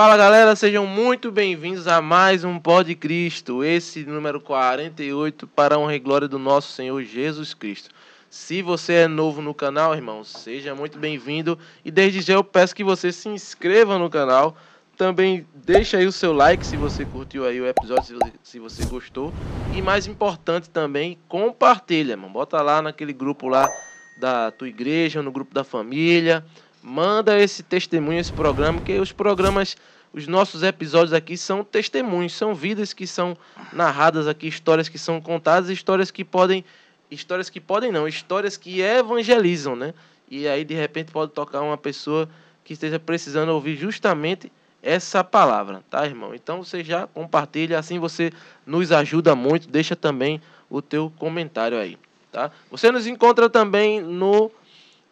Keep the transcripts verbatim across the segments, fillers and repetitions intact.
Fala galera, sejam muito bem-vindos a mais um PodCristo, esse número quarenta e oito, para a honra e glória do nosso Senhor Jesus Cristo. Se você é novo no canal, irmão, seja muito bem-vindo e desde já eu peço que você se inscreva no canal. Também deixa aí o seu like se você curtiu aí o episódio, se você gostou. E mais importante também, compartilha, irmão. Bota lá naquele grupo lá da tua igreja, no grupo da família. Manda esse testemunho, esse programa, que os programas, os nossos episódios aqui são testemunhos, são vidas que são narradas aqui, histórias que são contadas, histórias que podem, histórias que podem não, histórias que evangelizam, né? E aí, de repente, pode tocar uma pessoa que esteja precisando ouvir justamente essa palavra, tá, irmão? Então, você já compartilha, assim você nos ajuda muito, deixa também o teu comentário aí, tá? Você nos encontra também no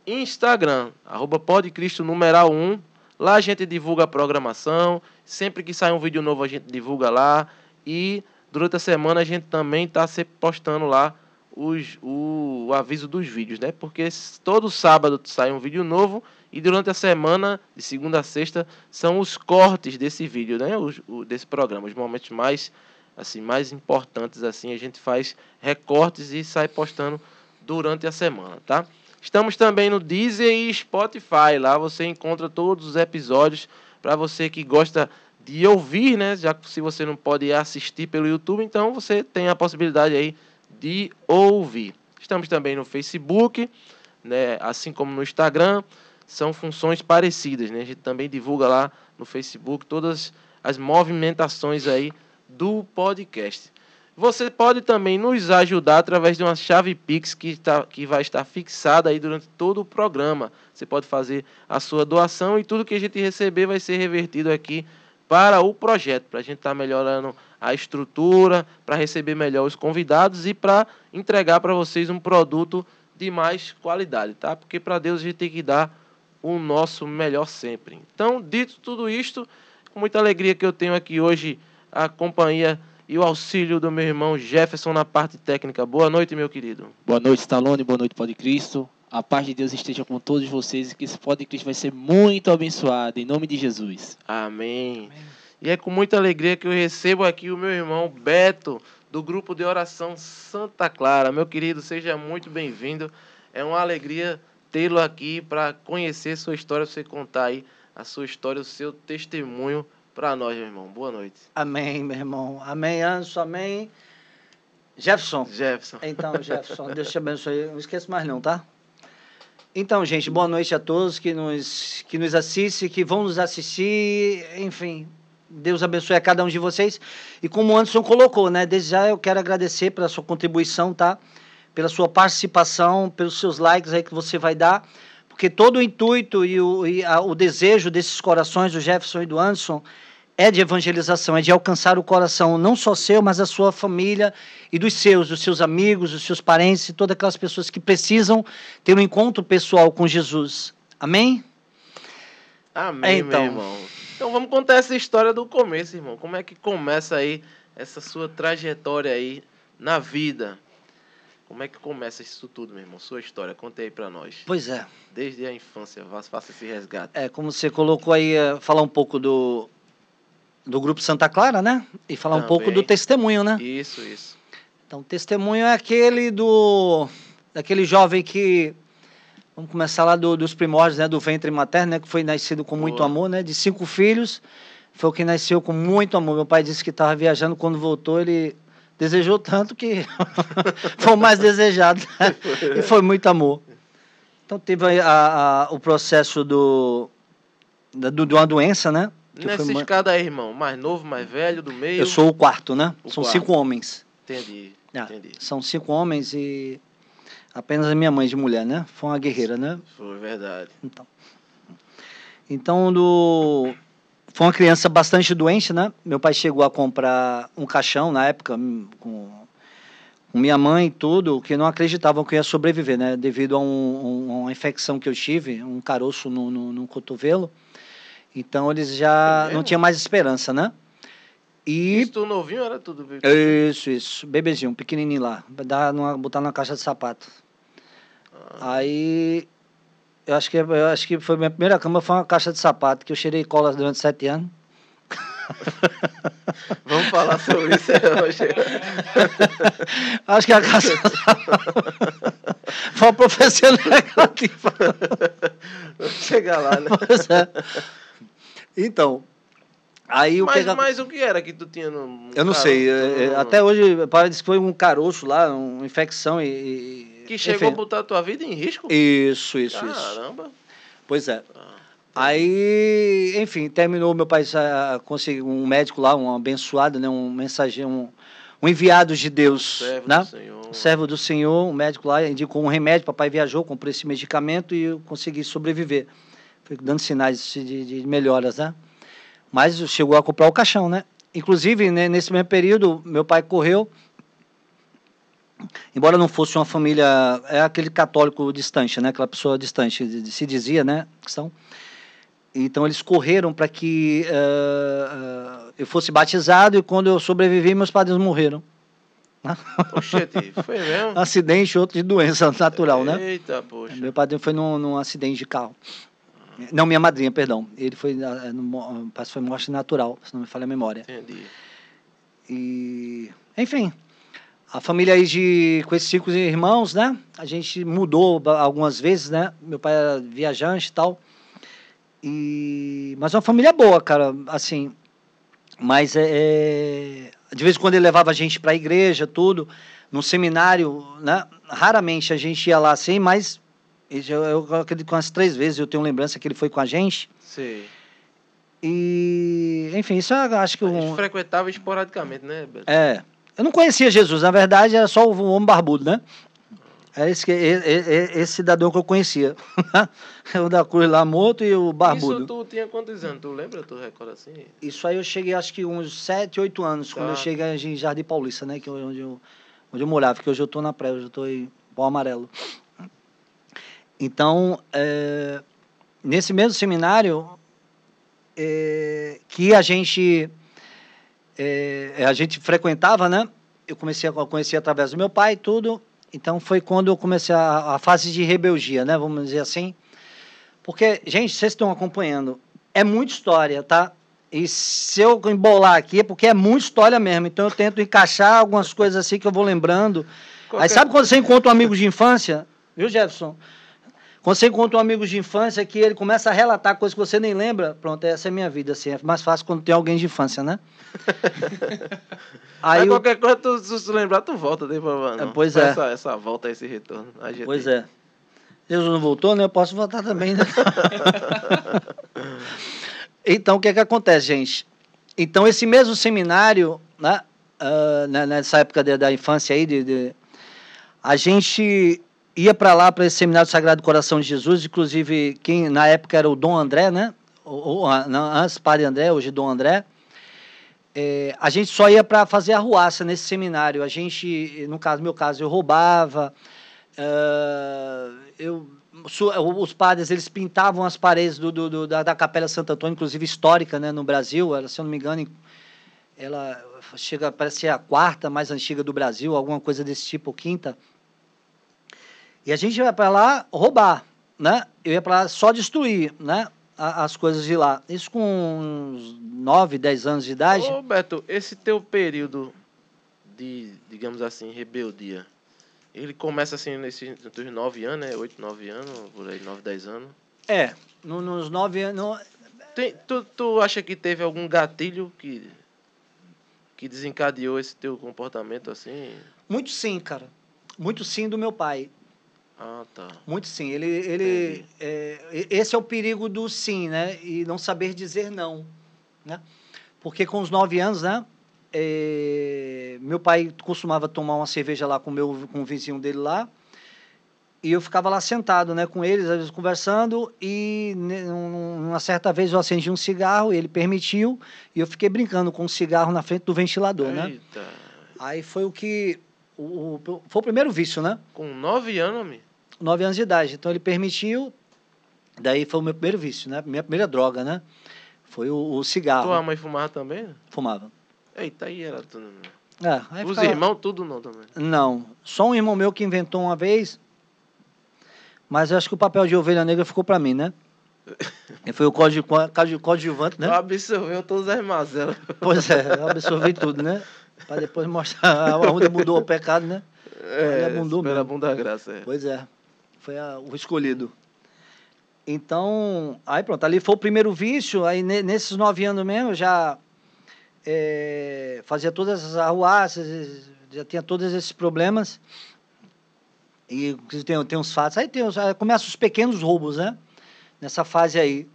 Instagram, arroba PodCristo numeral um. Lá a gente divulga a programação. Sempre que sai um vídeo novo a gente divulga lá. E durante a semana a gente também está postando lá os, o, o aviso dos vídeos, né? Porque todo sábado sai um vídeo novo. E durante a semana, de segunda a sexta, são os cortes desse vídeo, né? Os, o, desse programa. Os momentos mais, assim, mais importantes, assim, a gente faz recortes e sai postando durante a semana, tá? Estamos também no Deezer e Spotify, lá você encontra todos os episódios para você que gosta de ouvir, né? Já que se você não pode assistir pelo YouTube, então você tem a possibilidade aí de ouvir. Estamos também no Facebook, né? Assim como no Instagram, são funções parecidas, né? A gente também divulga lá no Facebook todas as movimentações aí do podcast. Você pode também nos ajudar através de uma chave Pix que, está, que vai estar fixada aí durante todo o programa. Você pode fazer a sua doação e tudo que a gente receber vai ser revertido aqui para o projeto, para a gente estar melhorando a estrutura, para receber melhor os convidados e para entregar para vocês um produto de mais qualidade, tá? Porque para Deus a gente tem que dar o nosso melhor sempre. Então, dito tudo isto, com muita alegria que eu tenho aqui hoje a companhia e o auxílio do meu irmão Jefferson na parte técnica. Boa noite, meu querido. Boa noite, Stallone. Boa noite, PodCristo. A paz de Deus esteja com todos vocês e que esse PodCristo vai ser muito abençoado, em nome de Jesus. Amém. Amém. E é com muita alegria que eu recebo aqui o meu irmão Beto, do Grupo de Oração Santa Clara. Meu querido, seja muito bem-vindo. É uma alegria tê-lo aqui para conhecer sua história, você contar aí a sua história, o seu testemunho para nós, meu irmão. Boa noite. Amém, meu irmão. Amém, Anderson. Amém. Jefferson. Jefferson. Então, Jefferson, Deus te abençoe. Não esqueça mais não, tá? Então, gente, boa noite a todos que nos, que nos assistem, que vão nos assistir. Enfim, Deus abençoe a cada um de vocês. E como o Anderson colocou, né? Desde já eu quero agradecer pela sua contribuição, tá? Pela sua participação, pelos seus likes aí que você vai dar. Porque todo o intuito e o, e a, o desejo desses corações, do Jefferson e do Anderson, é de evangelização, é de alcançar o coração, não só seu, mas da sua família e dos seus, dos seus amigos, dos seus parentes, e todas aquelas pessoas que precisam ter um encontro pessoal com Jesus. Amém? Amém, então, meu irmão. Então vamos contar essa história do começo, irmão. Como é que começa aí essa sua trajetória aí na vida? Como é que começa isso tudo, meu irmão? Sua história, conte aí para nós. Pois é. Desde a infância, faça esse resgate. É, como você colocou aí, falar um pouco do, do Grupo Santa Clara, né? E falar também um pouco do testemunho, né? Isso, isso. Então, o testemunho é aquele do... Daquele jovem que... Vamos começar lá do, dos primórdios, né? Do ventre materno, né? Que foi nascido com muito Boa. amor, né? De cinco filhos, foi o que nasceu com muito amor. Meu pai disse que estava viajando, quando voltou, ele... Desejou tanto que foi o mais desejado, né? E foi muito amor. Então teve a, a, o processo do, da, do, de uma doença, né? Que Nessa foi uma... escada aí, irmão, mais novo, mais velho, do meio... Eu sou o quarto, né? O são quarto. Cinco homens. Entendi, ah, entendi. São cinco homens e apenas a minha mãe de mulher, né? Foi uma guerreira, né? Foi verdade. Então, então do... Foi uma criança bastante doente, né? Meu pai chegou a comprar um caixão, na época, com, com minha mãe e tudo, que não acreditavam que eu ia sobreviver, né? Devido a um, um, uma infecção que eu tive, um caroço no, no, no cotovelo. Então, eles já é não tinham mais esperança, né? E... Isso, tu novinho era tudo, bebezinho? Isso, isso. Bebezinho, pequenininho lá. Dá numa, botar numa caixa de sapato. Ah. Aí... Eu acho que, eu acho que foi minha primeira cama, foi uma caixa de sapato, que eu cheirei cola durante sete anos. Vamos falar sobre isso hoje. Acho que a casa foi uma profecia negativa. Vamos chegar lá, né? Pois é. Então, aí o mas, que... mas o que era que tu tinha no... Eu não caroço, sei. Eu, no... Até hoje parece que foi um caroço lá, uma infecção e... que chegou enfim. A botar a tua vida em risco? Isso, isso, Caramba. isso. Caramba. Pois é. Ah. Aí, enfim, terminou, meu pai conseguiu um médico lá, um abençoado, né, um mensageiro, um, um enviado de Deus, um servo, né? do Senhor. Um servo do Senhor, um médico lá, indicou um remédio, papai viajou, comprou esse medicamento e eu consegui sobreviver. Fui dando sinais de, de melhoras, né? Mas chegou a comprar o caixão, né? Inclusive, né, nesse mesmo período, meu pai correu, embora não fosse uma família, é aquele católico distante, né? Aquela pessoa distante, de, de, se dizia, né? Que são... Então, eles correram para que uh, uh, eu fosse batizado e quando eu sobrevivi, meus padres morreram. Poxete, foi mesmo? Um acidente, outro de doença natural, Eita, né? Eita, poxa. Meu padre foi num, num acidente de carro. Não, minha madrinha, perdão. Ele foi, foi morte natural, se não me falha a memória. Entendi. E, enfim, a família aí de, com esses cinco irmãos, né? A gente mudou algumas vezes, né? Meu pai era viajante e tal. E... mas uma família boa, cara, assim, mas é... de vez em quando ele levava a gente para a igreja, tudo, no seminário, né, raramente a gente ia lá assim, mas eu acredito que umas três vezes eu tenho lembrança que ele foi com a gente. Sim. E, enfim, isso eu acho que... A gente um... frequentava esporadicamente, né, Beto? É, eu não conhecia Jesus, na verdade era só o homem barbudo, né? É esse, esse, esse cidadão que eu conhecia. O da cruz lá, morto, e o barbudo. Isso tu tinha quantos anos? Tu lembra? Tu recorda assim? Isso aí eu cheguei, acho que uns sete, oito anos, tá. Quando eu cheguei em Jardim Paulista, né? Que é onde eu, onde eu morava, porque hoje eu estou na praia, hoje eu estou em Pau Amarelo. Então, é, nesse mesmo seminário, é, que a gente, é, a gente frequentava, né? Eu comecei a conhecer através do meu pai e tudo... Então, foi quando eu comecei a, a fase de rebeldia, né? Vamos dizer assim. Porque, gente, vocês estão acompanhando. É muita história, tá? E se eu embolar aqui, é porque é muita história mesmo. Então, eu tento encaixar algumas coisas assim que eu vou lembrando. Qualquer... Aí, sabe quando você encontra um amigo de infância? Viu, Jefferson? Quando você encontra um amigo de infância que ele começa a relatar coisas que você nem lembra, pronto, essa é a minha vida, assim. É mais fácil quando tem alguém de infância, né? Aí Mas qualquer eu... coisa, tu, se tu lembrar, tu volta, tem problema, não. Pois é. Essa, essa volta, esse retorno. Pois é. Jesus não voltou, né? Eu posso voltar também, né? Então, o que é que acontece, gente? Então, esse mesmo seminário, né? Uh, nessa época de, da infância aí, de, de... a gente... ia para lá, para esse seminário do Sagrado Coração de Jesus, inclusive, quem na época era o Dom André, né? Ou, ou, não, antes Padre André, hoje Dom André. É, a gente só ia para fazer arruaça nesse seminário. A gente, no caso, meu caso, eu roubava. Uh, eu, su, os padres, eles pintavam as paredes do, do, do, da, da Capela Santo Antônio, inclusive histórica, né? No Brasil, ela, se eu não me engano, ela chega, parece ser a quarta mais antiga do Brasil, alguma coisa desse tipo, quinta. E a gente ia para lá roubar, né? Eu ia para lá só destruir, né? As coisas de lá. Isso com uns nove, dez anos de idade. Ô, Beto, esse teu período de, digamos assim, rebeldia, ele começa assim nesses nove anos, né? oito, nove anos, por aí, nove, dez anos. É, no, nos nove anos... No... Tem, tu, tu acha que teve algum gatilho que, que desencadeou esse teu comportamento assim? Muito sim, cara. Muito sim do meu pai. Ah, tá. Muito sim. Ele, ele, é, esse é o perigo do sim, né? E não saber dizer não, né? Porque com os nove anos, né? É, meu pai costumava tomar uma cerveja lá com, meu, com o vizinho dele lá. E eu ficava lá sentado, né? Com eles, às vezes conversando. E uma certa vez eu acendi um cigarro, ele permitiu. E eu fiquei brincando com o cigarro na frente do ventilador, Eita. né? Aí foi o que... O, o, foi o primeiro vício, né? Com nove anos, amigo? Nove anos de idade. Então, ele permitiu... Daí foi o meu primeiro vício, né? Minha primeira droga, né? Foi o, o cigarro. Tua mãe fumava também? Fumava. Eita, aí era tudo... É, aí Os ficava... irmãos tudo não também? Não. Só um irmão meu que inventou uma vez, mas eu acho que o papel de ovelha negra ficou para mim, né? Foi o coadjuvante, né? Absorveu todas as mazelas. Pois é, absorvi tudo, né? Para depois mostrar onde mudou o pecado, né? É, abundou pela bunda da graça. É. Pois é, foi a, o escolhido. Então, aí pronto, ali foi o primeiro vício, aí nesses nove anos mesmo, já é, fazia todas essas arruaças, já tinha todos esses problemas. E tem, tem uns fatos, aí, tem, aí começam os pequenos roubos, né? Nessa fase aí.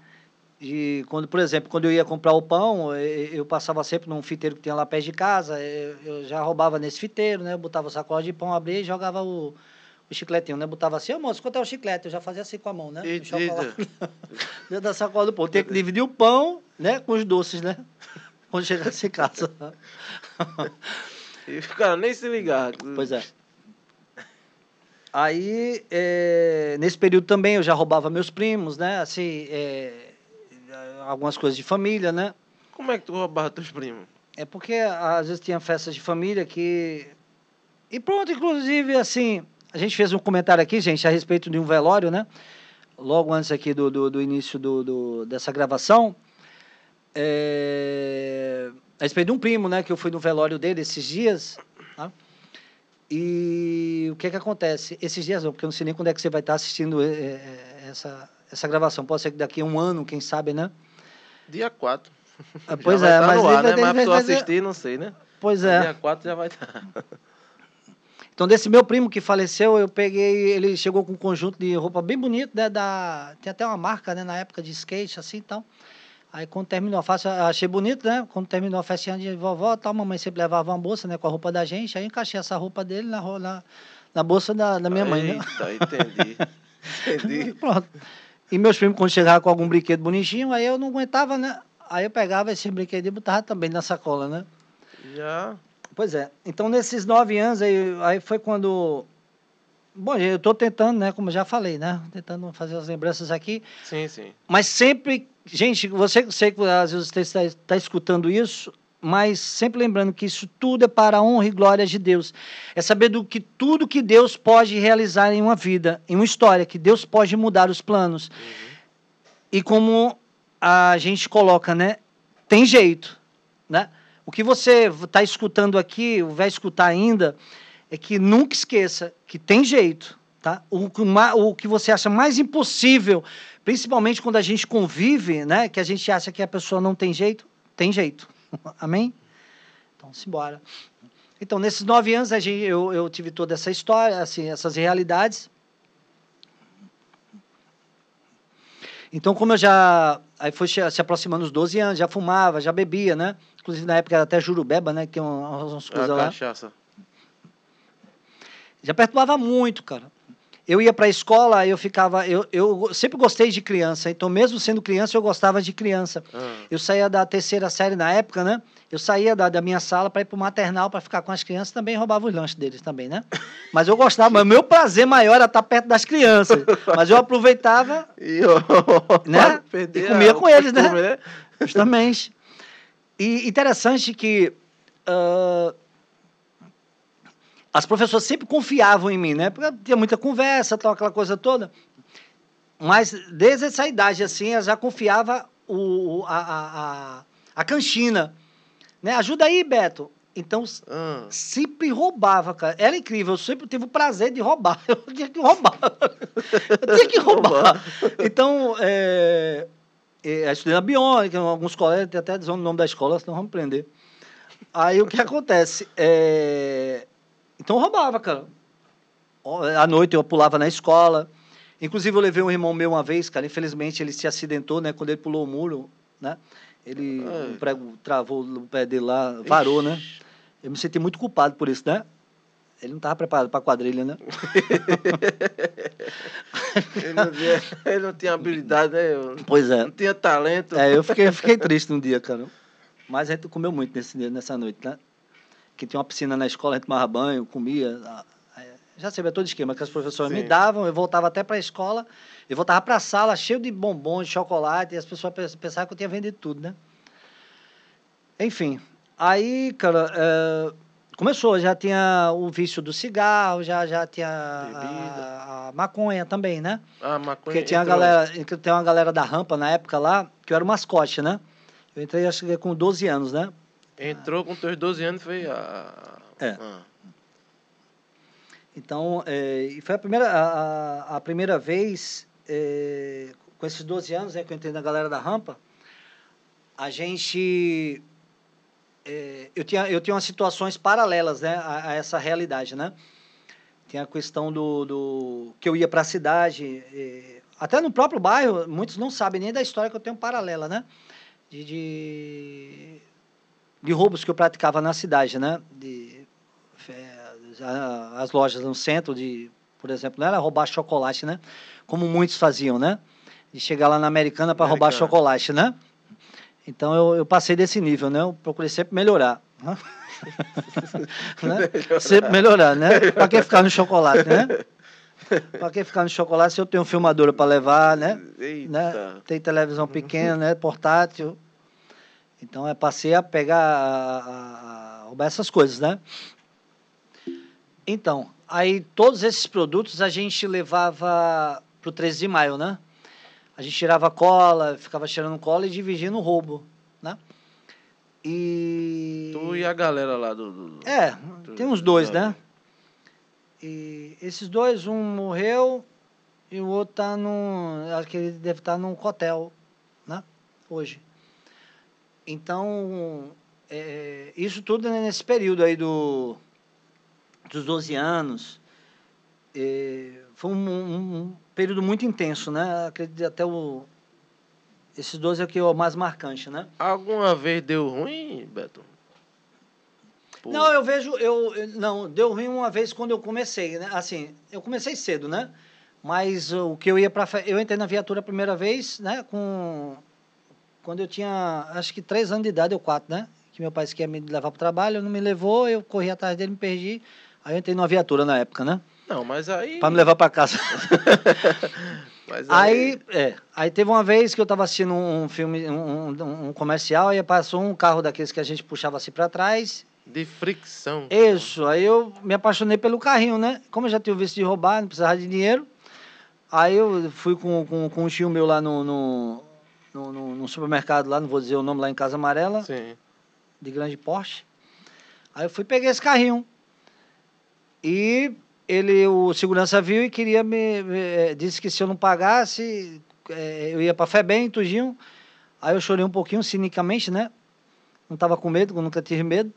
E quando, por exemplo, quando eu ia comprar o pão, eu passava sempre num fiteiro que tinha lá perto de casa, eu já roubava nesse fiteiro, né? Eu botava o sacola de pão, abria e jogava o, o chicletinho, né? Eu botava assim, ô moço, quanto é o chiclete? Eu já fazia assim com a mão, né? E, e da sacola do pão. Eu tinha que dividir o pão, né? Com os doces, né? Quando chegasse em casa. E o cara nem se ligava. Pois é. Aí, é, nesse período também, eu já roubava meus primos, né? Assim... É, algumas coisas de família, né? Como é que tu roubava teus primos? É porque às vezes tinha festas de família que... E pronto, inclusive, assim... A gente fez um comentário aqui, gente, a respeito de um velório, né? Logo antes aqui do, do, do início do, do, dessa gravação. É... A respeito de um primo, né? Que eu fui no velório dele esses dias. Tá? E o que é que acontece? Esses dias não, porque eu não sei nem quando é que você vai estar assistindo essa... Essa gravação pode ser que daqui a um ano, quem sabe, né? dia quatro. Ah, pois já é, vai mas. No ar, né? Mas a pessoa assistir, não sei, né? Pois é. dia quatro já vai estar. Então, desse meu primo que faleceu, eu peguei. Ele chegou com um conjunto de roupa bem bonito, né? Da, tem até uma marca, né? Na época de skate, assim e tal. Aí, quando terminou a festa, eu achei bonito, né? Quando terminou a festinha de vovó, tal, mamãe sempre levava uma bolsa, né? Com a roupa da gente. Aí, eu encaixei essa roupa dele na, na, na bolsa da, da minha Eita, mãe, né? Entendi. Entendi. Pronto. E meus primos, quando chegavam com algum brinquedo bonitinho, aí eu não aguentava, né? Aí eu pegava esse brinquedo e botava também na sacola, né? Já. Pois é. Então, nesses nove anos, aí, aí foi quando... Bom, eu estou tentando, né? Como eu já falei, né? Tentando fazer as lembranças aqui. Sim, sim. Mas sempre... Gente, você sei que às vezes você está, está escutando isso, mas sempre lembrando que isso tudo é para a honra e glória de Deus. É saber do que tudo que Deus pode realizar em uma vida, em uma história, que Deus pode mudar os planos. Uhum. E como a gente coloca, né? Tem jeito, né? O que você está escutando aqui, vai escutar ainda, é que nunca esqueça que tem jeito, tá? O, o que você acha mais impossível, principalmente quando a gente convive, né? Que a gente acha que a pessoa não tem jeito, tem jeito. Amém? Então, simbora. Então, nesses nove anos, a gente, eu, eu tive toda essa história, assim, essas realidades. Então, como eu já... Aí foi se aproximando dos doze anos, já fumava, já bebia, né? Inclusive, na época, era até jurubeba, né? Que tem umas coisas lá. Cachaça. Já perturbava muito, cara. Eu ia para a escola, eu ficava... Eu, eu sempre gostei de criança, então mesmo sendo criança, eu gostava de criança. Uhum. Eu saía da terceira série na época, né? Eu saía da, da minha sala para ir para o maternal, para ficar com as crianças, também roubava os lanches deles também, né? Mas eu gostava, mas o meu prazer maior era estar perto das crianças. Mas eu aproveitava e, eu, né? e comia a, com eles, né? Comer. Justamente. E interessante que... Uh, As professoras sempre confiavam em mim, né? Porque tinha muita conversa, tal, aquela coisa toda. Mas desde essa idade, assim, eu já confiava o, a, a, a canchina. Né? Ajuda aí, Beto. Então, hum. sempre roubava, cara. Era incrível. Eu sempre tive o prazer de roubar. Eu tinha que roubar. Eu tinha que roubar. Então, é, eu estudei na Biônica, alguns colegas até dizem o nome da escola, senão vamos prender. Aí, o que acontece? É... Então, eu roubava, cara. À noite, eu pulava na escola. Inclusive, eu levei um irmão meu uma vez, cara. Infelizmente, ele se acidentou, né? Quando ele pulou o muro, né? Ele o prego travou o pé dele lá, varou, né? Eu me senti muito culpado por isso, né? Ele não estava preparado para quadrilha, né? ele, não tinha, ele não tinha habilidade, né? Eu, pois é. Não tinha talento. É, eu fiquei, eu fiquei triste um dia, cara. Mas a gente comeu muito nesse dia, nessa noite, né? Que tinha uma piscina na escola, a gente tomava banho, comia. Já sabia todo o esquema que as professoras Sim. me davam, eu voltava até para a escola, eu voltava para a sala cheio de bombons, de chocolate, e as pessoas pensavam que eu tinha vendido tudo, né? Enfim, aí, cara, é, Começou, já tinha o vício do cigarro, já, já tinha a, a maconha também, né? Ah, maconha. Porque tinha a galera, tem uma galera da rampa na época lá, que eu era o mascote, né? Eu entrei, acho que com doze anos, né? Entrou com teus doze anos e foi a... É. Ah. Então, é, foi a primeira, a, a primeira vez, é, com esses doze anos, né, que eu entrei na galera da rampa, a gente... É, eu, tinha, eu tinha umas situações paralelas, né, a, a essa realidade, né? Tinha a questão do, do que eu ia para a cidade, é, até no próprio bairro, muitos não sabem nem da história que eu tenho paralela, né? De, de, de roubos que eu praticava na cidade, né? De, é, a, as lojas no centro, de, por exemplo, não era roubar chocolate, né? Como muitos faziam, né? De chegar lá na Americana para roubar chocolate, né? Então, eu, eu passei desse nível, né? Eu procurei sempre melhorar. Né? melhorar. Sempre melhorar, né? Para que ficar no chocolate, né? Para que ficar no chocolate se eu tenho filmadora para levar, né? né? Tem televisão pequena, né? Portátil. Então, eu passei a pegar, a, a roubar essas coisas, né? Então, aí todos esses produtos a gente levava para o treze de maio, né? A gente tirava cola, ficava cheirando cola e dividindo o roubo, né? E... Tu e a galera lá do... do é, do, tem uns dois, do... né? E esses dois, um morreu e o outro tá num... Acho que ele deve estar tá num hotel, né? Hoje. Então, é, isso tudo nesse período aí do, dos doze anos. É, foi um... um período muito intenso, né? Acredito até o... Esses doze aqui é o mais marcante, né? Alguma vez deu ruim, Beto? Por... Não, eu vejo... Eu, eu, não, deu ruim uma vez quando eu comecei, né? Assim, eu comecei cedo, né? Mas o que eu ia pra... Eu entrei na viatura a primeira vez, né? Com... Quando eu tinha, acho que três anos de idade, ou quatro, né? Que meu pai queria me levar para o trabalho, não me levou, eu corri atrás dele, me perdi. Aí eu entrei numa viatura na época, né? Não, mas aí... Para me levar para casa. mas aí... Aí, é, aí teve uma vez que eu estava assistindo um filme, um, um, um comercial, e passou um carro daqueles que a gente puxava assim para trás. De fricção. Isso, aí eu me apaixonei pelo carrinho, né? Como eu já tinha o vício de roubar, não precisava de dinheiro, aí eu fui com, com, com um tio meu lá no, no, no, no, no supermercado, lá, não vou dizer o nome, lá em Casa Amarela. Sim. De grande porte. Aí eu fui, peguei esse carrinho. E... Ele, o segurança viu e queria me, me... Disse que se eu não pagasse, eu ia para a FEBEM, tudinho. Aí eu chorei um pouquinho, cinicamente, né? Não estava com medo, nunca tive medo.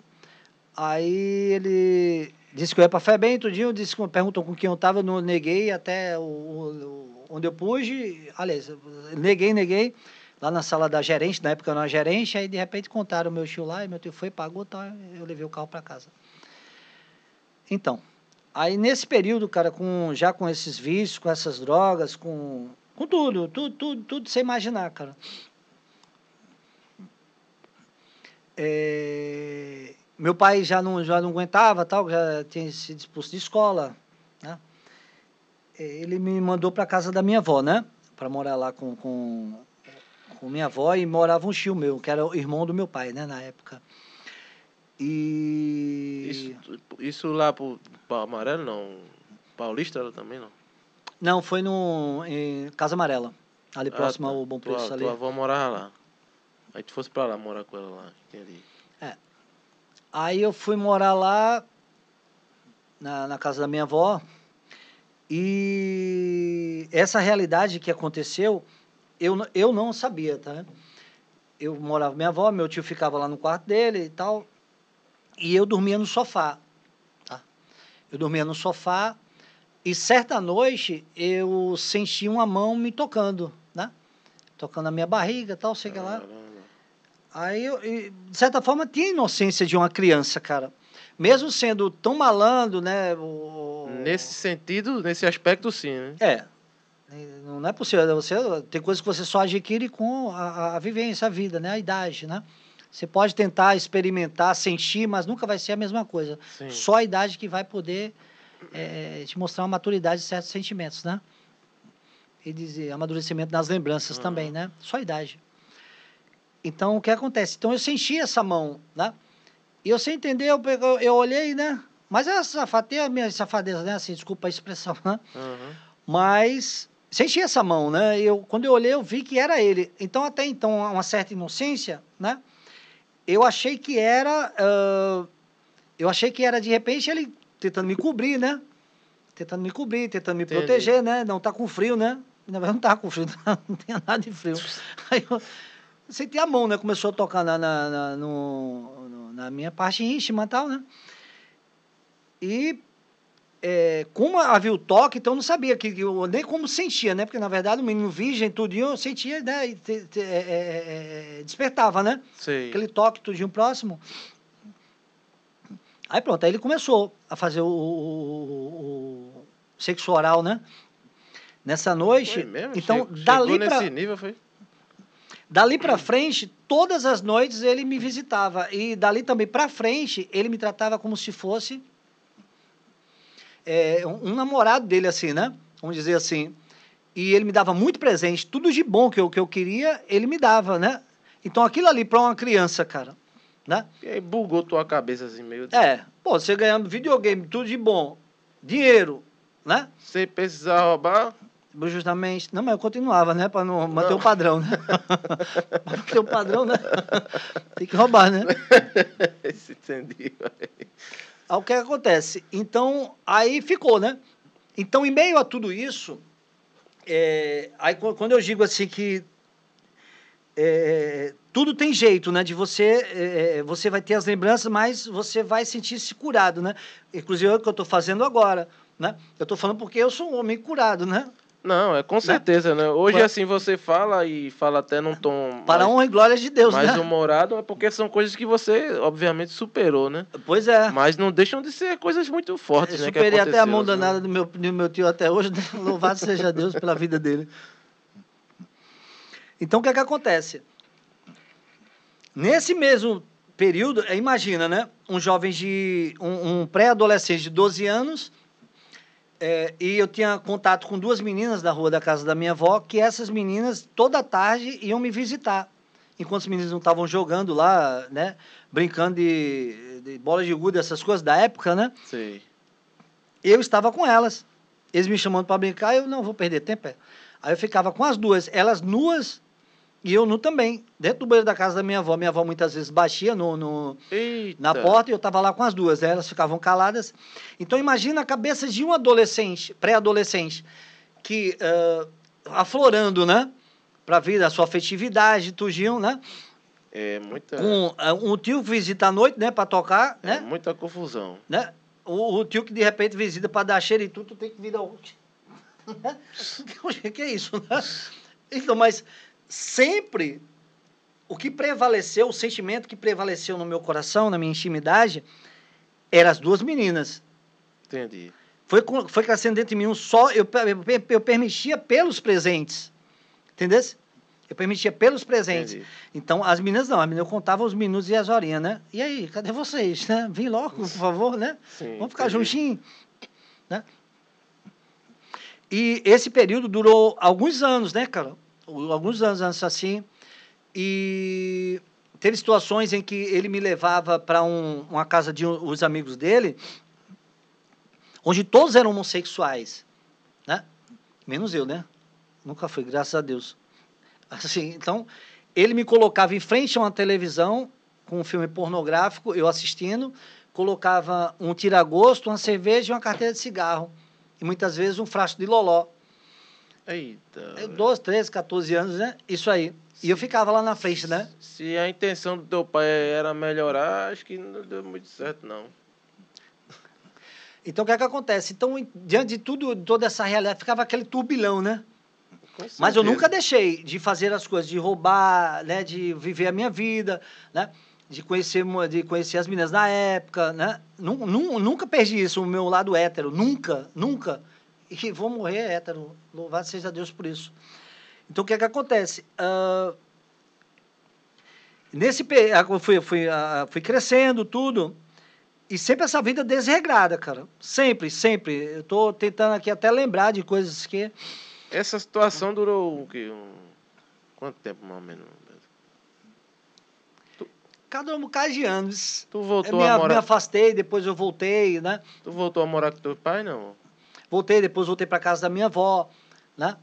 Aí ele disse que eu ia para a FEBEM, tudinho. Disse, perguntou com quem eu estava, eu não neguei até o, o, onde eu pude. Aliás, neguei, neguei. Lá na sala da gerente, na época eu não era gerente. Aí, de repente, contaram o meu tio lá. E meu tio foi, pagou, tá, eu levei o carro para casa. Então... Aí, nesse período, cara, com, já com esses vícios, com essas drogas, com, com tudo, tudo, tudo, tudo sem imaginar, cara. É, meu pai já não, já não aguentava, tal, já tinha sido expulso de escola, né? Ele me mandou para casa da minha avó, né? Para morar lá com, com, com minha avó, e morava um tio meu, que era o irmão do meu pai, né, na época. E... Isso, isso lá pro, pro Amarelo, não? Paulista ela também, não? Não, foi no, em Casa Amarela, ali ah, próximo ao Bom Preço. Tua, ali. Tua avó morava lá. Aí tu fosse pra lá, morar com ela lá. Entendi. É. Aí eu fui morar lá, na, na casa da minha avó, e essa realidade que aconteceu, eu, eu não sabia, tá? Eu morava com minha avó, meu tio ficava lá no quarto dele e tal... E eu dormia no sofá, tá? Eu dormia no sofá e, certa noite, eu senti uma mão me tocando, né? Tocando a minha barriga e tal, sei o que lá. Aí, eu, e, de certa forma, tinha a inocência de uma criança, cara. Mesmo sendo tão malandro, né? O... Nesse sentido, nesse aspecto, sim, né? É. Não é possível. Você, tem coisas que você só adquire com a, a vivência, a vida, né? A idade, né? Você pode tentar experimentar, sentir, mas nunca vai ser a mesma coisa. Sim. Só a idade que vai poder é, te mostrar uma maturidade de certos sentimentos, né? E dizer, amadurecimento nas lembranças uhum. também, né? Só a idade. Então, o que acontece? Então, eu senti essa mão, né? E eu sem entender, eu, eu, eu olhei, né? Mas é safadeira, minha safadeza, né? Assim, desculpa a expressão, né? Uhum. Mas senti essa mão, né? Eu, quando eu olhei, eu vi que era ele. Então, até então, uma certa inocência, né? Eu achei que era... Uh, eu achei que era, de repente, ele tentando me cobrir, né? Tentando me cobrir, tentando me Entendi. proteger, né? Não tá com frio, né? Na verdade, não tava com frio, não tinha nada de frio. Aí eu senti a mão, né? Começou a tocar na, na, na, no, no, na minha parte íntima e tal, né? E é, como havia o toque, então eu não sabia, que, eu, nem como sentia, né? Porque, na verdade, o menino virgem, tudinho, eu sentia, né? E te, te, é, é, despertava, né? Sim. Aquele toque, tudinho próximo. Aí pronto, aí ele começou a fazer o, o, o sexo oral, né? Nessa noite, foi mesmo? Então che dali para nível foi. Dali para frente, todas as noites ele me visitava e dali também para frente ele me tratava como se fosse é, um, um namorado dele, assim, né? Vamos dizer assim. E ele me dava muito presente, tudo de bom que eu que eu queria, ele me dava, né? Então aquilo ali para uma criança, cara, né? E aí bugou tua cabeça assim meio. É, pô, você ganhando videogame, tudo de bom, dinheiro, né? Sem precisar roubar. Justamente. Não, mas eu continuava, né? Para não manter o padrão, né? Para manter o padrão, né? Tem que roubar, né? Entendi. Aí o que acontece? Então, aí ficou, né? Então, em meio a tudo isso, é... aí quando eu digo assim que é... tudo tem jeito, né? De você, é... você vai ter as lembranças, mas você vai sentir-se curado, né? Inclusive, é o que eu estou fazendo agora, né? Eu estou falando porque eu sou um homem curado, né? Não, é com certeza, né? Hoje, pra... assim, você fala e fala até num tom... Para mais, honra e glória de Deus, mais né? Mais humorado, é porque são coisas que você, obviamente, superou, né? Pois é. Mas não deixam de ser coisas muito fortes, eu né? Superei até a mão danada né? do, meu, do meu tio até hoje, né? Louvado seja Deus pela vida dele. Então, o que é que acontece? Nesse mesmo período, imagina, né? Um jovem de... Um, um pré-adolescente de doze anos... É, e eu tinha contato com duas meninas da rua da casa da minha avó, que essas meninas, toda tarde, iam me visitar. Enquanto os meninos não estavam jogando lá, né? Brincando de, de bola de gude, essas coisas da época, né? Sim. Eu estava com elas. Eles me chamando para brincar, eu não vou perder tempo. É. Aí eu ficava com as duas, elas nuas e eu nu também. Dentro do banheiro da casa da minha avó. Minha avó muitas vezes batia no, no, na porta e eu estava lá com as duas. Né? Elas ficavam caladas. Então, imagina a cabeça de um adolescente, pré-adolescente, que uh, aflorando, né? Para vir a sua afetividade, tudinho, né? É muita... Um, um tio que visita à noite, né? Para tocar, é né? Muita confusão. Né? O, o tio que, de repente, visita para dar cheiro e tudo, tu tem que vir da última. Que é isso, né? Então, mas... Sempre o que prevaleceu, o sentimento que prevaleceu no meu coração, na minha intimidade, eram as duas meninas. Entendi. Foi, foi crescendo dentro de mim um só. Eu, eu, eu permitia pelos presentes. Entendeu? Eu permitia pelos presentes. Entendi. Então, as meninas não. As meninas eu contava os minutos e as horinhas, né? E aí, cadê vocês? Né? Vem logo, por favor, né? Sim, vamos ficar juntinho, né? E esse período durou alguns anos, né, cara? Alguns anos, anos assim, e teve situações em que ele me levava para um, uma casa de um, os amigos dele, onde todos eram homossexuais, né? Menos eu, né? Nunca fui, graças a Deus. Assim, então, ele me colocava em frente a uma televisão com um filme pornográfico, eu assistindo, colocava um tiragosto, uma cerveja e uma carteira de cigarro, e muitas vezes um frasco de loló. Eita. doze, treze, quatorze anos, né? Isso aí. Se, e eu ficava lá na frente, né? Se a intenção do teu pai era melhorar, acho que não deu muito certo, não. Então, o que é que acontece? Então, diante de tudo, toda essa realidade, ficava aquele turbilhão, né? Mas eu nunca deixei de fazer as coisas, de roubar, né? De viver a minha vida, né? De conhecer, de conhecer as meninas na época, né? Nunca perdi isso, o meu lado hétero. Nunca, nunca. E vou morrer hétero, louvado seja Deus por isso. Então, o que é que acontece? Uh, nesse período, fui, fui, uh, fui crescendo, tudo, e sempre essa vida desregrada, cara. Sempre, sempre. Eu estou tentando aqui até lembrar de coisas que... Essa situação durou o quê? Um... Quanto tempo, mais ou menos? cada um bocado de anos. Tu voltou eu a me, morar... me afastei, depois eu voltei, né? Tu voltou a morar com teu pai, não? Voltei, depois voltei para casa da minha avó, né?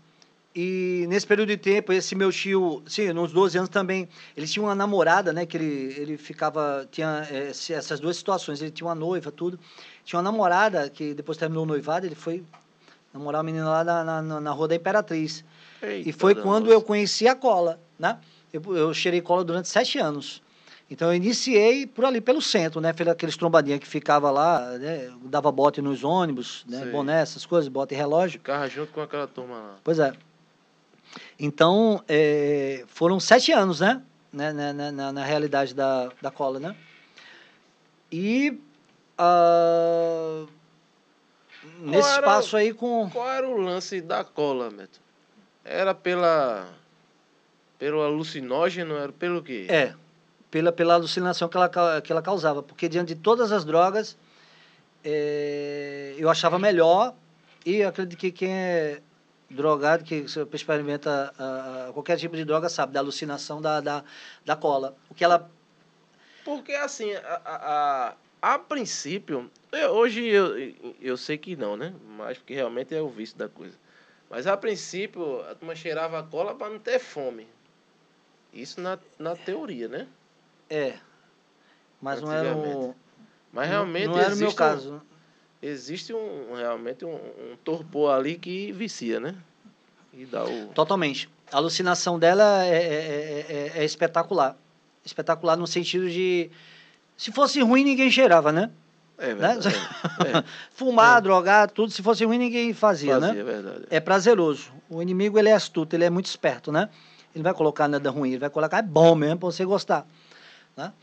E nesse período de tempo, esse meu tio, sim, nos doze anos também, ele tinha uma namorada, né? Que ele, ele ficava, tinha é, essas duas situações, ele tinha uma noiva, tudo. Tinha uma namorada que depois terminou o noivado, ele foi namorar uma menina lá na, na, na Rua da Imperatriz. Eita, e foi quando nossa. eu conheci a cola, né? Eu, eu cheirei cola durante sete anos. Então, eu iniciei por ali, pelo centro, né? Aqueles trombadinhas que ficava lá, né? Dava bote nos ônibus, né? Boné, essas coisas, bote e relógio. Ficava junto com aquela turma lá. Pois é. Então, é, foram sete anos, né? Na, na, na, na realidade da, da cola, né? E... Uh, nesse espaço aí com... Qual era o lance da cola, Beto? Era pela... Pelo alucinógeno? Era pelo quê? É. Pela, pela alucinação que ela, que ela causava. Porque, diante de todas as drogas, é, eu achava melhor. E eu acredito que quem é drogado, que experimenta uh, qualquer tipo de droga, sabe da alucinação da, da, da cola. O que ela... Porque, assim, a, a, a, a princípio... Eu, hoje, eu, eu sei que não, né? Mas porque realmente é o vício da coisa. Mas, a princípio, a turma cheirava a cola para não ter fome. Isso na, na teoria, né? É, mas não era o... Mas realmente não, não era o meu caso. Existe um, realmente um, um torpor ali que vicia, né? E dá o... Totalmente. A alucinação dela é, é, é, é espetacular. Espetacular no sentido de... Se fosse ruim, ninguém cheirava, né? É verdade. Né? É. Fumar, é. drogar, tudo. Se fosse ruim, ninguém fazia, fazia né? É verdade. É prazeroso. O inimigo, ele é astuto, ele é muito esperto, né? Ele não vai colocar nada ruim, ele vai colocar... É bom mesmo para você gostar. Né?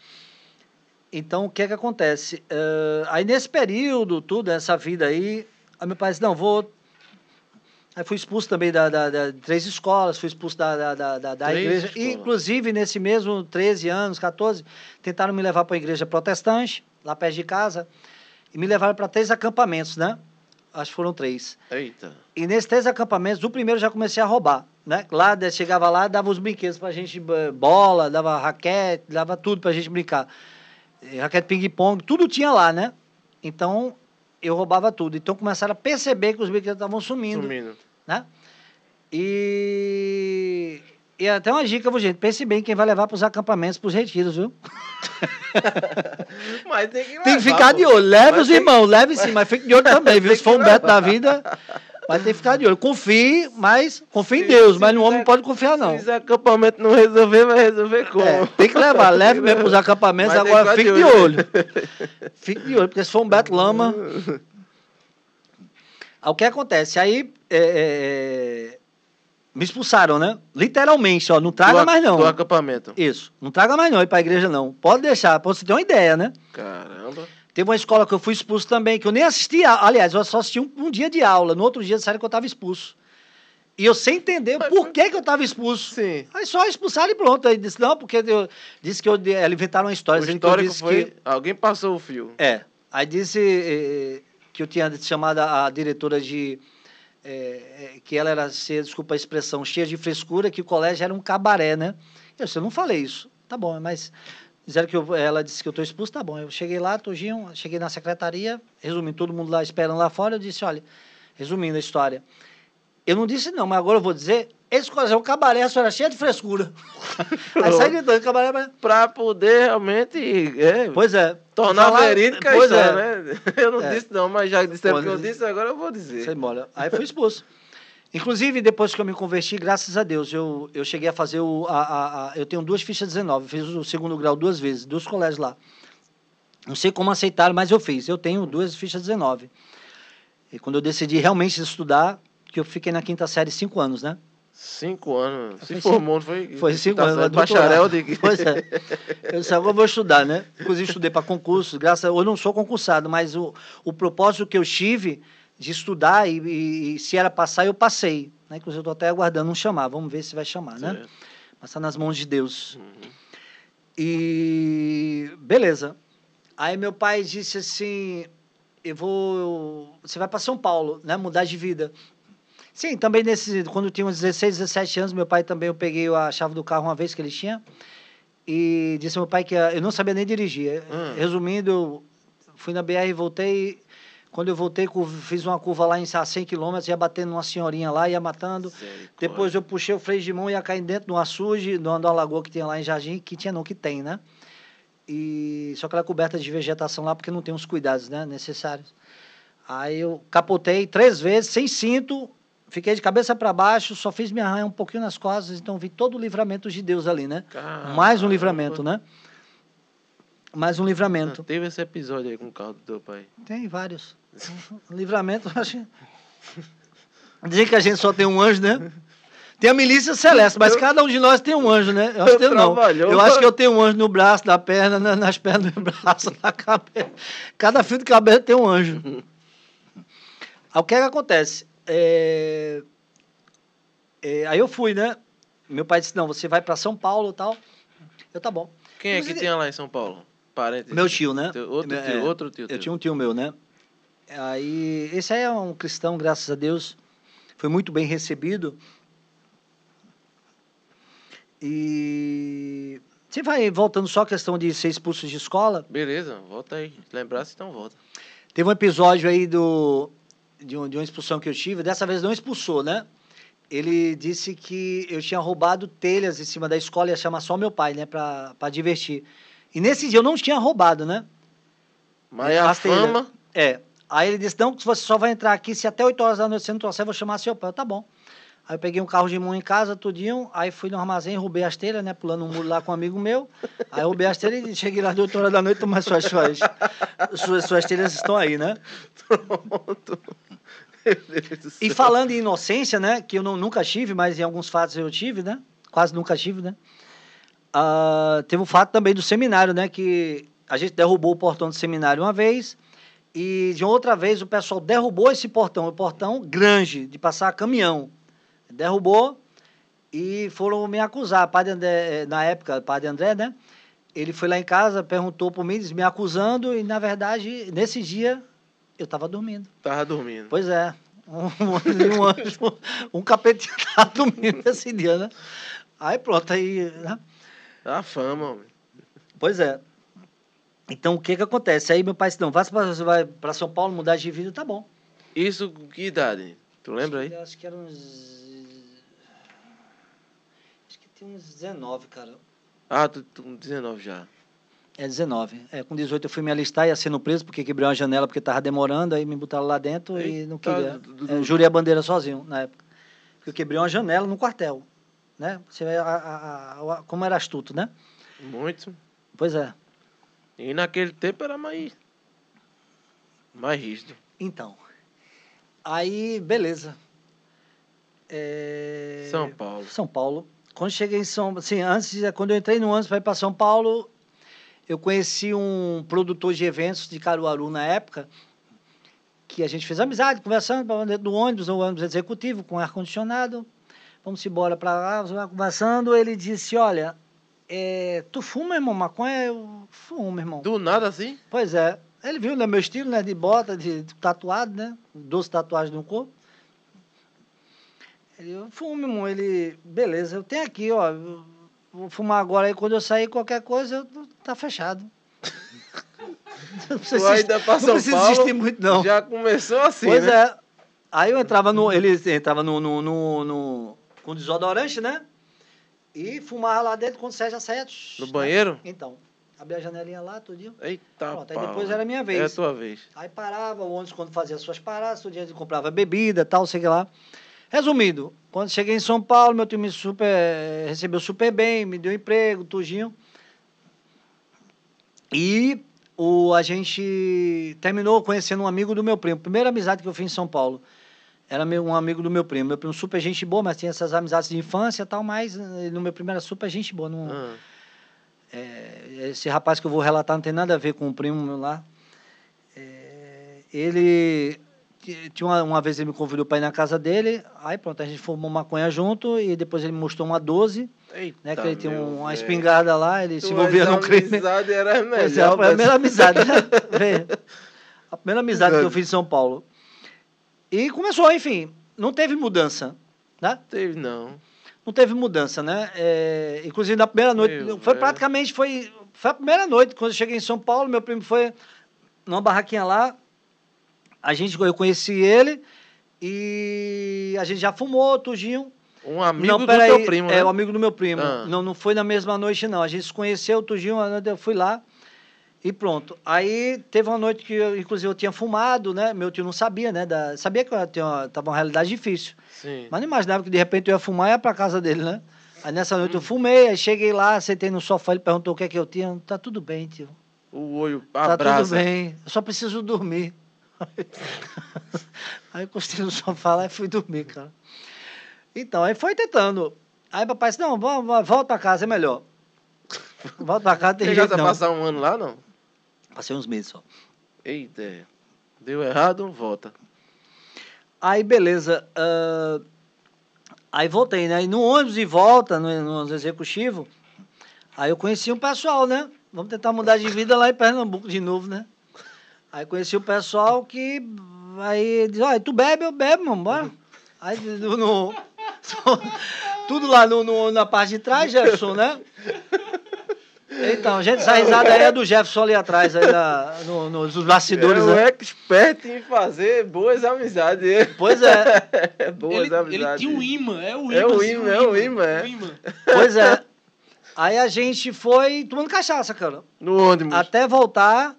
Então, o que é que acontece? Uh, aí, nesse período, tudo, essa vida aí, aí meu pai disse, não, vou... Aí fui expulso também da, da, da, de três escolas, fui expulso da, da, da, da, da igreja. E, inclusive, nesse mesmo treze anos, quatorze, tentaram me levar para a igreja protestante, lá perto de casa, e me levaram para três acampamentos, né? Acho que foram três. Eita. E nesses três acampamentos, o primeiro já comecei a roubar, né? Lá, chegava lá, dava os brinquedos pra gente, bola, dava raquete, dava tudo pra gente brincar. Raquete ping-pong, tudo tinha lá, né? Então, eu roubava tudo. Então, começaram a perceber que os brinquedos estavam sumindo. Sumindo. Né? E... E até uma dica, gente, pense bem quem vai levar para os acampamentos, para os retiros, viu? Mas tem que levar, tem que ficar de olho. Leve os irmãos, leve sim, mas fique de olho também, viu? Se for um Beto da vida, mas tem que ficar de olho. Confie, mas confie em Deus, mas no homem não pode confiar, não. Se os acampamentos não resolver, vai resolver como? É, tem que levar, leve mesmo para os acampamentos, agora fique de olho. Fique de olho, porque se for um Beto Lama... O que acontece? Aí... É, é... Me expulsaram, né? Literalmente, ó, não traga do, mais não. Do acampamento. Isso, não traga mais não, ir pra igreja não. Pode deixar, pra você ter uma ideia, né? Caramba. Teve uma escola que eu fui expulso também, que eu nem assistia, aliás, eu só assisti um, um dia de aula, no outro dia disseram que eu tava expulso. E eu sem entender mas, por mas... que que eu tava expulso. Sim. Aí só expulsaram e pronto. Aí disse, não, porque eu, disse que eu, inventaram uma história. O histórico que foi, que... alguém passou o fio. É, aí disse eh, que eu tinha chamado a diretora de... É, é, que ela era, se, desculpa a expressão, cheia de frescura, que o colégio era um cabaré, né? Eu disse, eu não falei isso. Tá bom, mas disseram que eu, ela disse que eu estou expulso, tá bom. Eu cheguei lá, todinho, cheguei na secretaria, resumindo, todo mundo lá esperando lá fora, eu disse, olha, resumindo a história, eu não disse não, mas agora eu vou dizer, esse colégio é um cabaré, a senhora cheia de frescura. Aí sai gritando, cabaré... Mas... Pra poder realmente... É, pois é. Tornar falar, verídica pois história, é. Né? Eu não é. disse não, mas já disse o que eu disse, agora eu vou dizer. Você mora. Aí fui expulso. Inclusive, depois que eu me converti, graças a Deus, eu, eu cheguei a fazer o... A, a, a, eu tenho duas fichas dezenove, fiz o segundo grau duas vezes, dois colégios lá. Não sei como aceitaram, mas eu fiz. Eu tenho duas fichas dezenove. E quando eu decidi realmente estudar, que eu fiquei na quinta série cinco anos, né? Cinco anos, se formou, não foi? Foi cinco anos, bacharel de... Pois é, eu disse, agora eu vou estudar, né? Inclusive estudei para concurso, graças a Deus, eu não sou concursado, mas o, o propósito que eu tive de estudar e, e, e se era passar, eu passei, né? Inclusive eu estou até aguardando um chamar, vamos ver se vai chamar, certo. Né? Passar nas mãos de Deus. Uhum. E beleza, aí meu pai disse assim, eu vou, você vai para São Paulo, né? Mudar de vida. Sim, também nesse, quando eu tinha uns dezesseis, dezessete anos, meu pai também, eu peguei a chave do carro uma vez que ele tinha, E disse ao meu pai que eu não sabia nem dirigir. Hum. Resumindo, eu fui na B R e voltei. Quando eu voltei, fiz uma curva lá em cem quilômetros, ia batendo numa senhorinha lá, ia matando. Depois eu puxei o freio de mão, ia cair dentro de um açude, de uma lagoa que tinha lá em Jardim, que tinha não, que tem, né? E só que ela é coberta de vegetação lá, porque não tem os cuidados, né, necessários. Aí eu capotei três vezes, sem cinto, fiquei de cabeça para baixo, só fiz me arranhar um pouquinho nas costas, então vi todo o livramento de Deus ali, né? Caramba. Mais um livramento, né? Mais um livramento. Ah, teve esse episódio aí com o carro do teu pai? Tem vários. Livramento, acho. Dizem que a gente só tem um anjo, né? Tem a milícia celeste, mas eu... cada um de nós tem um anjo, né? Eu acho que eu não. Eu acho que eu tenho um anjo no braço, na perna, na, nas pernas do braço, na cabeça. Cada fio de cabelo tem um anjo. Aí o que é que acontece? É... É... Aí eu fui, né? Meu pai disse, não, você vai para São Paulo e tal. Eu, tá bom. Quem é que tinha lá em São Paulo? Parente. Meu tio, né? Teu outro tio, é, outro tio. Eu tio. tinha um tio meu, né? Aí, esse aí é um cristão, graças a Deus. Foi muito bem recebido. E... Você vai voltando só a questão de ser expulso de escola? Beleza, volta aí. Lembrar-se, então volta. Teve um episódio aí do, de, um, de uma expulsão que eu tive. Dessa vez não expulsou, né? Ele disse que eu tinha roubado telhas em cima da escola e ia chamar só meu pai, né? Pra, pra divertir. E nesse dia eu não tinha roubado, né? Mas a fama... Telhas. É. Aí ele disse, não, que você só vai entrar aqui se até oito horas da noite você não trouxer, eu vou chamar seu pai. Eu, tá bom. Aí eu peguei um carro de mão em casa, tudinho. Aí fui no armazém, roubei as telhas, né? Pulando um muro lá com um amigo meu. Aí roubei as telhas e cheguei lá de oito horas da noite, mas suas, suas, suas, suas telhas estão aí, né? Pronto. E falando em inocência, né, que eu não, nunca tive, mas em alguns fatos eu tive, né, quase nunca tive, né, uh, teve o fato também do seminário, né, que a gente derrubou o portão do seminário uma vez e de outra vez o pessoal derrubou esse portão, o portão grande de passar caminhão, derrubou e foram me acusar, Padre André, na época, Padre André, né, ele foi lá em casa, perguntou por mim, me acusando e na verdade nesse dia eu tava dormindo. Tava dormindo. Pois é. Um, um anjo, um capetinho tava dormindo nesse dia, né? Aí pronto, aí... Né? A fama, homem. Pois é. Então, o que que acontece? Aí meu pai disse, não, você vai para São Paulo mudar de vida, tá bom. Isso, que idade? Tu lembra aí? Acho que era uns... Acho que tinha uns dezenove, cara. Ah, tu com dezenove já. É dezenove. É, com dezoito eu fui me alistar, ia sendo preso, porque quebrei uma janela, porque estava demorando, aí me botaram lá dentro e, e não queria. Tá, é, jurei a bandeira sozinho, na época. Porque eu quebrei uma janela no quartel, né? Você vê a, a, a, como era astuto, né? Muito. Pois é. E naquele tempo era mais... mais rígido. Então. Aí, beleza. É... São Paulo. São Paulo. Quando cheguei em São... Assim, antes, quando eu entrei no ônibus para ir para São Paulo... Eu conheci um produtor de eventos de Caruaru na época, que a gente fez amizade, conversando dentro do ônibus, no ônibus executivo, com ar-condicionado. Vamos embora para lá, vamos lá conversando. Ele disse, olha, é, tu fuma, irmão, maconha? Eu fumo, irmão. Do nada assim? Pois é. Ele viu, né, meu estilo, né, de bota, de, de tatuado, né, doze tatuagens no corpo. Ele, eu fumo, irmão. Ele, beleza, eu tenho aqui, ó... Vou fumar agora aí, quando eu sair qualquer coisa, eu, tá fechado. Não precisa insistir muito, não. Já começou assim, pois né? Pois é. Aí eu entrava no... Ele entrava no... no, no, no com desodorante, né? E fumava lá dentro, quando o Sérgio já saia... No tá? banheiro? Então. Abria a janelinha lá, tudinho. Eita, pronto, aí depois era a minha vez. É a tua vez. Aí parava o ônibus quando fazia as suas paradas, todo dia ele comprava bebida, tal, sei lá. Resumindo, quando cheguei em São Paulo, meu time super, recebeu super bem, me deu emprego, tudinho. E o, a gente terminou conhecendo um amigo do meu primo. Primeira amizade que eu fiz em São Paulo. Era meu, um amigo do meu primo. Meu primo super gente boa, mas tinha essas amizades de infância e tal, mas no meu primo era super gente boa. Não, uhum. é, esse rapaz que eu vou relatar não tem nada a ver com o primo meu lá. É, ele... Tinha uma, uma vez ele me convidou para ir na casa dele, aí pronto, a gente fumou maconha junto e depois ele me mostrou uma doze, Eita, né, que ele tinha um, uma espingarda lá, ele Tua se envolvia no crime. Amizade era melhor, pois é, a primeira mas... amizade, né? A primeira amizade que eu fiz em São Paulo. E começou, enfim, não teve mudança, né? Teve, não. não teve mudança, né? É, inclusive, na primeira noite, meu foi velho. praticamente, foi, foi a primeira noite, quando eu cheguei em São Paulo, meu primo foi numa barraquinha lá, a gente, eu conheci ele, e a gente já fumou, tudinho. Um amigo não, do teu aí, primo, né? É, um amigo do meu primo. Ah. Não, não foi na mesma noite, não. A gente se conheceu, tudinho, eu fui lá. E pronto. Aí teve uma noite que, eu, inclusive, eu tinha fumado, né? Meu tio não sabia, né? Da... Sabia que eu estava uma realidade difícil. Sim. Mas não imaginava que, de repente, eu ia fumar e ia para casa dele, né? Aí, nessa noite, hum. eu fumei. Aí, cheguei lá, sentei no sofá. Ele perguntou o que é que eu tinha. Tá tudo bem, tio. O olho abraça. Tá tudo bem. Eu só preciso dormir. Aí, eu costei no sofá lá e fui dormir, cara. Então, aí foi tentando. Aí, papai disse, não, volta a casa, é melhor. Volta pra casa, tem jeito não. Você já passar um ano lá, não? Passei uns meses só. Eita, deu errado, volta. Aí, beleza. Uh, aí voltei, né? E no ônibus de volta, no, no ônibus executivo, aí eu conheci um pessoal, né? Vamos tentar mudar de vida lá em Pernambuco de novo, né? Aí conheci o pessoal que... Aí diz, olha, tu bebe, eu bebo, mano, bora. Aí no... no tudo lá no, no, na parte de trás, Jefferson, né? Então, gente, essa risada aí é do Jefferson ali atrás, aí na, no, nos bastidores. Ele é um expert em fazer boas amizades. Pois é. boas ele, amizades. Ele tinha um imã, é o imã. É o imã, assim, é o imã. É. Pois é. Aí a gente foi tomando cachaça, cara. No ônibus. Até voltar.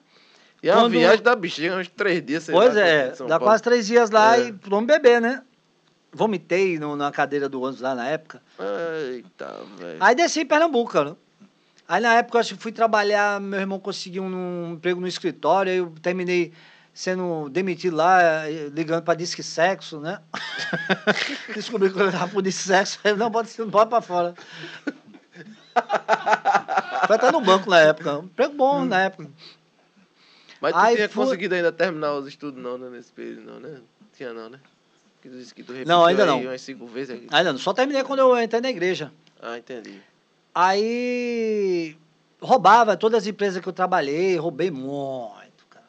E quando... a viagem da bexiga, uns três dias. Sei pois lá, é, dá quase três dias lá é. E vamos beber, né? Vomitei no, na cadeira do ônibus lá na época. Eita, velho. Aí desci em Pernambuco, cara. Aí, na época, eu acho que fui trabalhar, meu irmão conseguiu um emprego no escritório, aí eu terminei sendo demitido lá, ligando para Disque Sexo, né? Descobri que eu estava por Disque Sexo, aí não, bota, bota para fora. Foi até no banco na época, um emprego bom hum. na época. Mas tu aí, tinha fui... conseguido ainda terminar os estudos não, né, nesse período não, né? Não tinha não, né? Que tu disse que tu repetiu não, ainda aí não. umas cinco vezes. Aqui. Ainda não, só terminei quando eu entrei na igreja. Ah, entendi. Aí roubava todas as empresas que eu trabalhei, roubei muito, cara.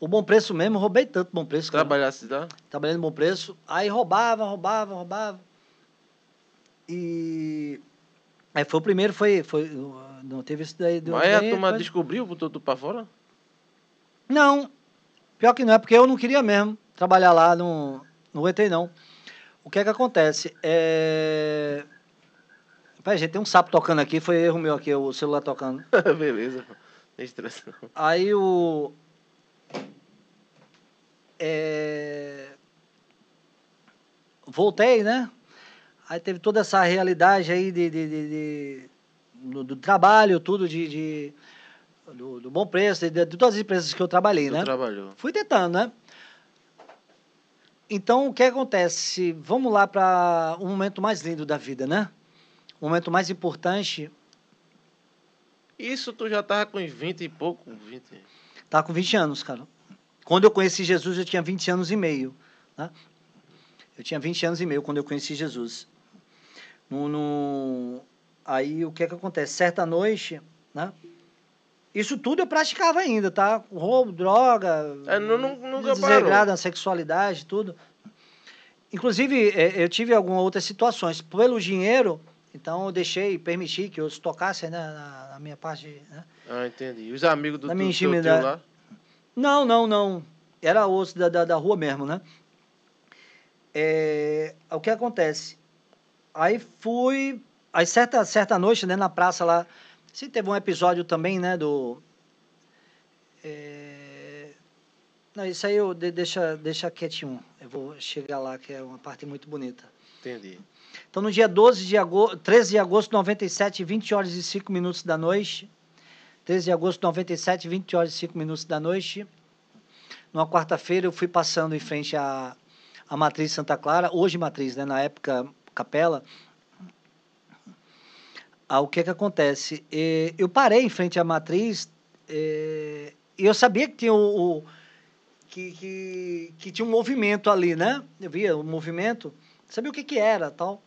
O Bom Preço mesmo, roubei tanto Bom Preço. Cara. Trabalhasse lá? Trabalhei no Bom Preço. Aí roubava, roubava, roubava. E... Aí foi o primeiro, foi... foi não teve isso daí... Mas aí a turma descobriu, botou tudo pra fora? Não. Pior que não, é porque eu não queria mesmo trabalhar lá, não, não aguentei não. O que é que acontece? É... Pai, gente, tem um sapo tocando aqui, foi erro meu aqui, o celular tocando. Beleza, não estresse não. Aí o... É... Voltei, né? Aí teve toda essa realidade aí de, de, de, de, do, do trabalho, tudo, de, de, do, do Bom Preço, de, de, de todas as empresas que eu trabalhei, tu né? trabalhou. Fui tentando, né? Então, o que acontece? Vamos lá para o momento mais lindo da vida, né? O momento mais importante... Isso tu já estava com vinte e pouco? vinte Estava com vinte anos, cara. Quando eu conheci Jesus, eu tinha vinte anos e meio. Né? Eu tinha vinte anos e meio quando eu conheci Jesus. No, no... Aí, o que é que acontece? Certa noite, né? Isso tudo eu praticava ainda, tá? Roubo, droga, é, não, não, nunca desagrado, sexualidade, tudo. Inclusive, eu tive algumas outras situações. Pelo dinheiro... Então, eu deixei, permiti que outros tocassem, né, na, na minha parte, né? Ah, entendi. E os amigos do, do, do teu da... lá? Não, não, não. Era outros da, da, da rua mesmo, né? É... O que acontece? Aí fui... Aí, certa, certa noite, né, na praça lá... Se teve um episódio também, né, do... É... Não, isso aí eu de, deixa, deixa quietinho. Eu vou chegar lá, que é uma parte muito bonita. Entendi. Então, no dia doze de agosto, treze de agosto de noventa e sete, vinte horas e cinco minutos da noite, treze de agosto de noventa e sete, vinte horas e cinco minutos da noite, numa quarta-feira, eu fui passando em frente à, à Matriz Santa Clara, hoje Matriz, né? Na época, Capela. Ah, o que é que acontece? E, eu parei em frente à Matriz e eu sabia que tinha o, o que, que, que tinha um movimento ali, né? Eu via o movimento, sabia o que que era, tal.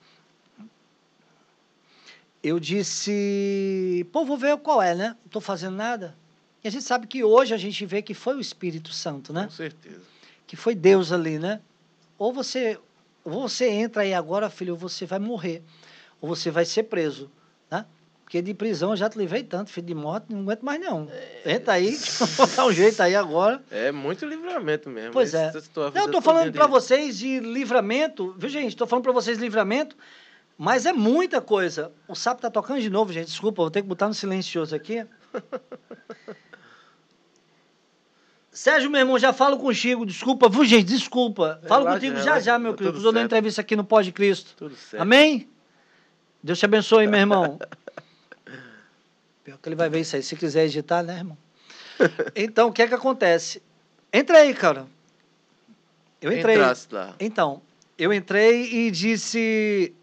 Eu disse, pô, vou ver qual é, né? Não estou fazendo nada. E a gente sabe que hoje a gente vê que foi o Espírito Santo, né? Com certeza. Que foi Deus ali, né? Ou você você entra aí agora, filho, você vai morrer, ou você vai ser preso, né? Porque de prisão eu já te livrei tanto, filho, de morte, não aguento mais não. É... Entra aí, dá um jeito aí agora. É muito livramento mesmo. Pois é. Não, eu tô falando para vocês de livramento, viu, gente? Tô falando para vocês de livramento, mas é muita coisa. O sapo tá tocando de novo, gente, desculpa, vou ter que botar no silencioso aqui. Sérgio, meu irmão, já falo contigo, desculpa, viu, gente, desculpa. Falo é, contigo é, já, é, já, meu querido, estou dando entrevista aqui no PodCristo. Tudo certo. Amém? Deus te abençoe, meu irmão. Pior que ele vai ver isso aí, se quiser editar, né, irmão? Então, o que é que acontece? Entra aí, cara. Eu entrei. Entrasse lá. Então, eu entrei e disse...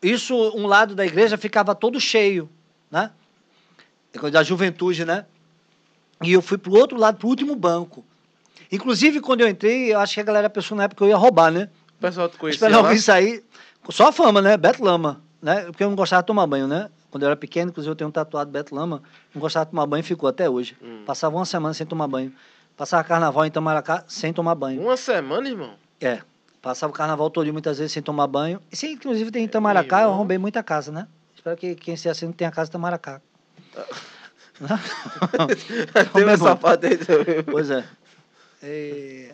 Isso, um lado da igreja ficava todo cheio, né? Da juventude, né? E eu fui para o outro lado, para o último banco. Inclusive, quando eu entrei, eu acho que a galera pensou na época que eu ia roubar, né? O pessoal te conhecia lá? Isso aí, só a fama, né? Beto Lama, né? Porque eu não gostava de tomar banho, né? Quando eu era pequeno, inclusive, eu tenho um tatuado Beto Lama, não gostava de tomar banho e ficou até hoje. Hum. Passava uma semana sem tomar banho. Passava carnaval em Itamaracá sem tomar banho. Uma semana, irmão? É. Passava o carnaval todo muitas vezes sem tomar banho. E se, inclusive, tem em Itamaracá, é, eu arrombei muita casa, né? Espero que quem se assina tenha casa em Itamaracá. Ah. Tem uma safada aí também. Pois é. E,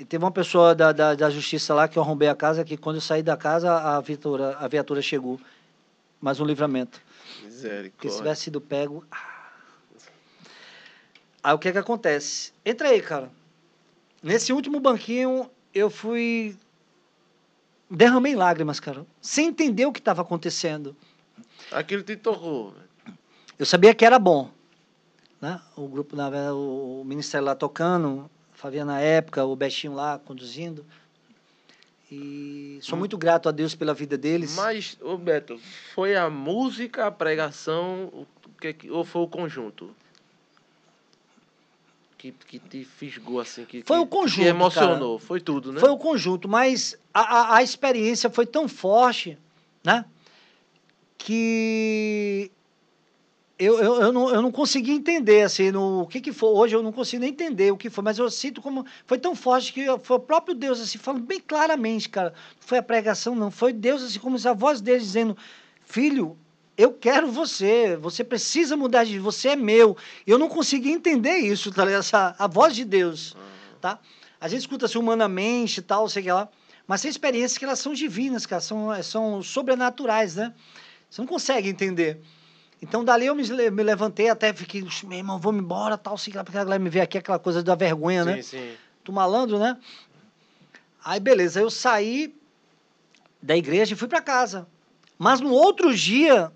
e teve uma pessoa da, da, da justiça lá que eu arrombei a casa, que quando eu saí da casa, a viatura, a viatura chegou. Mais um livramento. Misericórdia. Porque se tivesse sido pego... Ah. Aí o que é que acontece? Entra aí, cara. Nesse último banquinho, eu fui... Derramei lágrimas, cara. Sem entender o que estava acontecendo. Aquilo te torrou, velho. Eu sabia que era bom, né? O grupo, na verdade, o ministério lá tocando, Fabiano na época, o Betinho lá conduzindo. E sou muito grato a Deus pela vida deles. Mas, ô Beto, foi a música, a pregação, o que, ou foi o conjunto? Que, que te fisgou, assim, que, foi que, o conjunto, que emocionou, cara. Foi tudo, né? Foi o conjunto, mas a, a, a experiência foi tão forte, né? Que... Eu, eu, eu, não, eu não consegui entender, assim, no, o que que foi. Hoje eu não consigo nem entender o que foi, mas eu sinto como... Foi tão forte que foi o próprio Deus, assim, falando bem claramente, cara. Não foi a pregação, não. Foi Deus, assim, como a voz dele dizendo, filho, eu quero você, você precisa mudar de... Você é meu. Eu não consegui entender isso, tá ligado? Essa, a voz de Deus, tá? A gente escuta, assim, humanamente e tal, sei lá, mas tem experiências que elas são divinas, cara, são, são sobrenaturais, né? Você não consegue entender. Então, dali eu me, me levantei, até fiquei, meu irmão, vamos embora, tal, sei lá, porque a galera me vê aqui, aquela coisa da vergonha, sim, né? Sim, sim. Tu malandro, né? Aí, beleza, eu saí da igreja e fui para casa. Mas no outro dia,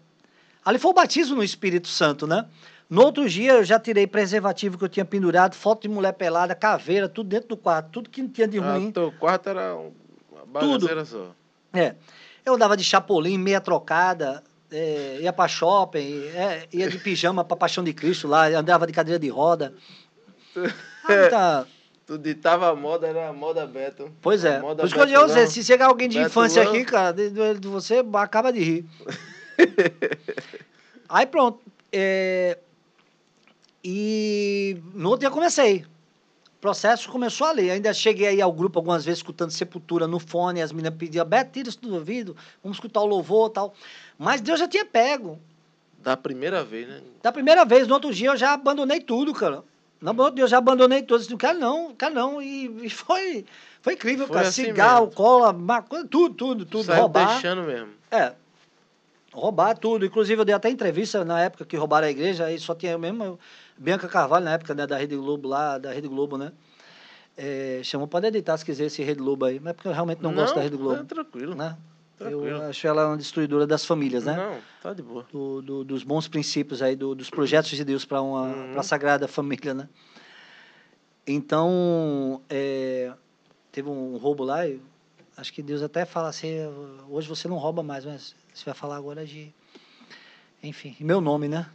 ali foi o batismo no Espírito Santo, né? No outro dia, eu já tirei preservativo que eu tinha pendurado, foto de mulher pelada, caveira, tudo dentro do quarto, tudo que não tinha de ruim. Ah, teu quarto era uma bagaceira só. É. Eu andava de chapolim, meia trocada... É, ia para shopping, é, ia de pijama para Paixão de Cristo lá, andava de cadeira de roda. Ah, tá. Tu ditava a moda, era a moda Beto. Pois é. Por isso que eu digo, se chegar alguém de Beto infância Lão. Aqui, cara, de, de, de você acaba de rir. Aí pronto. É, e no outro dia comecei. O processo começou ali. Ainda cheguei aí ao grupo algumas vezes, escutando Sepultura no fone, as meninas pediam, Beto, tira isso do ouvido, vamos escutar o louvor e tal. Mas Deus já tinha pego. Da primeira vez, né? Da primeira vez. No outro dia eu já abandonei tudo, cara. No outro dia eu já abandonei tudo. Eu disse, não quero não, não quero não. E, e foi, foi incrível, foi cara. Assim, cigarro, mesmo. Cola, maconha, tudo, tudo, tudo. Saiu roubar. Deixando mesmo. É. Roubar tudo. Inclusive, eu dei até entrevista na época que roubaram a igreja, aí só tinha eu mesmo... Eu... Bianca Carvalho, na época, né, da Rede Globo lá, da Rede Globo, né? É, chamou, pode editar se quiser esse Rede Globo aí, mas porque eu realmente não, não gosto da Rede Globo. Não, é tranquilo. Né? Tranquilo. Eu acho ela uma destruidora das famílias, né? Não, tá de boa. Do, do, dos bons princípios aí, do, dos projetos de Deus para uma uhum. pra sagrada família, né? Então, é, teve um roubo lá, e acho que Deus até fala assim, hoje você não rouba mais, mas você vai falar agora de... Enfim, meu nome, né?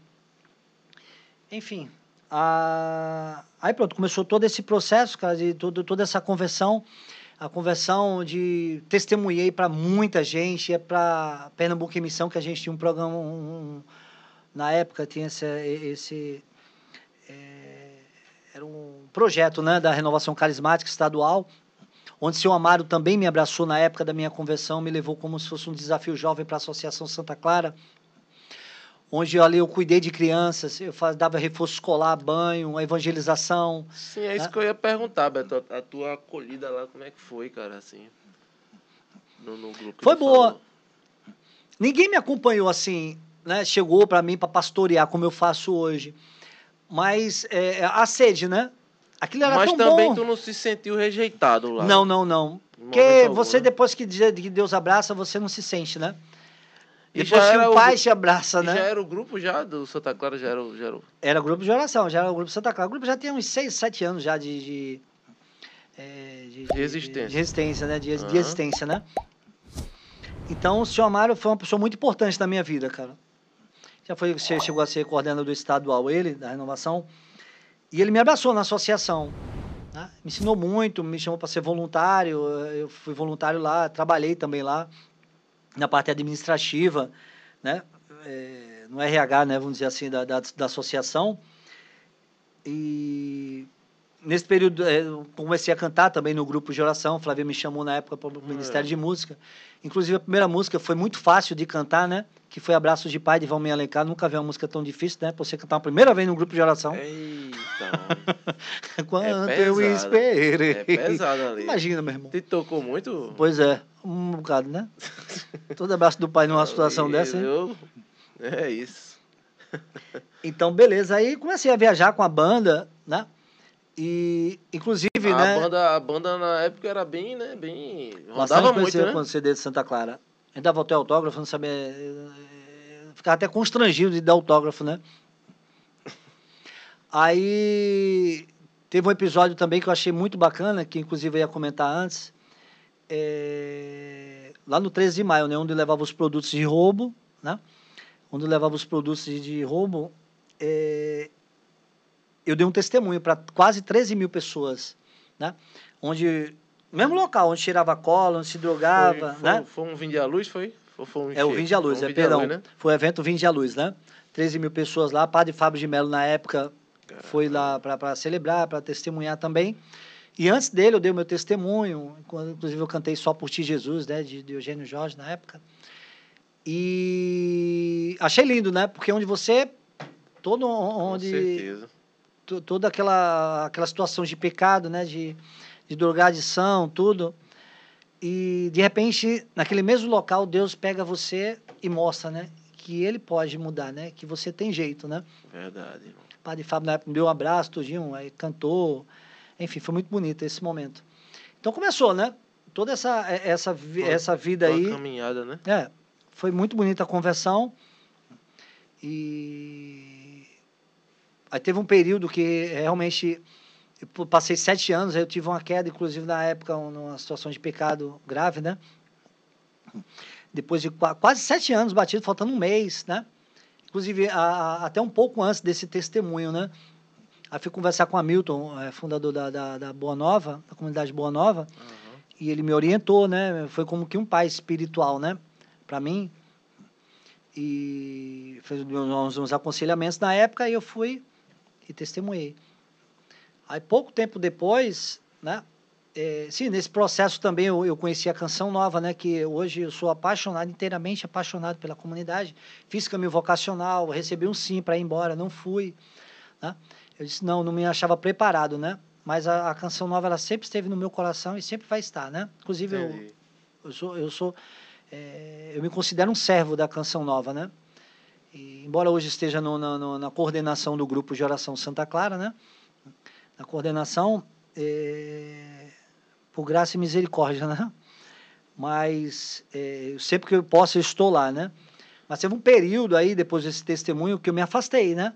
Enfim, a... aí pronto, começou todo esse processo, cara, de todo, toda essa conversão, a conversão de testemunhei para muita gente, é para Pernambuco em Missão, que a gente tinha um programa, um, um, na época tinha esse, esse é, era um projeto, né, da Renovação Carismática Estadual, onde seu Amaro também me abraçou na época da minha conversão, me levou como se fosse um desafio jovem para a Associação Santa Clara, onde ali eu cuidei de crianças, eu dava reforço escolar, banho, evangelização. Sim, é isso né? que eu ia perguntar, Beto, a tua acolhida lá, como é que foi, cara, assim, no, no grupo? Foi boa. Falou. Ninguém me acompanhou assim, né? Chegou para mim para pastorear, como eu faço hoje. Mas é, a sede, né? Aquilo era Mas tão também bom. Tu não se sentiu rejeitado lá. Não, não, não. Porque você, algum, depois que Deus abraça, você não se sente, né? E depois que o pai o... te abraça, e né? Já era o grupo já do Santa Clara, já era o... Já era, o... era grupo de oração, já era o grupo Santa Clara. O grupo já tinha uns seis, sete anos já de... de, é, de, de resistência. De resistência, né? De, uhum. de resistência, né? Então, o senhor Amaro foi uma pessoa muito importante na minha vida, cara. Já foi, chegou a ser coordenador do estadual, ele, da renovação. E ele me abraçou na associação. Né? Me ensinou muito, me chamou para ser voluntário. Eu fui voluntário lá, trabalhei também lá. Na parte administrativa, né? É, no R H, né? Vamos dizer assim, da, da, da associação. E nesse período eu comecei a cantar também no grupo de oração. O Flavio me chamou na época para o Ministério é. de Música. Inclusive, a primeira música foi muito fácil de cantar, né? Que foi Abraços de Pai, de Valmir Alencar. Nunca vi uma música tão difícil, né? Pra você cantar a primeira vez num grupo de oração. Eita! Quanto é eu esperei. É pesado ali. Imagina, meu irmão. Te tocou muito? Pois é. Um bocado, né? Todo abraço do pai numa situação eu, dessa, hein? Eu... É isso. Então, beleza. Aí comecei a viajar com a banda, né? E, inclusive, a né? Banda, a banda, na época, era bem, né? Bem... Rodava muito, né? Quando o C D de Santa Clara. A gente dava até autógrafo, não sabia... Ficava até constrangido de dar autógrafo, né? Aí teve um episódio também que eu achei muito bacana, que inclusive eu ia comentar antes, é... lá no treze de maio, né? Onde eu levava os produtos de roubo, né? Onde eu levava os produtos de roubo, é... eu dei um testemunho para quase treze mil pessoas, né? Onde... Mesmo local, onde tirava cola, onde se drogava, foi, foi, né? Foi um Vinde à Luz, foi? Ou foi um é, o Vinde à Luz, um é, Vinde perdão. Luz, né? Foi o evento Vinde à Luz, né? treze mil pessoas lá. Padre Fábio de Mello, na época, Caramba. foi lá para celebrar, para testemunhar também. E antes dele, eu dei o meu testemunho. Inclusive, eu cantei Só por Ti, Jesus, né? De, de Eugênio Jorge, na época. E achei lindo, né? Porque onde você... Todo onde... Com certeza. Toda aquela, aquela situação de pecado, né? De... de drogadição, tudo. E, de repente, naquele mesmo local, Deus pega você e mostra, né? Que ele pode mudar, né? Que você tem jeito, né? Verdade, irmão. O Padre Fábio, na época, me deu um abraço, tudinho, aí cantou. Enfim, foi muito bonito esse momento. Então, começou, né? Toda essa, essa, foi, essa vida aí... Uma caminhada, né? É. Foi muito bonita a conversão. E... Aí teve um período que realmente... Eu passei sete anos, aí eu tive uma queda, inclusive, na época, numa situação de pecado grave, né? Depois de quase sete anos batido, faltando um mês, né? Inclusive, a, a, até um pouco antes desse testemunho, né? Aí fui conversar com a Milton, fundador da, da, da Boa Nova, da comunidade Boa Nova, uhum. e ele me orientou, né? Foi como que um pai espiritual, né? Para mim. E fez uns, uns aconselhamentos na época, e eu fui e testemunhei. Aí, pouco tempo depois, né? É, sim, nesse processo também eu, eu conheci a Canção Nova, né? Que hoje eu sou apaixonado, inteiramente apaixonado pela comunidade. Fiz caminho vocacional, recebi um sim para ir embora, não fui. Né? Eu disse, não, não me achava preparado, né? Mas a, a Canção Nova, ela sempre esteve no meu coração e sempre vai estar, né? Inclusive, eu, eu sou... Eu, sou é, eu me considero um servo da Canção Nova, né? E, embora hoje esteja no, no, na coordenação do Grupo de Oração Santa Clara, né? A coordenação, é, por graça e misericórdia, né? Mas é, sempre que eu posso, eu estou lá, né? Mas teve um período aí, depois desse testemunho, que eu me afastei, né?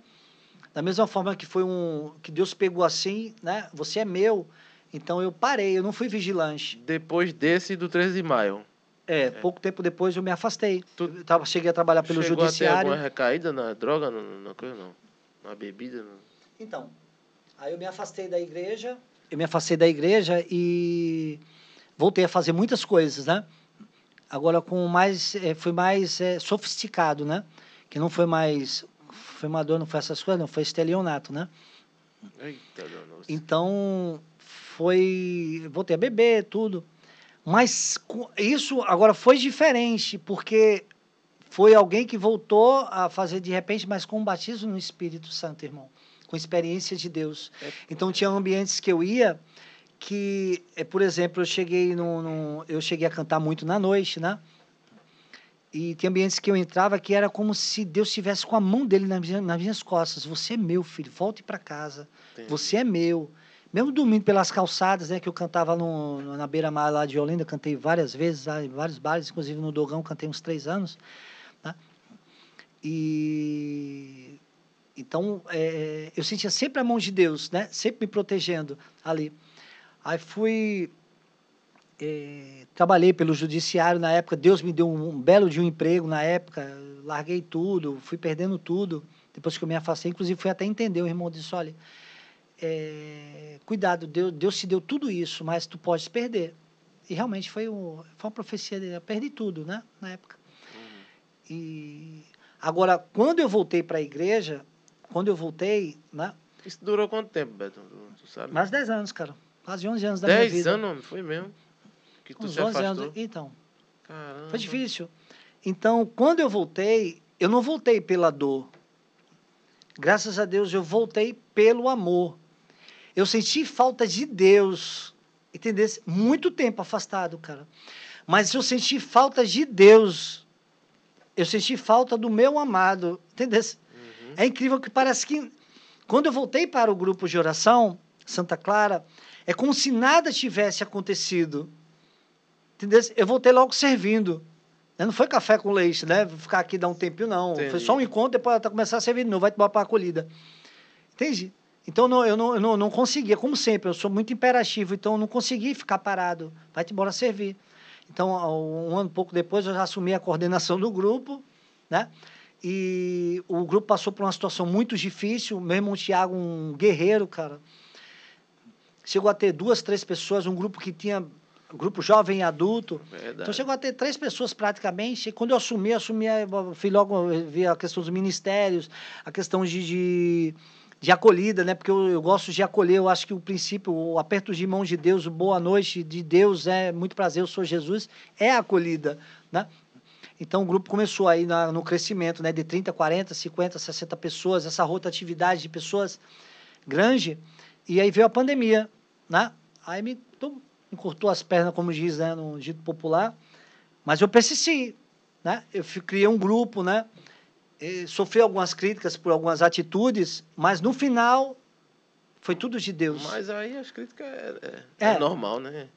Da mesma forma que foi um... Que Deus pegou assim, né? Você é meu. Então, eu parei, eu não fui vigilante. Depois desse do treze de maio. É, é. Pouco tempo depois eu me afastei. Tu eu tava, cheguei a trabalhar pelo judiciário. Chegou a ter alguma recaída na droga, na coisa, não? Na bebida? Não. Então... Aí eu me afastei da igreja, eu me afastei da igreja e voltei a fazer muitas coisas, né? Agora com mais, é, fui mais é, sofisticado, né? Que não foi mais, foi uma dor, não foi essas coisas, não foi estelionato, né? Eita, nossa. Então, foi... voltei a beber, tudo. Mas isso agora foi diferente, porque foi alguém que voltou a fazer de repente, mas com um batismo no Espírito Santo, irmão. Com experiência de Deus. É. Então, tinha ambientes que eu ia... que, por exemplo, eu cheguei, no, no, eu cheguei a cantar muito na noite, né? E tem ambientes que eu entrava que era como se Deus estivesse com a mão dele nas minhas, nas minhas costas. Você é meu, filho, volte para casa. Entendi. Você é meu. Mesmo dormindo pelas calçadas, né? Que eu cantava no, na beira-mar lá de Olinda, cantei várias vezes, em vários bares, inclusive no Dogão, cantei uns três anos. Né? E... Então, é, eu sentia sempre a mão de Deus, né? Sempre me protegendo ali. Aí fui, eh, trabalhei pelo judiciário na época, Deus me deu um, um belo de um emprego na época, larguei tudo, fui perdendo tudo, depois que eu me afastei, inclusive fui até entender, o irmão disse, olha, eh, cuidado, Deus, Deus te deu tudo isso, mas tu podes perder. E realmente foi, um, foi uma profecia dele, eu perdi tudo, né, na época. Uhum. E, agora, quando eu voltei para a igreja, quando eu voltei, né? Isso durou quanto tempo, Beto? Tu sabe? Mais de dez anos, cara. Quase onze anos da minha vida. dez anos, foi mesmo? Que tu se afastou. onze anos, então. Caramba. Foi difícil. Então, quando eu voltei, eu não voltei pela dor. Graças a Deus, eu voltei pelo amor. Eu senti falta de Deus. Entendeu? Muito tempo afastado, cara. Mas eu senti falta de Deus. Eu senti falta do meu amado. Entendeu? Uhum. É incrível que parece que... Quando eu voltei para o grupo de oração, Santa Clara... É como se nada tivesse acontecido. Entendeu? Eu voltei logo servindo. Não foi café com leite, né? Vou ficar aqui dar um tempinho, não. Entendi. Foi só um encontro, depois ela começar a servir de novo, vai te botar para a acolhida. Entende? Então, não, eu, não, eu não, não conseguia, como sempre, eu sou muito imperativo, então eu não consegui ficar parado. Vai-te embora servir. Então, um ano, pouco depois, eu já assumi a coordenação do grupo, né? E o grupo passou por uma situação muito difícil. Meu irmão Thiago, um guerreiro, cara. Chegou a ter duas, três pessoas, um grupo que tinha... Grupo jovem e adulto. Verdade. Então, chegou a ter três pessoas praticamente. E quando eu assumi, eu assumi... Eu fui logo ver a questão dos ministérios, a questão de, de, de acolhida, né? Porque eu, eu gosto de acolher. Eu acho que o princípio, o aperto de mão de Deus, o boa noite de Deus, é muito prazer, eu sou Jesus, é a acolhida, né? Então, o grupo começou aí na, no crescimento, né? De trinta, quarenta, cinquenta, sessenta pessoas, essa rotatividade de pessoas grande. E aí veio a pandemia, né? Aí me então, encurtou as pernas, como diz, né, no dito popular. Mas eu persisti, né? Eu fui, criei um grupo, né? E sofri algumas críticas por algumas atitudes, mas no final foi tudo de Deus. Mas aí as críticas é, é, é. é normal, né?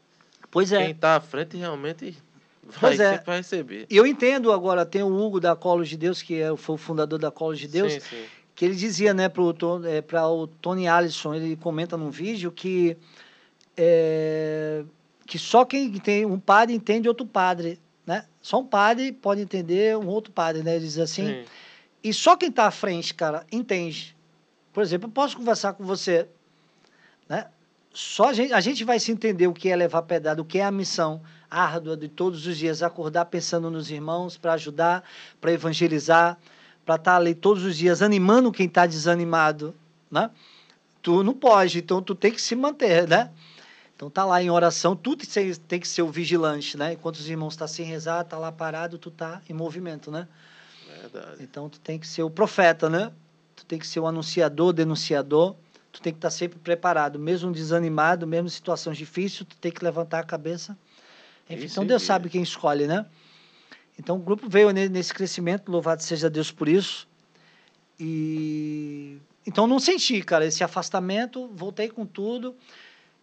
Pois é. Quem está à frente realmente vai, é. vai receber. E eu entendo agora, tem o Hugo da College de Deus, que é, foi o fundador da College de Deus. Sim, sim. Que ele dizia, né, para o Tony Allison, ele comenta num vídeo que, é, que só quem tem um padre entende outro padre, né? Só um padre pode entender um outro padre, né? Ele diz assim. Sim. E só quem está à frente, cara, entende. Por exemplo, eu posso conversar com você, né? Só a gente, a gente vai se entender o que é levar pedrada, o que é a missão árdua de todos os dias, acordar pensando nos irmãos, para ajudar, para evangelizar, para estar ali todos os dias animando quem está desanimado, né? Tu não pode, então tu tem que se manter, né? Então tá lá em oração, tu tem que ser o vigilante, né? Enquanto os irmãos estão sem rezar, tá lá parado, tu tá em movimento, né? Verdade. Então tu tem que ser o profeta, né? Tu tem que ser o anunciador, denunciador, tu tem que estar sempre preparado, mesmo desanimado, mesmo em situações difíceis, tu tem que levantar a cabeça. Enfim, então Deus sabe quem escolhe, né? Então, o grupo veio nesse crescimento, louvado seja Deus por isso. E então, não senti, cara, esse afastamento, voltei com tudo.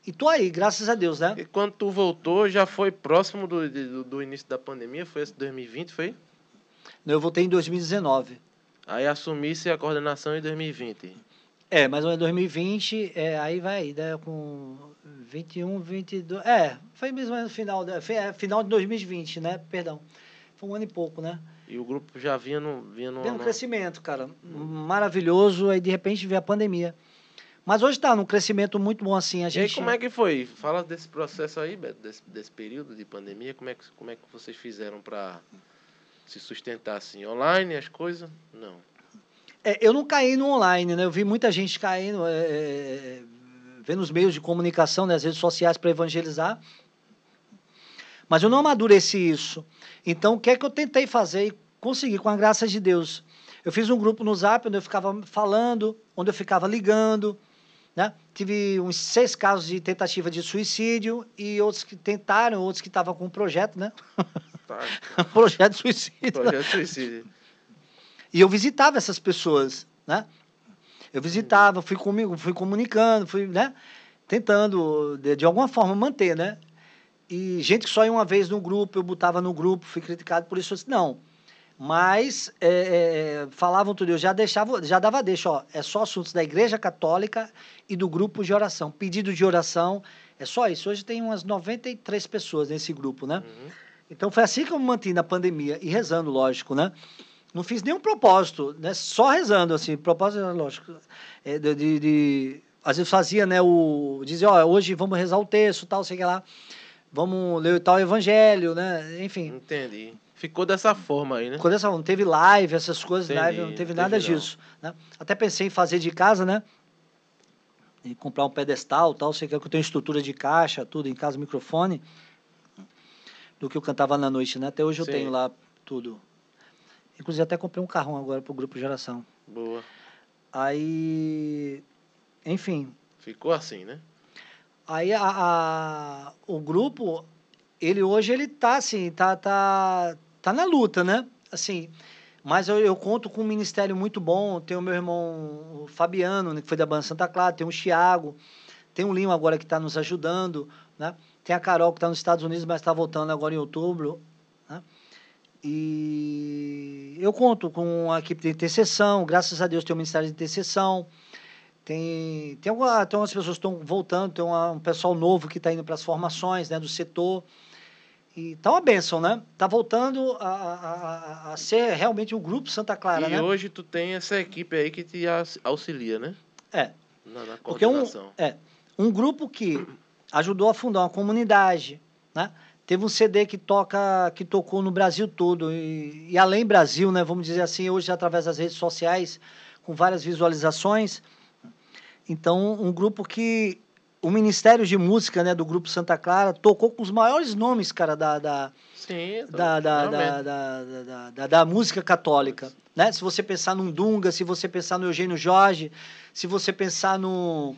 E tô aí, graças a Deus, né? E quando tu voltou, já foi próximo do, do, do início da pandemia? Foi esse dois mil e vinte, foi? Não, eu voltei em dois mil e dezenove. Aí assumisse a coordenação em dois mil e vinte. É, mas em dois mil e vinte, é, aí vai, né, com vinte e um, vinte e dois... É, foi mesmo no final, foi, é, final de dois mil e vinte, né? Perdão. Foi um ano e pouco, né? E o grupo já vinha no... Vinha no, no... crescimento, cara. Maravilhoso. Aí, de repente, veio a pandemia. Mas hoje está num crescimento muito bom, assim. A gente... E aí, como é que foi? Fala desse processo aí, Beto, desse, desse período de pandemia. Como é que, como é que vocês fizeram para se sustentar, assim? Online, as coisas? Não. É, eu não caí no online, né? Eu vi muita gente caindo, é, vendo os meios de comunicação, né, as redes sociais para evangelizar. Mas eu não amadureci isso. Então, o que é que eu tentei fazer e consegui, com a graça de Deus? Eu fiz um grupo no Zap, onde eu ficava falando, onde eu ficava ligando, né? Tive uns seis casos de tentativa de suicídio e outros que tentaram, outros que estavam com um projeto, né? Tá. Projeto de suicídio. Projeto de suicídio. E eu visitava essas pessoas, né? Eu visitava, fui comigo, fui comunicando, fui, né? Tentando, de, de alguma forma, manter, né? E gente que só ia uma vez no grupo, eu botava no grupo, fui criticado por isso. Eu disse, não, mas é, é, falavam tudo, eu já, deixava, já dava deixa, ó, é só assuntos da Igreja Católica e do grupo de oração, pedido de oração, é só isso. Hoje tem umas noventa e três pessoas nesse grupo, né? Uhum. Então foi assim que eu me mantive na pandemia, e rezando, lógico, né? Não fiz nenhum propósito, né? Só rezando, assim, propósito, lógico, é, de, de, de... Às vezes fazia, né, o... Dizia, ó, hoje vamos rezar o texto, tal, sei lá. Vamos ler o tal evangelho, né? Enfim. Entendi. Ficou dessa forma aí, né? Ficou dessa forma. Não teve live, essas coisas, entendi, live, não teve, não teve nada não. disso. Né? Até pensei em fazer de casa, né? E comprar um pedestal, tal. Sei que eu tenho estrutura de caixa, tudo, em casa, microfone. Do que eu cantava na noite, né? Até hoje eu, sim, tenho lá tudo. Inclusive, até comprei um carrão agora pro grupo de oração. Boa. Aí, enfim. Ficou assim, né? Aí a, a, o grupo, ele hoje ele tá assim, tá, tá, tá na luta, né? Assim, mas eu, eu conto com um ministério muito bom. Tem o meu irmão o Fabiano, que foi da banda Santa Clara, tem o Thiago, tem o Linho agora que está nos ajudando, né? Tem a Carol que está nos Estados Unidos, mas está voltando agora em outubro, né? E eu conto com a equipe de intercessão, graças a Deus tem o ministério de intercessão. Tem, tem, alguma, tem umas pessoas que estão voltando, tem uma, um pessoal novo que está indo para as formações, né, do setor. E está uma bênção, né? Está voltando a, a, a ser realmente o Grupo Santa Clara, e né? E hoje tu tem essa equipe aí que te auxilia, né? É. Na, na coordenação. Porque um, é, um grupo que ajudou a fundar uma comunidade, né? Teve um C D que, toca, que tocou no Brasil todo e, e além Brasil, né? Vamos dizer assim, hoje através das redes sociais, com várias visualizações. Então, um grupo que... O Ministério de Música, né, do Grupo Santa Clara tocou com os maiores nomes, cara, da, da, sim, da, da, da, da, da, da, da música católica. Né? Se você pensar num Dunga, se você pensar no Eugênio Jorge, se você pensar no,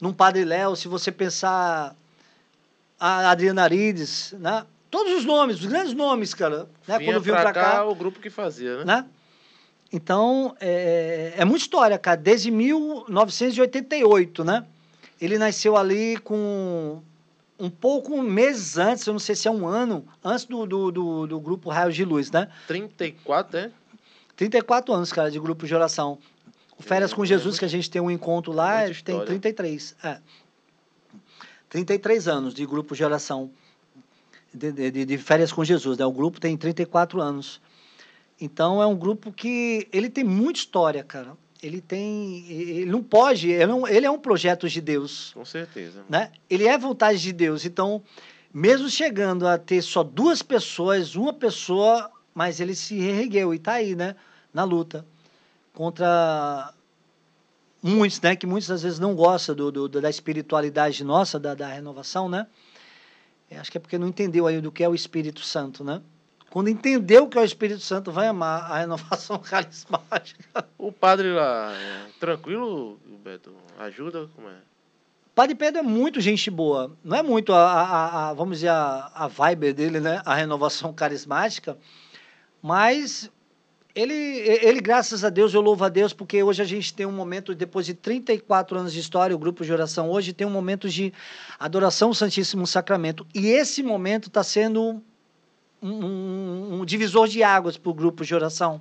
num Padre Léo, se você pensar a Adriana Arides, né? Todos os nomes, os grandes nomes, cara. Né? Vinha, quando vinham pra, pra cá, cá... o grupo que fazia, né? Né? Então, é, é muita história, cara. Desde mil novecentos e oitenta e oito, né? Ele nasceu ali com um pouco, meses antes, eu não sei se é um ano, antes do, do, do, do grupo Raios de Luz, né? trinta e quatro, é? trinta e quatro anos, cara, de grupo de oração. O Férias com Jesus, que a gente tem um encontro lá, tem trinta e três. É. trinta e três anos de grupo de oração, de, de, de Férias com Jesus, né? O grupo tem trinta e quatro anos. Então, é um grupo que... Ele tem muita história, cara. Ele tem... Ele não pode... Ele, não, ele é um projeto de Deus. Com certeza. Né? Ele é vontade de Deus. Então, mesmo chegando a ter só duas pessoas, uma pessoa, mas ele se reergueu e está aí, né? Na luta. Contra muitos, né? Que muitas, às vezes, não gostam do, do, da espiritualidade nossa, da, da renovação, né? Acho que é porque não entendeu ainda o que é o Espírito Santo, né? Quando entendeu que é o Espírito Santo, vai amar a renovação carismática. O padre lá, é tranquilo, Beto? Ajuda? Como é? O padre Pedro é muito gente boa. Não é muito, a, a, a, vamos dizer, a, a vibe dele, né? A renovação carismática. Mas ele, ele, graças a Deus, eu louvo a Deus, porque hoje a gente tem um momento, depois de trinta e quatro anos de história, o grupo de oração hoje tem um momento de adoração ao Santíssimo Sacramento. E esse momento está sendo... Um, um, um divisor de águas para o grupo de oração,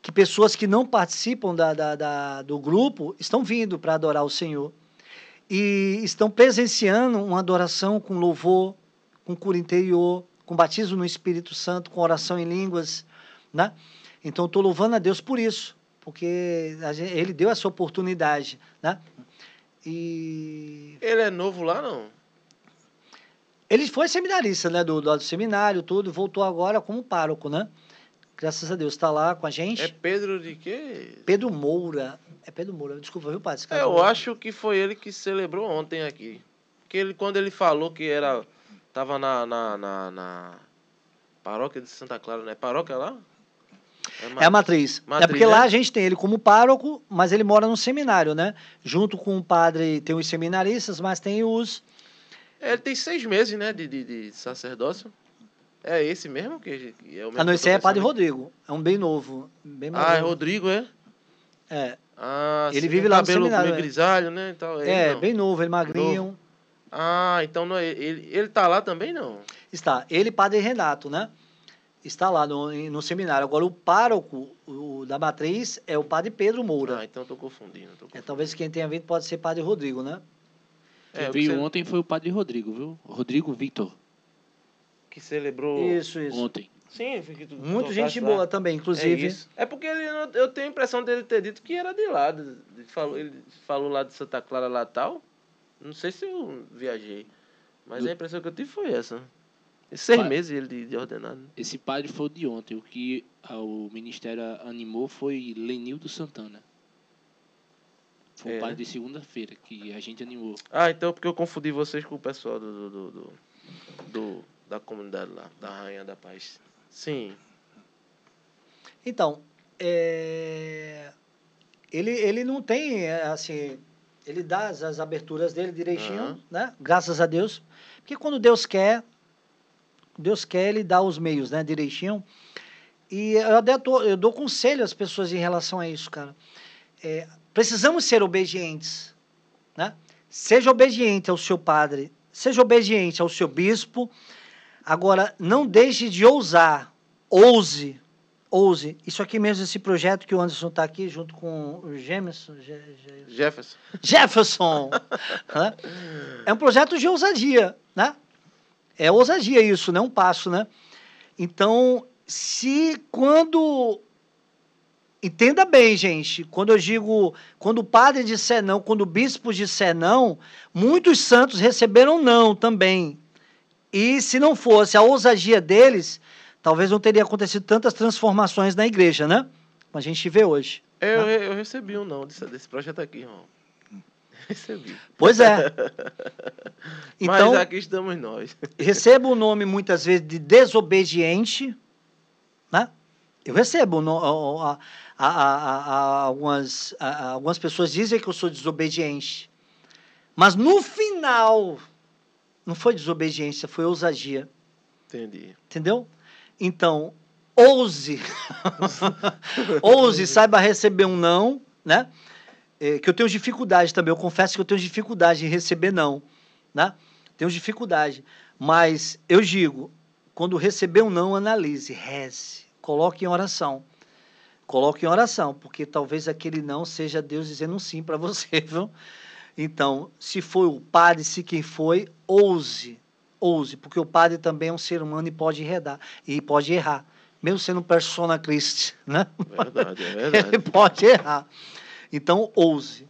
que pessoas que não participam da, da, da, do grupo estão vindo para adorar o Senhor e estão presenciando uma adoração com louvor, com cura interior, com batismo no Espírito Santo, com oração em línguas, né? Então, estou louvando a Deus por isso, porque a gente, ele deu essa oportunidade, né? E... Ele é novo lá, não? Ele foi seminarista, né, do, do, do seminário, tudo, voltou agora como pároco, né? Graças a Deus, está lá com a gente. É Pedro de quê? Pedro Moura. É Pedro Moura, desculpa, viu, padre? É, eu acho que foi ele que celebrou ontem aqui. Porque ele, quando ele falou que era, estava na, na, na, na paróquia de Santa Clara, não é paróquia lá? É, mat... é a matriz. matriz. É porque né? Lá a gente tem ele como pároco, mas ele mora num seminário, né? Junto com o padre, tem os seminaristas, mas tem os... É, ele tem seis meses, né, de, de, de sacerdócio. É esse mesmo que é o mesmo? Ah, não, esse é Padre Rodrigo. É um bem novo. Bem ah, é Rodrigo, é? É. Ah, ele vive lá no seminário. Meio grisalho, né? Então, ele, é, não. Bem novo, ele magrinho. Novo. Ah, então não é, ele, ele tá lá também, não? Está. Ele, Padre Renato, né? Está lá no, no seminário. Agora, o pároco o, da matriz é o Padre Pedro Moura. Ah, então eu tô confundindo. Tô confundindo. É, talvez quem tenha vindo pode ser Padre Rodrigo, né? Quem é, veio você... ontem foi o Padre Rodrigo, viu? Rodrigo Victor. Que celebrou isso, isso. ontem. Sim, fiquei tudo. Muita gente boa lá. Também, inclusive. É, é porque ele, eu tenho a impressão dele ter dito que era de lá. De, de, falou, ele falou lá de Santa Clara, lá tal. Não sei se eu viajei, mas do... a impressão que eu tive foi essa. Seis padre, meses ele de, de ordenado. Esse padre foi de ontem. O que a, o ministério animou foi Lenildo Santana. Foi é. o padre de segunda-feira que a gente animou. Ah, então porque eu confundi vocês com o pessoal do... do, do, do... da comunidade lá, da Rainha da Paz. Sim. Então, é... ele, ele não tem, assim, ele dá as, as aberturas dele direitinho, uhum. né? Graças a Deus. Porque quando Deus quer, Deus quer, ele dá os meios, né? Direitinho. E eu até tô, eu dou conselho às pessoas em relação a isso, cara. É, precisamos ser obedientes, né? Seja obediente ao seu padre, seja obediente ao seu bispo. Agora, não deixe de ousar, ouse, ouse. Isso aqui mesmo, esse projeto que o Anderson está aqui, junto com o Jefferson. Jefferson. Jefferson. É um projeto de ousadia, né? É ousadia isso, né? Um passo, né? Então, se quando... Entenda bem, gente, quando eu digo, quando o padre disser não, quando o bispo disser não, muitos santos receberam não também. E se não fosse a ousadia deles, talvez não teria acontecido tantas transformações na igreja, né? Como a gente vê hoje. Eu, né? eu recebi um não desse, desse projeto aqui, irmão. Recebi. Pois é. Então, mas aqui estamos nós. Recebo o nome, muitas vezes, de desobediente, né? Eu recebo. No, a, a, a, a, algumas, a, algumas pessoas dizem que eu sou desobediente. Mas no final... Não foi desobediência, foi ousadia. Entendi. Entendeu? Então, ouse. Ouse, saiba receber um não, né? É, que eu tenho dificuldade também. Eu confesso que eu tenho dificuldade em receber não, né? Tenho dificuldade. Mas eu digo, quando receber um não, analise, reze. Coloque em oração. Coloque em oração, porque talvez aquele não seja Deus dizendo um sim para você, viu? Então, se foi o padre, se quem foi, ouse, ouse, porque o padre também é um ser humano e pode errar, e pode errar, mesmo sendo persona Christi, né? Verdade, é verdade. Ele pode errar. Então, ouse,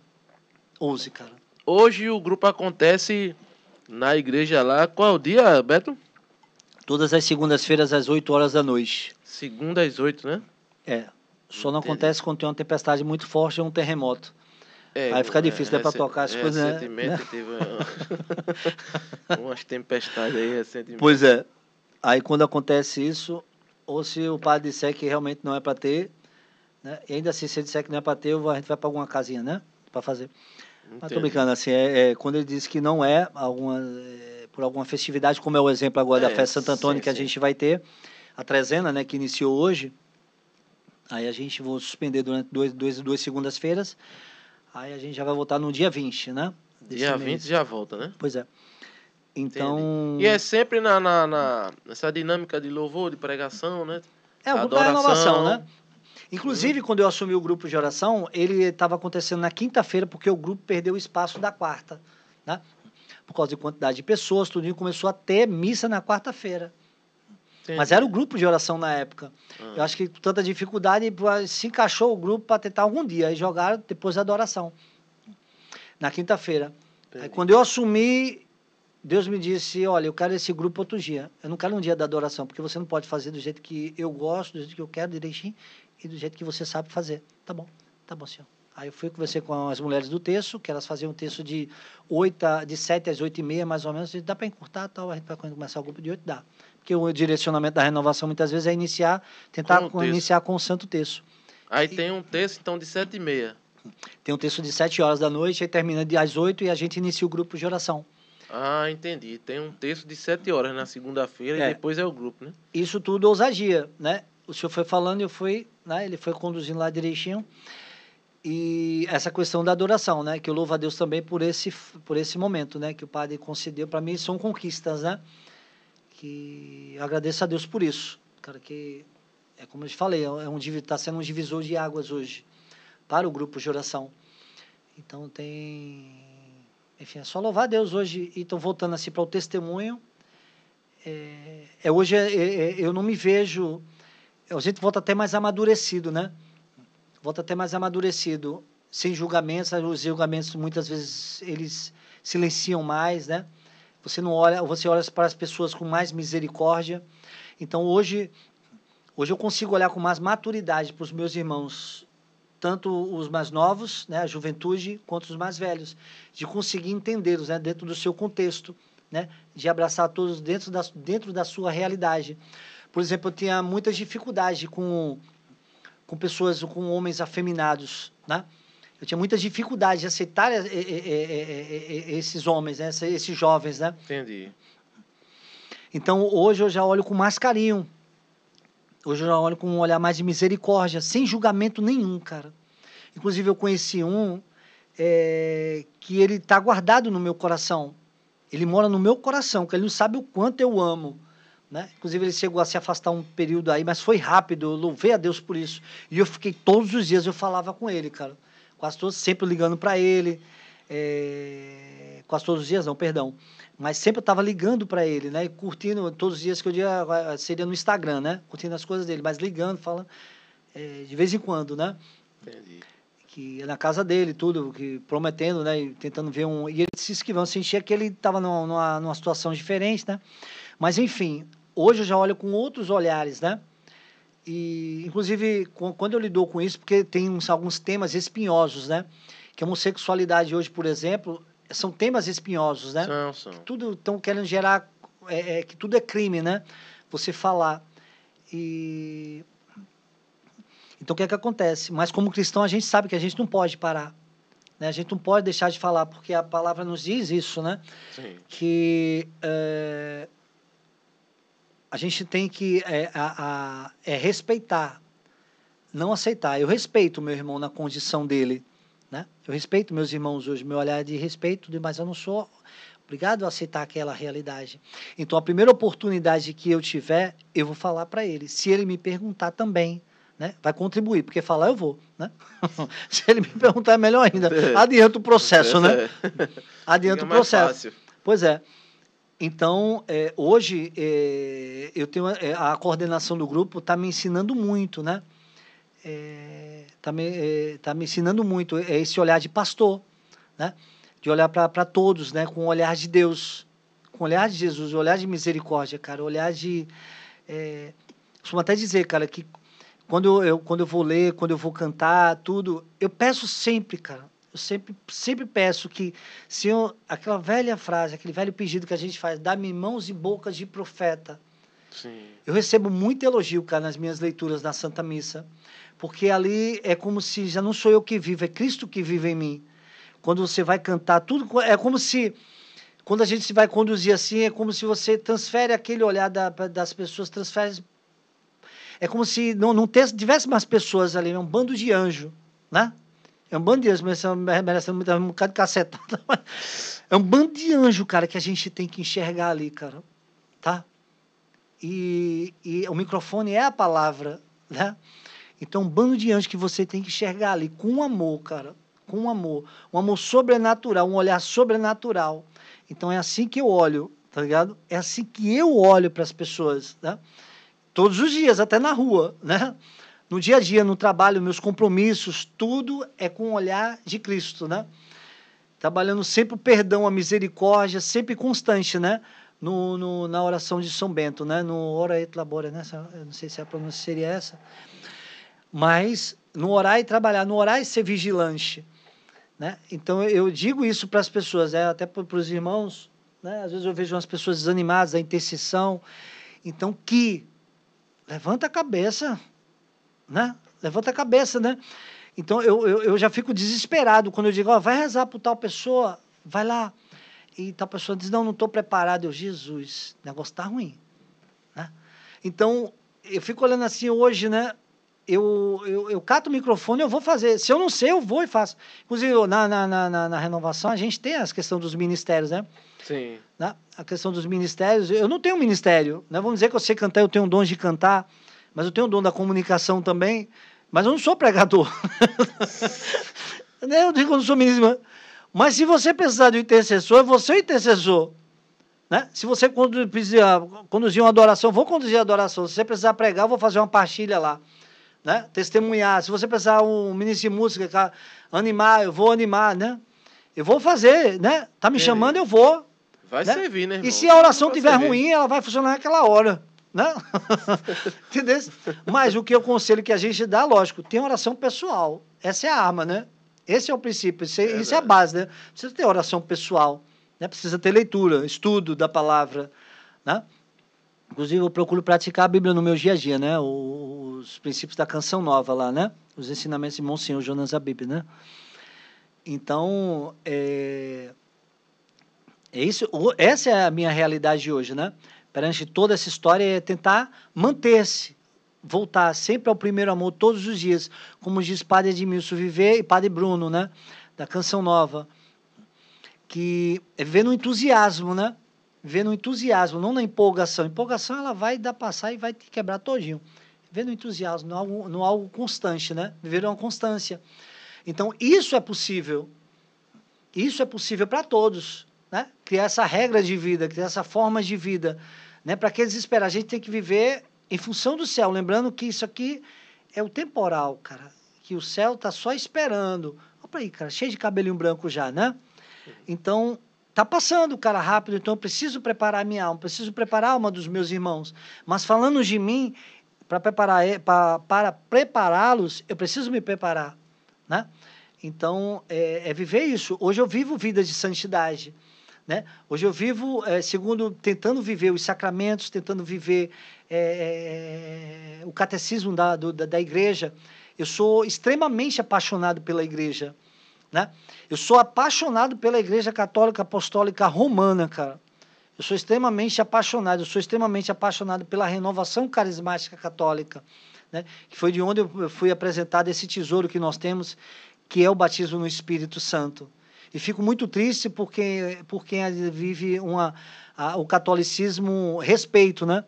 ouse, cara. Hoje o grupo acontece na igreja lá, qual é o dia, Beto? Todas as segundas-feiras, às oito horas da noite. Segunda às oito, né? É, só não Entendi. Acontece quando tem uma tempestade muito forte ou um terremoto. É, aí fica difícil, é, né, para tocar as é, coisas, recentemente né? Teve uma, umas tempestades aí recentemente. Pois é. Aí quando acontece isso, ou se o padre disser que realmente não é para ter, né? E ainda assim, se ele disser que não é para ter, a gente vai para alguma casinha, né? Para fazer. Entendi. Mas tô brincando, assim, é, é, quando ele diz que não é, alguma, é por alguma festividade, como é o exemplo agora é, da festa Santo Antônio, sim, que sim. a gente vai ter, a trezena, né, que iniciou hoje, aí a gente vou suspender durante dois, dois, duas segundas-feiras. Aí a gente já vai voltar no dia vinte, né? Desse dia vinte mês. Já volta, né? Pois é. Então... Entendi. E é sempre na, na, na, nessa dinâmica de louvor, de pregação, né? É, o grupo da Renovação, né? Inclusive, hum. quando eu assumi o grupo de oração, ele estava acontecendo na quinta-feira, porque o grupo perdeu o espaço da quarta, né? Por causa de quantidade de pessoas, tudo começou a ter missa na quarta-feira. Entendi. Mas era o grupo de oração na época. Ah. Eu acho que com tanta dificuldade se encaixou o grupo para tentar algum dia. Aí jogaram depois da adoração, na quinta-feira. Aí quando eu assumi, Deus me disse, olha, eu quero esse grupo outro dia. Eu não quero um dia da adoração, porque você não pode fazer do jeito que eu gosto, do jeito que eu quero, direitinho, e do jeito que você sabe fazer. Tá bom, tá bom, senhor. Aí eu fui conversar com as mulheres do texto, que elas faziam um texto de, oito, de sete às oito e meia, mais ou menos. Dá para encurtar, tal, a gente vai começar o grupo de oito, dá. Porque o direcionamento da renovação, muitas vezes, é iniciar, tentar com iniciar com o santo texto. Aí e, tem um texto, então, de sete e meia. Tem um texto de sete horas da noite, aí termina às oito e a gente inicia o grupo de oração. Ah, entendi. Tem um texto de sete horas na segunda-feira é. e depois é o grupo, né? Isso tudo ousadia, né? O senhor foi falando, eu fui, né? Ele foi conduzindo lá direitinho. E essa questão da adoração, né? Que eu louvo a Deus também por esse, por esse momento, né? Que o padre concedeu. Para mim, são conquistas, né? Que eu agradeço a Deus por isso. Cara, que é como eu te falei, é um, tá sendo um divisor de águas hoje para o grupo de oração. Então, tem... Enfim, é só louvar a Deus hoje. Então, voltando assim para o testemunho, é, é, hoje é, é, eu não me vejo... A gente volta até mais amadurecido, né? Volta até mais amadurecido, sem julgamentos. Os julgamentos, muitas vezes, eles silenciam mais, né? Você não olha, você olha para as pessoas com mais misericórdia. Então, hoje, hoje eu consigo olhar com mais maturidade para os meus irmãos, tanto os mais novos, né, a juventude, quanto os mais velhos, de conseguir entendê-los, né, dentro do seu contexto, né, de abraçar todos dentro da, dentro da sua realidade. Por exemplo, eu tinha muita dificuldade com, com pessoas, com homens afeminados, né? Eu tinha muita dificuldade de aceitar é, é, é, é, esses homens, né, esses jovens, né? Entendi. Então, hoje eu já olho com mais carinho. Hoje eu já olho com um olhar mais de misericórdia, sem julgamento nenhum, cara. Inclusive, eu conheci um é, que ele está guardado no meu coração. Ele mora no meu coração, que ele não sabe o quanto eu amo, né? Inclusive, ele chegou a se afastar um período aí, mas foi rápido, eu louvei a Deus por isso. E eu fiquei todos os dias, eu falava com ele, cara. Quase todos, sempre ligando para ele. É... Quase todos os dias, não, perdão. Mas sempre eu estava ligando para ele, né? Curtindo todos os dias que eu dia seria no Instagram, né? Curtindo as coisas dele, mas ligando, falando é, de vez em quando, né? Entendi. Que na casa dele, tudo, que prometendo, né? E tentando ver um... E ele se esquivando, sentia que ele estava numa, numa situação diferente, né? Mas, enfim, hoje eu já olho com outros olhares, né? E, inclusive, quando eu lido com isso, porque tem uns, alguns temas espinhosos, né? Que a homossexualidade hoje, por exemplo... São temas espinhosos, né? São, são. Que tudo estão querendo gerar... É, é, que tudo é crime, né? Você falar. E... Então, o que é que acontece? Mas, como cristão, a gente sabe que a gente não pode parar. Né? A gente não pode deixar de falar, porque a palavra nos diz isso, né? Sim. Que é, a gente tem que é, a, a, é respeitar, não aceitar. Eu respeito o meu irmão na condição dele. Né? Eu respeito meus irmãos hoje, meu olhar é de respeito, mas eu não sou obrigado a aceitar aquela realidade. Então, a primeira oportunidade que eu tiver, eu vou falar para ele. Se ele me perguntar também, né? Vai contribuir, porque falar eu vou. Né? Se ele me perguntar, é melhor ainda. Adianta o processo, né? Adianta o processo. Pois é. Então, é, hoje, é, eu tenho, é, a coordenação do grupo está me ensinando muito, né? É, tá me, é, tá me ensinando muito é esse olhar de pastor, né? De olhar para todos, né? Com o olhar de Deus, com o olhar de Jesus, o olhar de misericórdia, cara, o olhar de... É, costumo até dizer, cara, que quando eu, eu, quando eu vou ler, quando eu vou cantar, tudo, eu peço sempre, cara, eu sempre, sempre peço que, Senhor, aquela velha frase, aquele velho pedido que a gente faz, dá-me mãos e bocas de profeta. Sim. Eu recebo muito elogio, cara, nas minhas leituras na Santa Missa, porque ali é como se já não sou eu que vivo, é Cristo que vive em mim. Quando você vai cantar, tudo é como se, quando a gente se vai conduzir assim, é como se você transfere aquele olhar da, das pessoas, transfere, é como se não, não tivesse mais pessoas ali, é um bando de anjo, né? É um bando de anjo, merecendo um bocado de cacetada, mas é um bando de anjo, cara, que a gente tem que enxergar ali, cara, tá? E, e o microfone é a palavra, né? Então, um bando de anjos que você tem que enxergar ali, com amor, cara, com amor. Um amor sobrenatural, um olhar sobrenatural. Então, é assim que eu olho, tá ligado? É assim que eu olho para as pessoas, né? Todos os dias, até na rua, né? No dia a dia, no trabalho, meus compromissos, tudo é com o olhar de Cristo, né? trabalhando sempre o perdão, a misericórdia, sempre constante, né? No, no, na oração de São Bento, né? No Ora et Labora, né? Eu não sei se a pronúncia seria essa. Mas no orar e trabalhar, no orar e ser vigilante, né? Então eu digo isso para as pessoas, né? Até para os irmãos, né? Às vezes eu vejo umas pessoas desanimadas, a intercessão. Então que levanta a cabeça, né? Levanta a cabeça, né? Então eu, eu, eu já fico desesperado quando eu digo, ó, vai rezar por tal pessoa, vai lá. E tal pessoa diz, não, não estou preparado. Eu, Jesus, o negócio está ruim. Né? Então, eu fico olhando assim hoje, né? Eu, eu, eu cato o microfone, eu vou fazer. Se eu não sei, eu vou e faço. Inclusive, na, na, na, na renovação, a gente tem as questões dos ministérios, né? Sim. Né? A questão dos ministérios. Eu não tenho ministério. Né? Vamos dizer que eu sei cantar, eu tenho o dom de cantar, mas eu tenho o dom da comunicação também, mas eu não sou pregador. Eu digo que eu não sou ministro. Mas se você precisar de um intercessor, você é o intercessor. Né? Se você conduzir uma adoração, vou conduzir a adoração. Se você precisar pregar, eu vou fazer uma partilha lá. Né? Testemunhar. Se você precisar um ministro de música, animar, eu vou animar. Né? Eu vou fazer. Né? Tá me é. chamando, eu vou. Vai né? servir, né, irmão? E se a oração estiver ruim, ela vai funcionar naquela hora. Né? Entendeu? Mas o que eu conselho que a gente dá, lógico, tem oração pessoal. Essa é a arma, né? Esse é o princípio, isso é, é, isso é a base, né? Precisa ter oração pessoal, né? Precisa ter leitura, estudo da palavra, né? Inclusive, eu procuro praticar a Bíblia no meu dia a dia, né? Os princípios da Canção Nova lá, né? Os ensinamentos de Monsenhor Jonas Abib, né? Então, é... é isso, essa é a minha realidade de hoje, né? Perante toda essa história, é tentar manter-se, voltar sempre ao primeiro amor todos os dias, como diz Padre Edmilson, viver, e Padre Bruno, né, da Canção Nova, que é viver no entusiasmo, né, viver no entusiasmo, não na empolgação, empolgação ela vai dar passar e vai te quebrar todinho, viver no entusiasmo, no algo, no algo constante, né, viver uma constância, então isso é possível, isso é possível para todos, né, criar essa regra de vida, criar essa forma de vida, né, para que desesperar, a gente tem que viver em função do céu, lembrando que isso aqui é o temporal, cara, que o céu está só esperando. Olha para aí, cara, cheio de cabelinho branco já, né? Então, tá passando, cara, rápido, então eu preciso preparar a minha alma, preciso preparar a alma dos meus irmãos. Mas falando de mim, para preparar, pra, para prepará-los, eu preciso me preparar, né? Então, é, é viver isso. Hoje eu vivo vida de santidade, né? Hoje eu vivo, é, segundo, tentando viver os sacramentos, tentando viver é, é, o catecismo da, do, da, da igreja. Eu sou extremamente apaixonado pela igreja, né? Eu sou apaixonado pela igreja católica apostólica romana, cara. Eu sou extremamente apaixonado, eu sou extremamente apaixonado pela renovação carismática católica, né? Que foi de onde eu fui apresentado esse tesouro que nós temos, que é o batismo no Espírito Santo. E fico muito triste porque, por quem vive uma, a, o catolicismo, respeito, né?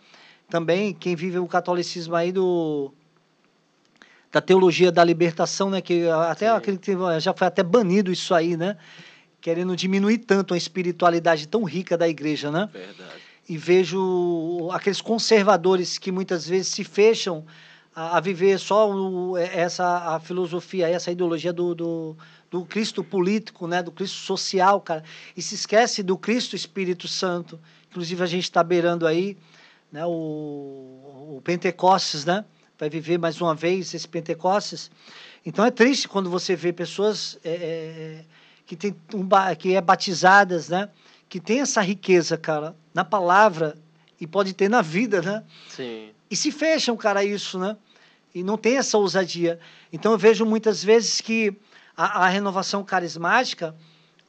Também quem vive o catolicismo aí do, da teologia da libertação, né? Que até aquele que já foi até banido isso aí, né? Querendo diminuir tanto a espiritualidade tão rica da igreja, né? Verdade. E vejo aqueles conservadores que muitas vezes se fecham a, a viver só o, essa a filosofia, essa ideologia do... do do Cristo político, né? Do Cristo social, cara, e se esquece do Cristo Espírito Santo. Inclusive, a gente está beirando aí, né? o, o Pentecostes, né? Vai viver mais uma vez esse Pentecostes. Então, é triste quando você vê pessoas é, é, que, tem um, que é batizadas, né? Que tem essa riqueza, cara, na palavra e pode ter na vida, né? Sim. E se fecham, cara, a isso, né? E não tem essa ousadia. Então, eu vejo muitas vezes que A, a renovação carismática,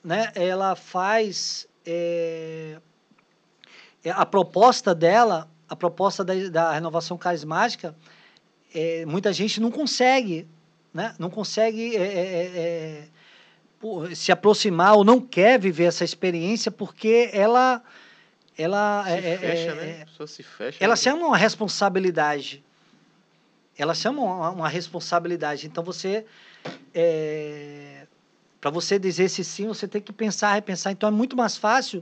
né, ela faz é, a proposta dela, a proposta da, da renovação carismática, é, muita gente não consegue, né, não consegue é, é, é, se aproximar ou não quer viver essa experiência porque ela, ela se é, fecha, é, né? A pessoa se fecha. Ela né? chama uma responsabilidade. Ela chama uma, uma responsabilidade. Então você É, para você dizer se sim, você tem que pensar, repensar. Então é muito mais fácil.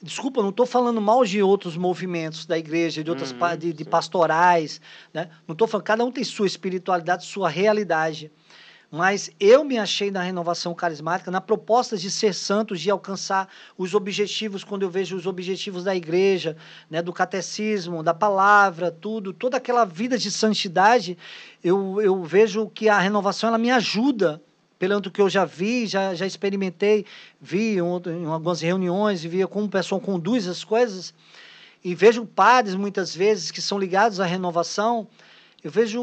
Desculpa, não estou falando mal de outros movimentos da igreja, de outras uhum, de, de pastorais, né? Não estou falando. Cada um tem sua espiritualidade, sua realidade. mas eu me achei na renovação carismática, na proposta de ser santos, de alcançar os objetivos, quando eu vejo os objetivos da igreja, né, do catecismo, da palavra, tudo, toda aquela vida de santidade, eu, eu vejo que a renovação ela me ajuda, pelo que eu já vi, já, já experimentei, vi em algumas reuniões, via como o pessoal conduz as coisas, e vejo padres, muitas vezes, que são ligados à renovação, eu vejo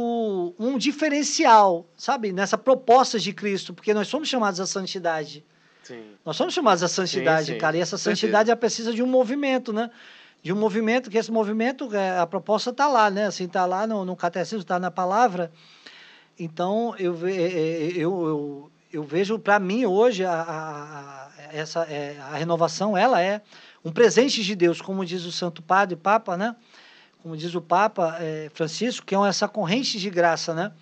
um diferencial, sabe, nessa proposta de Cristo, porque nós somos chamados à santidade. Sim. Nós somos chamados à santidade, sim, sim, cara, e essa santidade ela precisa de um movimento, né? De um movimento, que esse movimento, a proposta está lá, né? Assim, está lá no, no catecismo, está na palavra. Então, eu, ve, eu, eu, eu vejo, para mim, hoje, a, a, essa, a renovação, ela é um presente de Deus, como diz o Santo Padre, Papa, né? Como diz o Papa é, Francisco, que é essa corrente de graça, né?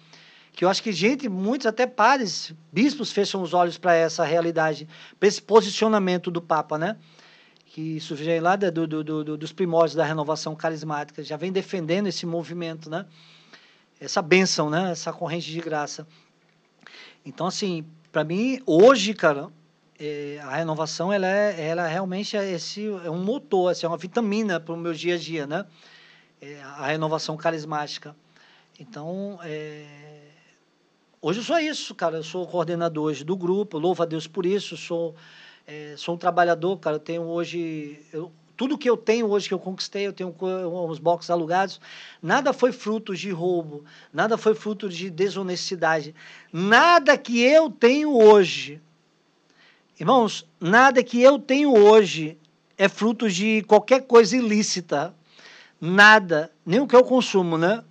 Que eu acho que, gente, muitos, até padres, bispos, fecham os olhos para essa realidade, para esse posicionamento do Papa, né? Que isso vem lá do, do, do, dos primórdios da renovação carismática, já vem defendendo esse movimento, né? Essa bênção, né? Essa corrente de graça. Então, assim, para mim, hoje, cara, é, a renovação, ela, é, ela realmente é, esse, é um motor, assim, é uma vitamina para o meu dia a dia, né? É, a renovação carismática. Então, é, hoje eu sou isso, cara. Eu sou coordenador hoje do grupo, louvo a Deus por isso, sou, é, sou um trabalhador, cara. Eu tenho hoje... Eu, tudo que eu tenho hoje, que eu conquistei, eu tenho uns boxes alugados, nada foi fruto de roubo, nada foi fruto de desonestidade, nada que eu tenho hoje, irmãos, nada que eu tenho hoje é fruto de qualquer coisa ilícita, nada, nem o que eu consumo, né?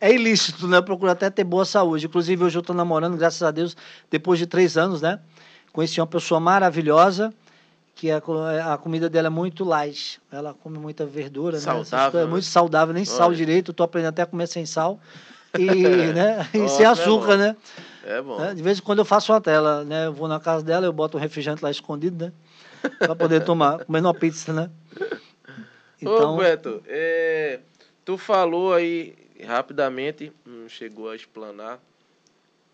É ilícito, né? Eu procuro até ter boa saúde, inclusive hoje eu estou namorando, graças a Deus, depois de três anos, né? Conheci uma pessoa maravilhosa, que a, a comida dela é muito light, ela come muita verdura, saudável, né? É muito saudável, nem olha. Sal direito, estou aprendendo até a comer sem sal e, né? E oh, sem açúcar, é né? É bom. De vez em quando eu faço uma tela, né? Eu vou na casa dela, eu boto um refrigerante lá escondido, né? Para poder tomar, comendo uma pizza, né? Então... Ô, Beto, é, tu falou aí rapidamente, não chegou a explanar,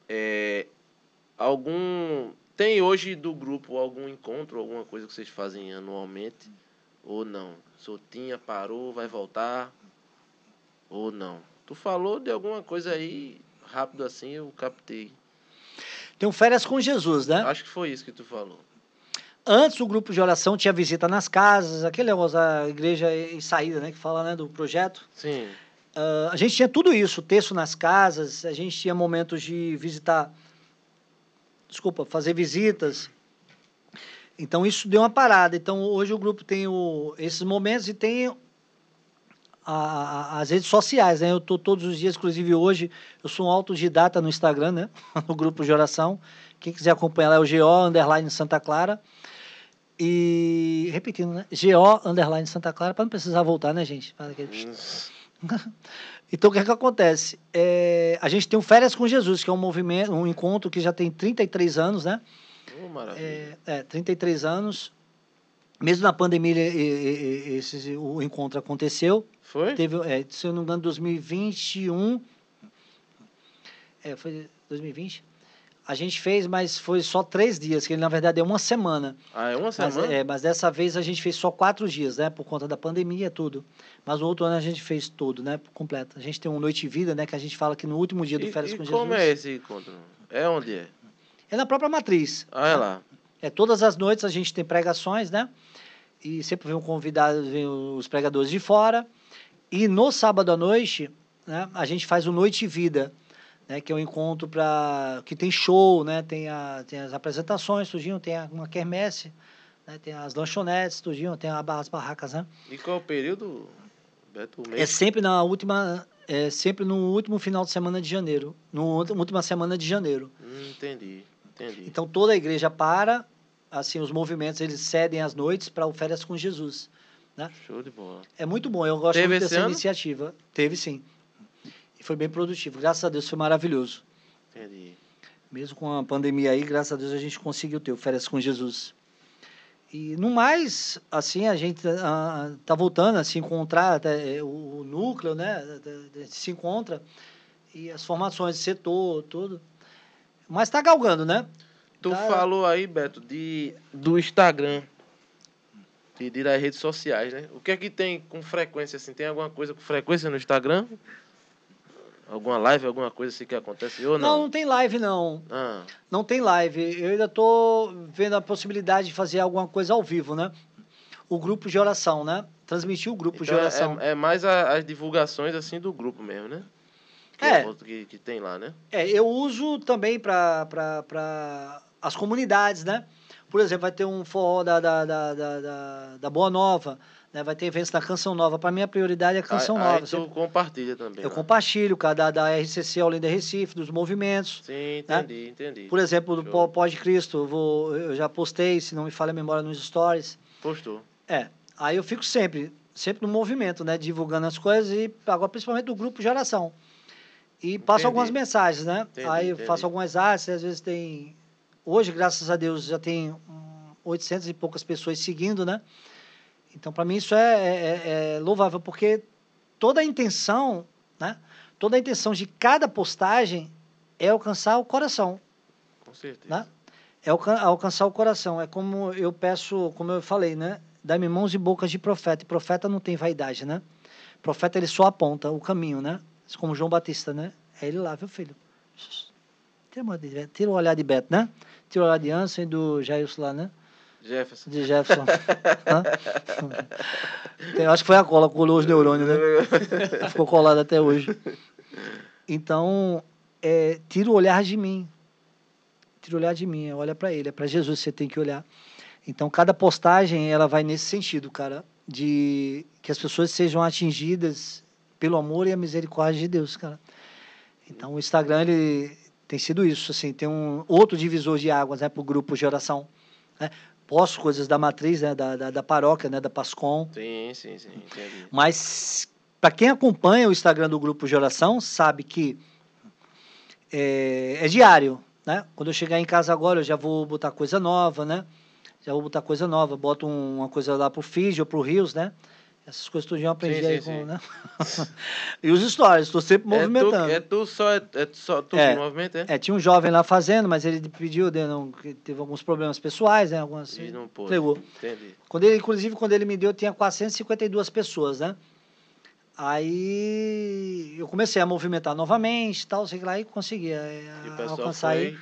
é, algum... Tem hoje do grupo algum encontro, alguma coisa que vocês fazem anualmente? Ou não? Soltinha, parou, vai voltar? Ou não? Tu falou de alguma coisa aí, rápido assim, eu captei. Tem um Férias com Jesus, né? Acho que foi isso que tu falou. Antes o grupo de oração tinha visita nas casas, aquele negócio da igreja em saída, né? Que fala, né, do projeto. Sim. Uh, a gente tinha tudo isso, texto nas casas, a gente tinha momentos de visitar... Desculpa, fazer visitas. Então, isso deu uma parada. Então, hoje o grupo tem o, esses momentos e tem a, a, as redes sociais, né? Eu estou todos os dias, inclusive hoje, eu sou um autodidata no Instagram, né? No grupo de oração. Quem quiser acompanhar lá é o G O, underline Santa Clara. E, repetindo, né? G O, underline Santa Clara, para não precisar voltar, né, gente? Então, o que é que acontece? É, a gente tem o Férias com Jesus, que é um movimento, um encontro que já tem trinta e três anos, né? Oh, maravilha. É, é, trinta e três anos. Mesmo na pandemia, esse, o encontro aconteceu. Foi? Teve, é, se eu não me engano, dois mil e vinte e um. É, foi dois mil e vinte? A gente fez, mas foi só três dias, que ele, na verdade, é uma semana. Ah, é uma semana? Mas, é, mas dessa vez a gente fez só quatro dias, né? Por conta da pandemia e tudo. Mas no outro ano a gente fez tudo, né? Completo. A gente tem um Noite e Vida, né? Que a gente fala que no último dia do e, Férias e com Jesus... E como é esse encontro? É onde é? É na própria matriz. Ah, é lá. É, é, todas as noites a gente tem pregações, né? E sempre vem um convidado, vem os pregadores de fora. E no sábado à noite, né? A gente faz o Noite e Vida, né, que é um encontro para que tem show, né, tem, a, tem as apresentações, tudinho, tem a, uma quermesse, né, tem as lanchonetes, tudinho, tem a, as barracas, né? E qual o período, Beto? É sempre na última, é sempre no último final de semana de janeiro, no última semana de janeiro. Entendi, entendi. Então toda a igreja para, assim os movimentos eles cedem as noites para o Férias com Jesus, né? Show de bola. É muito bom, eu gosto muito dessa iniciativa. Teve sim. E foi bem produtivo. Graças a Deus, foi maravilhoso. Entendi. Mesmo com a pandemia aí, graças a Deus, a gente conseguiu ter o Férias com Jesus. E, no mais, assim, a gente a, tá voltando a se encontrar, até, o, o núcleo, né? A, a, a gente se encontra, e as formações de setor, tudo. Mas tá galgando, né? Tu tá... falou aí, Beto, de, do Instagram, de, de das redes sociais, né? O que é que tem com frequência, assim? Tem alguma coisa com frequência no Instagram? Alguma live, alguma coisa assim que acontece? Ou não? Não, não tem live, não. Ah. Não tem live. Eu ainda tô vendo a possibilidade de fazer alguma coisa ao vivo, né? O grupo de oração, né? Transmitir o grupo então de oração. É, é mais a, as divulgações, assim, do grupo mesmo, né? Que é. é que, que tem lá, né? É, eu uso também para para as comunidades, né? Por exemplo, vai ter um forró da, da, da, da, da Boa Nova, né? Vai ter eventos da Canção Nova. Para mim, a prioridade é a Canção aí, Nova. Aí tu sempre... compartilha também. Eu lá. compartilho, cara, da, da R C C Olinda Recife, dos movimentos. Sim, entendi, né? entendi. Por exemplo, Show. do PodCristo, eu, vou, eu já postei, se não me falha a memória, nos stories. Postou. É, aí eu fico sempre, sempre no movimento, né? Divulgando as coisas e agora principalmente do grupo de oração. E passo entendi. algumas mensagens, né? Entendi, aí eu entendi. faço algumas artes, às vezes tem... Hoje, graças a Deus, já tem oitocentas e poucas pessoas seguindo, né? Então, para mim, isso é, é, é louvável, porque toda a intenção, né? Toda a intenção de cada postagem é alcançar o coração. Com certeza. Né? É alcançar o coração. É como eu peço, como eu falei, né? Dá-me mãos e bocas de profeta. E profeta não tem vaidade, né? Profeta, ele só aponta o caminho, né? Como João Batista, né? É ele lá, viu, filho? Tira o olhar de Beto, né? Tira o olhar de Anderson e do Jailson lá, né? Jefferson. De Jefferson. Então, acho que foi a cola, colou os neurônios, né? Ficou colado até hoje. Então, é, tira o olhar de mim. Tira o olhar de mim, olha para ele. É para Jesus que você tem que olhar. Então, cada postagem, ela vai nesse sentido, cara. De que as pessoas sejam atingidas... pelo amor e a misericórdia de Deus, cara. Então, o Instagram, ele tem sido isso, assim, tem um outro divisor de águas, né, para o grupo de oração, né? Posto coisas da matriz, né, da, da, da paróquia, né, da Pascom. Sim, sim, sim, entendi. Mas, para quem acompanha o Instagram do grupo de oração, sabe que é, é diário, né? Quando eu chegar em casa agora, eu já vou botar coisa nova, né? Já vou botar coisa nova, boto um, uma coisa lá pro Fiji ou pro Rios, né? Essas coisas tu já aprendi sim, aí, sim, com, sim. né? E os stories, estou sempre movimentando. É tu, é tu só, é, é só tu é, que movimenta, é? É, tinha um jovem lá fazendo, mas ele pediu, não, teve alguns problemas pessoais, né? Algumas, e não pôde. Entregou. Entendi. Quando ele, inclusive, quando ele me deu, tinha quatrocentas e cinquenta e duas pessoas, né? Aí eu comecei a movimentar novamente, tal, sei lá, e conseguia e a, o alcançar foi aí.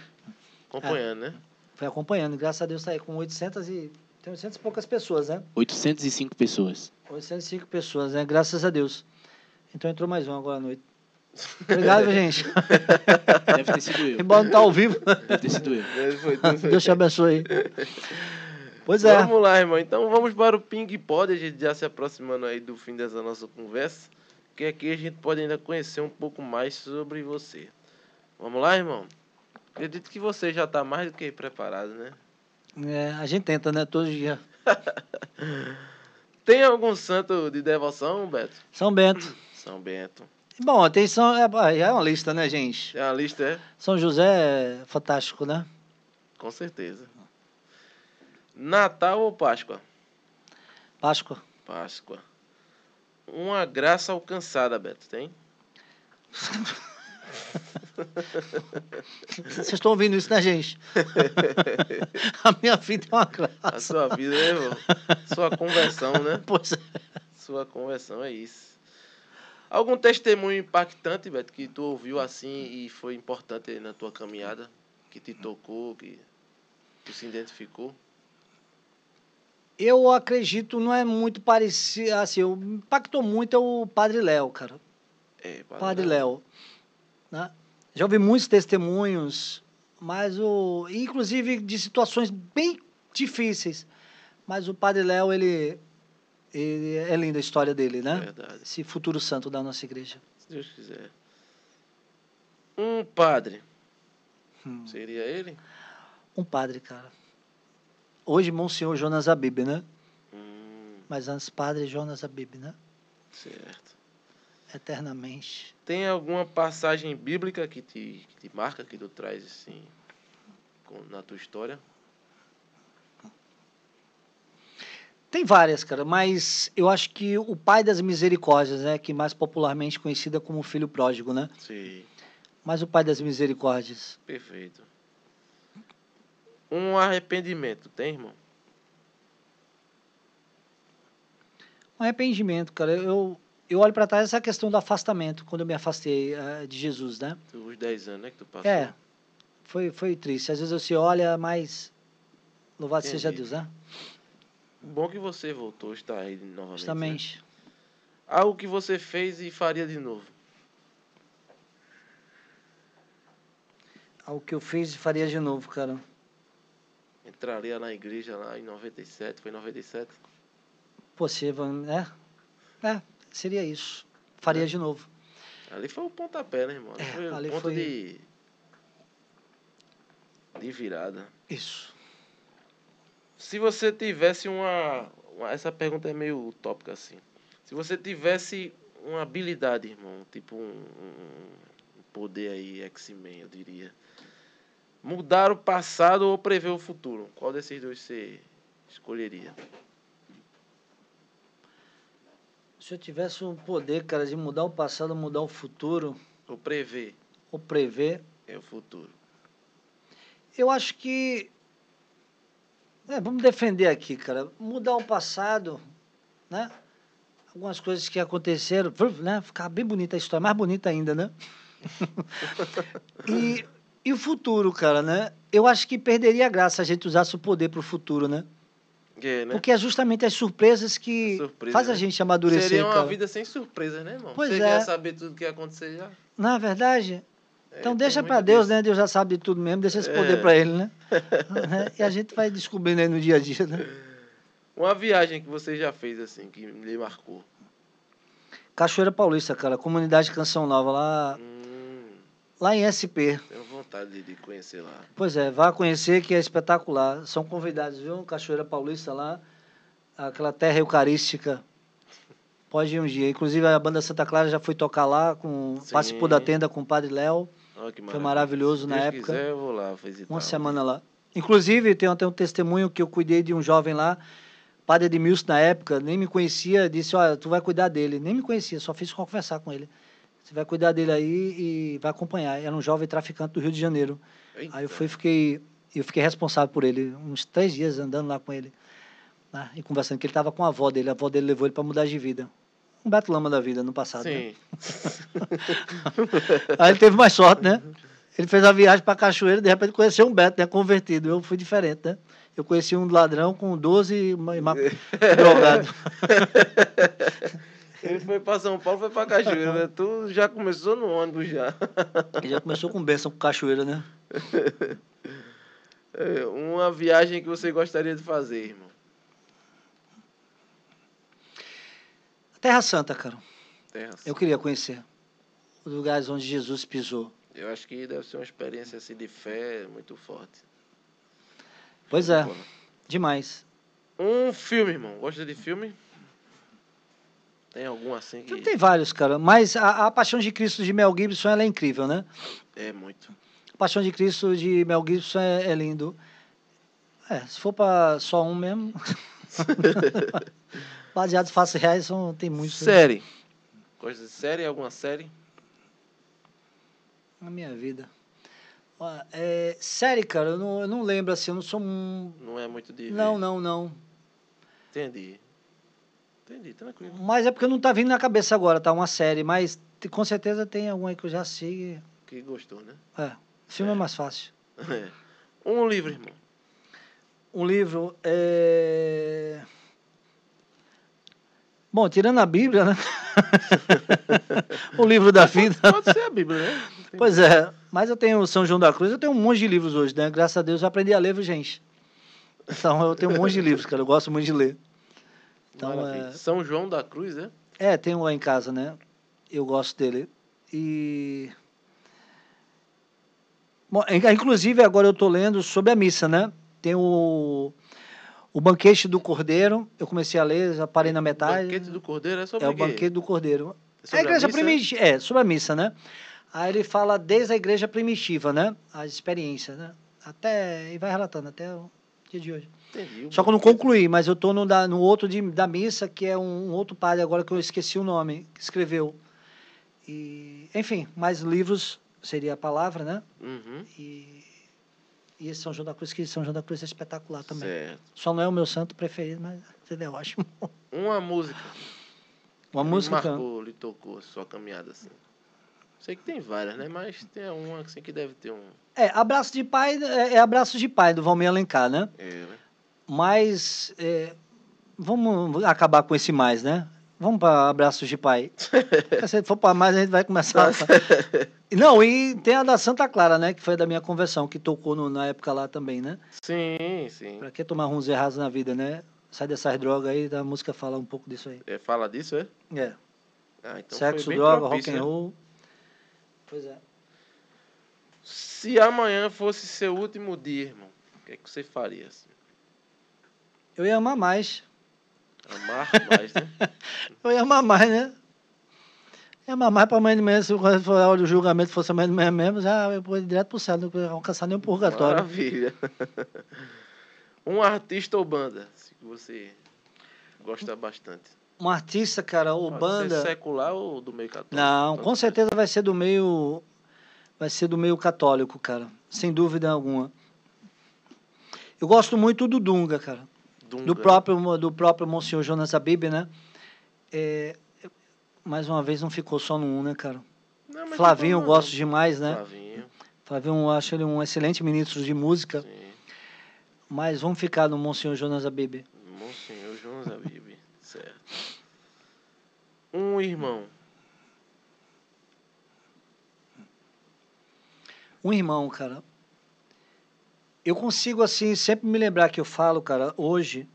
acompanhando, é, né? Foi acompanhando, graças a Deus está aí com oitocentas e... Tem oitocentas e poucas pessoas, né? oitocentas e cinco pessoas. oitocentas e cinco pessoas, né? Graças a Deus. Então entrou mais um agora à noite. Obrigado, gente. Deve ter sido eu. Embora não tá ao vivo. Deve ter sido eu. Foi, foi. Deus te abençoe. Pois é. Vamos lá, irmão. Então vamos para o Ping Pod, a gente já se aproximando aí do fim dessa nossa conversa, que aqui a gente pode ainda conhecer um pouco mais sobre você. Vamos lá, irmão? Acredito que você já está mais do que preparado, né? É, a gente tenta, né? Todo dia. Tem algum santo de devoção, Beto? São Bento. São Bento. Bom, tem São... É, é uma lista, né, gente? É uma lista, é? São José é fantástico, né? Com certeza. Natal ou Páscoa? Páscoa. Páscoa. Uma graça alcançada, Beto, tem? Vocês estão ouvindo isso, né, gente? A minha vida é uma graça. A sua vida, né, irmão? Sua conversão, né? Pois é. Sua conversão é isso. Algum testemunho impactante, Beto, que tu ouviu assim e foi importante na tua caminhada? Que te tocou, que tu se identificou? Eu acredito, não é muito parecido. Assim, o impactou muito é o Padre Léo, cara. É, Padre, Padre Léo. Léo, né? Já ouvi muitos testemunhos, mas o, inclusive de situações bem difíceis. Mas o Padre Léo, ele, ele é linda a história dele, né? Verdade. Esse futuro santo da nossa igreja. Se Deus quiser. Um padre. Hum. Seria ele? Um padre, cara. Hoje, Monsenhor Jonas Abib, né? Hum. Mas antes, Padre Jonas Abib, né? Certo. Eternamente. Tem alguma passagem bíblica que te, que te marca, que tu traz assim com, na tua história? Tem várias, cara, mas eu acho que o Pai das Misericórdias, né, que mais popularmente conhecida como Filho Pródigo, né? Sim. Mas o Pai das Misericórdias. Perfeito. um arrependimento, tem, irmão? Arrependimento, cara, eu, eu olho para trás essa questão do afastamento, quando eu me afastei uh, de Jesus, né? Os dez anos, né, que tu passou. É, foi, foi triste. Às vezes eu se olha, mas louvado Entendi. Seja Deus, né? Bom que você voltou, está aí novamente. Justamente. Né? Algo que você fez e faria de novo. Algo que eu fiz e faria de novo, cara. Entraria na igreja lá em noventa e sete, foi em noventa e sete? Possível, né? É, seria isso. Faria é. de novo. Ali foi o pontapé, né, irmão? Ali é, foi ali o ponto foi... de... de virada. Isso. Se você tivesse uma, uma... Essa pergunta é meio utópica, assim. Se você tivesse uma habilidade, irmão, tipo um, um poder aí, X-Men, eu diria, mudar o passado ou prever o futuro, qual desses dois você escolheria? Se eu tivesse um poder, cara, de mudar o passado ou mudar o futuro... Ou prever. Ou prever... É o futuro. Eu acho que... É, vamos defender aqui, cara. Mudar o passado, né? Algumas coisas que aconteceram, né? Ficava bem bonita a história, mais bonita ainda, né? e, e o futuro, cara, né? Eu acho que perderia a graça a gente usasse o poder para o futuro, né? É, né? Porque é justamente as surpresas que surpresa, faz a né? gente amadurecer, Seria uma cara. vida sem surpresas, né, irmão? Pois Você é. Quer saber tudo o que ia acontecer já? Na verdade... Então, é, deixa para Deus, disso. né? Deus já sabe de tudo mesmo. Deixa esse poder é. para Ele, né? E a gente vai descobrindo aí no dia a dia, né? Uma viagem que você já fez, assim, que lhe marcou. Cachoeira Paulista, cara. Comunidade Canção Nova, lá, hum, lá em S P. Tenho vontade de conhecer lá. Pois é, vá conhecer, que é espetacular. São convidados, viu? Cachoeira Paulista lá, aquela terra eucarística. Pode ir um dia. Inclusive, a banda Santa Clara já foi tocar lá, com, participou da tenda com o Padre Léo. Oh, que foi maravilhoso na época. Se Deus quiser, eu vou lá visitar. Uma semana lá. Inclusive, tem até um testemunho que eu cuidei de um jovem lá, Padre Edmilson, na época, nem me conhecia, disse, olha, tu vai cuidar dele. Nem me conhecia, só fiz conversar com ele. Você vai cuidar dele aí e vai acompanhar. Era um jovem traficante do Rio de Janeiro. Eita. Aí eu fui, fiquei, eu fiquei responsável por ele, uns três dias andando lá com ele. Ah, e conversando que ele estava com a avó dele, a avó dele levou ele para mudar de vida. Um Beto Lama da vida no passado. Sim. Né? Aí ele teve mais sorte, né? Ele fez a viagem para Cachoeira, de repente conheceu um Beto, né? Convertido. Eu fui diferente, né? Eu conheci um ladrão com doze drogado. Ele foi para São Paulo, foi para Cachoeira, né? Tu já começou no ônibus já. Ele já começou com bênção com Cachoeira, né? Uma viagem que você gostaria de fazer, irmão? Terra Santa, cara. Terra Santa. Eu queria conhecer os lugares onde Jesus pisou. Eu acho que deve ser uma experiência assim, de fé muito forte. Pois é, demais. Um filme, irmão. Gosta de filme? Tem algum assim que... Tem vários, cara. Mas a, a Paixão de Cristo de Mel Gibson, ela é incrível, né? É, muito. A Paixão de Cristo de Mel Gibson é, é lindo. É, se for para só um mesmo... Baseados fatos reais, são, tem muito. Série. Coisa de série? Alguma série? Na minha vida. Olha, é, série, cara, eu não, eu não lembro, assim, eu não sou um... Não é muito de... Não, ver. não, não. Entendi. Entendi, tranquilo. Mas é porque não tá vindo na cabeça agora, tá? Uma série, mas com certeza tem alguma aí que eu já sei. Que gostou, né? É. Filme é, é mais fácil. É. Um livro, irmão. Um livro é... Bom, tirando a Bíblia, né? O livro da vida. Pode, pode ser a Bíblia, né? Pois é, mas eu tenho São João da Cruz, eu tenho um monte de livros hoje, né? Graças a Deus eu aprendi a ler, viu, gente? Então eu tenho um monte de livros, cara, eu gosto muito de ler. Então, é... São João da Cruz, né? É, tem um lá em casa, né? Eu gosto dele. E... Bom, inclusive, agora eu tô lendo sobre a missa, né? Tem o... O Banquete do Cordeiro, eu comecei a ler, já parei na metade. O Banquete do Cordeiro é sobre o quê? É o Banquete do Cordeiro. É a igreja primitiva, é, sobre a missa, né? Aí ele fala desde a igreja primitiva, né? As experiências, né? Até, e vai relatando até o dia de hoje. Entendi. Só que eu não concluí, mas eu estou no, no outro de, da missa, que é um, um outro padre agora que eu esqueci o nome, que escreveu. E, enfim, mais livros seria a palavra, né? Uhum. E E esse São João da Cruz, que São João da Cruz é espetacular também. Certo. Só não é o meu santo preferido, mas entendeu? Ótimo. Uma música. Uma ele música. Marcou, lhe tocou a sua caminhada assim. Sei que tem várias, né? Mas tem uma assim que deve ter um. É, Abraços de Pai é, é Abraços de Pai do Valmir Alencar, né? É, né? Mas é, vamos acabar com esse mais, né? Vamos para Abraços de Pai. Se for para mais, a gente vai começar. A... Não, e tem a da Santa Clara, né? Que foi da minha conversão, que tocou no, na época lá também, né? Sim, sim. Para que tomar uns errados na vida, né? Sai dessas drogas aí, a música fala um pouco disso aí. É, fala disso, é? É. Ah, então sexo, droga, rock and roll. Né? Pois é. Se amanhã fosse seu último dia, irmão, o que é que você faria? Assim? Eu ia amar mais. Amar mais, né? Eu ia amar mais, né? Eu ia amar mais para amanhã de manhã. Se a hora do julgamento fosse amanhã de manhã mesmo, já eu ia direto para o céu, não ia alcançar nem o purgatório. Maravilha. Um artista ou banda, que você gosta bastante? Um artista, cara, ou pode banda... Pode ser secular ou do meio católico? Não, com certeza vai ser do meio... Vai ser do meio católico, cara. Sem dúvida alguma. Eu gosto muito do Dunga, cara. Dunga. Do próprio, do próprio Monsenhor Jonas Abib, né? É, mais uma vez, não ficou só no um, né, cara? Não, mas Flavinho, eu gosto demais, né? Flavinho. Flavinho, eu acho ele um excelente ministro de música. Sim. Mas vamos ficar no Monsenhor Jonas Abib. Monsenhor Jonas Abib, certo. Um irmão. Um irmão, cara. Eu consigo, assim, sempre me lembrar que eu falo, cara, hoje,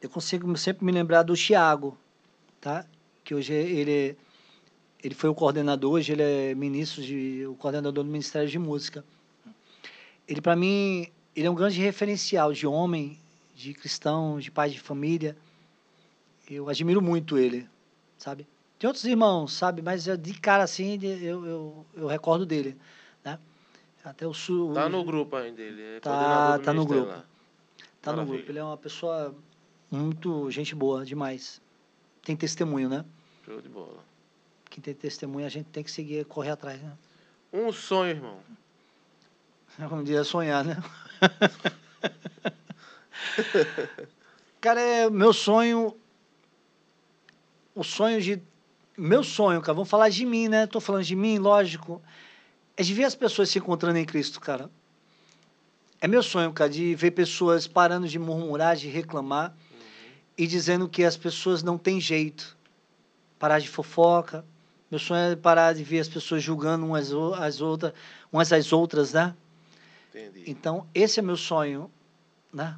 eu consigo sempre me lembrar do Thiago, tá? Que hoje ele, ele foi o coordenador, hoje ele é ministro, de, o coordenador do Ministério de Música. Ele, para mim, ele é um grande referencial de homem, de cristão, de pai de família. Eu admiro muito ele, sabe? Tem outros irmãos, sabe? Mas de cara, assim, eu, eu, eu recordo dele, né? Até o sul, tá no grupo ainda, ele é tá, tá no grupo. Lá. Tá maravilha. No grupo. Ele é uma pessoa muito gente boa, demais. Tem testemunho, né? Show de bola. Quem tem testemunho, a gente tem que seguir, correr atrás, né? Um sonho, irmão. É como diria sonhar, né? Cara, é meu sonho... O sonho de... Meu sonho, cara. Vamos falar de mim, né? Tô falando de mim, lógico... É de ver as pessoas se encontrando em Cristo, cara. É meu sonho, cara, de ver pessoas parando de murmurar, de reclamar, uhum. E dizendo que as pessoas não têm jeito. Parar de fofoca. Meu sonho é parar de ver as pessoas julgando umas às outras, umas às outras, né? Entendi. Então, esse é meu sonho, né?